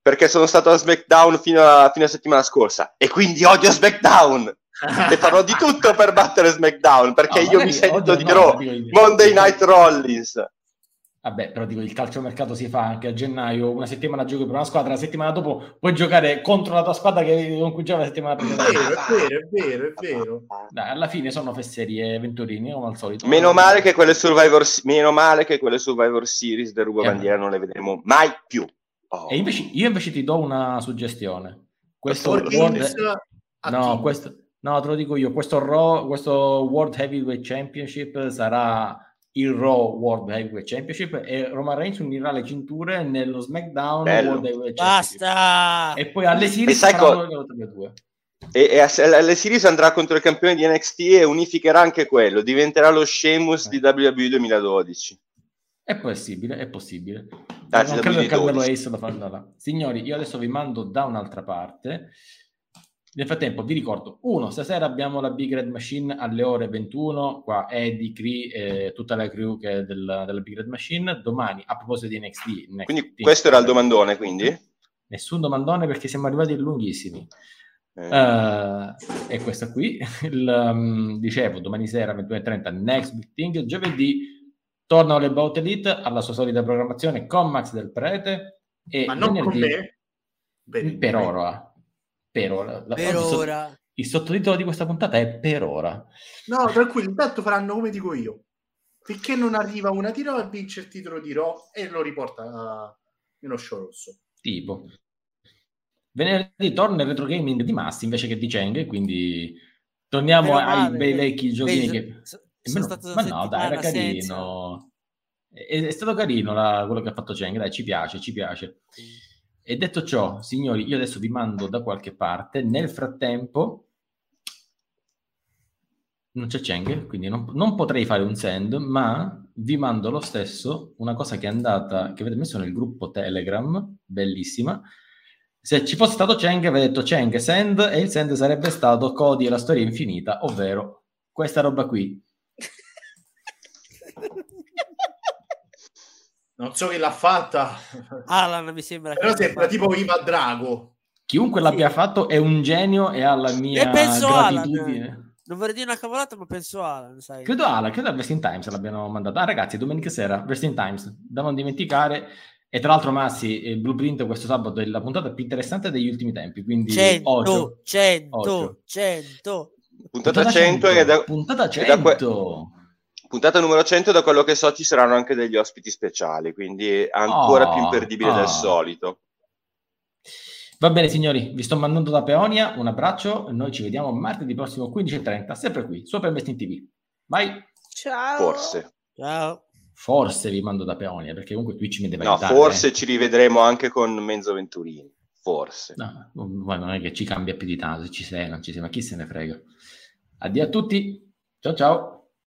perché sono stato a SmackDown fino a settimana scorsa e quindi odio SmackDown e farò di tutto per battere SmackDown perché io mi sento di Raw. Monday Night Rollins. Vabbè, però dico, il calciomercato si fa anche a gennaio, una settimana giochi per una squadra, la settimana dopo puoi giocare contro la tua squadra con cui gioca la settimana prima. È vero. Dai, alla fine sono fesserie, Venturini, come al solito. Meno male che quelle Survivor Series del rubabandiera non le vedremo mai più. Oh. E invece, io invece ti do una suggestione. Te lo dico io, questo World Heavyweight Championship sarà il Raw World Heavyweight Championship e Roman Reigns unirà le cinture nello SmackDown World Heavyweight Championship. Basta! E poi alle series alle series andrà contro il campione di NXT e unificherà anche quello, diventerà lo Sheamus di WWE 2012. È possibile. Dai, non credo che Carmelo Hayes lo farà là. Signori, io adesso vi mando da un'altra parte. Nel frattempo vi ricordo, stasera abbiamo la Big Red Machine alle ore 21, qua Eddie, Cree e tutta la crew che è della Big Red Machine. Domani, a proposito di NXT. Quindi questo era il domandone, quindi? Nessun domandone perché siamo arrivati lunghissimi. E questa qui, dicevo, domani sera 21:30, Next Big Thing. Giovedì torna All About Elite alla sua solita programmazione con Max Del Prete. E ma non con me? Per ora. Il sottotitolo di questa puntata è per ora. No, tranquillo, intanto faranno come dico io. Finché non arriva una di Raw e vince il titolo di Raw e lo riporta nello show rosso. Tipo. Venerdì torna il retro gaming di Massi invece che di Cheng, quindi torniamo ai bei vecchi giochini era carino. È stato carino quello che ha fatto Cheng, dai, ci piace. E detto ciò, signori, io adesso vi mando da qualche parte. Nel frattempo non c'è Cheng, quindi non potrei fare un send, ma vi mando lo stesso una cosa che avete messo nel gruppo Telegram, bellissima. Se ci fosse stato Cheng, avete detto Cheng send, e il send sarebbe stato Cody e la storia infinita, ovvero questa roba qui. Non so chi l'ha fatta, Alan mi sembra, però sembra tipo Iva Drago. Chiunque l'abbia fatto è un genio e ha la mia gratitudine. Alan. Non vorrei dire una cavolata, ma penso Alan, sai. Credo a Wrestling Times l'abbiano mandata. Ragazzi, domenica sera Wrestling Times, da non dimenticare. E tra l'altro, Massi, il Blueprint questo sabato è la puntata più interessante degli ultimi tempi, quindi 100. Puntata 100 è da... Puntata 100! Puntata numero 100, da quello che so ci saranno anche degli ospiti speciali, quindi ancora più imperdibile del solito. Va bene signori, vi sto mandando da Peonia, un abbraccio, noi ci vediamo martedì prossimo 15:30, sempre qui, su Wrestling TV. Bye! Ciao! Forse vi mando da Peonia, perché comunque qui ci mi deve aiutare. No, forse ci rivedremo anche con Enzo Venturini, forse. No, non è che ci cambia più di tanto, se ci sei, non ci sei, ma chi se ne frega. Addio a tutti, ciao ciao!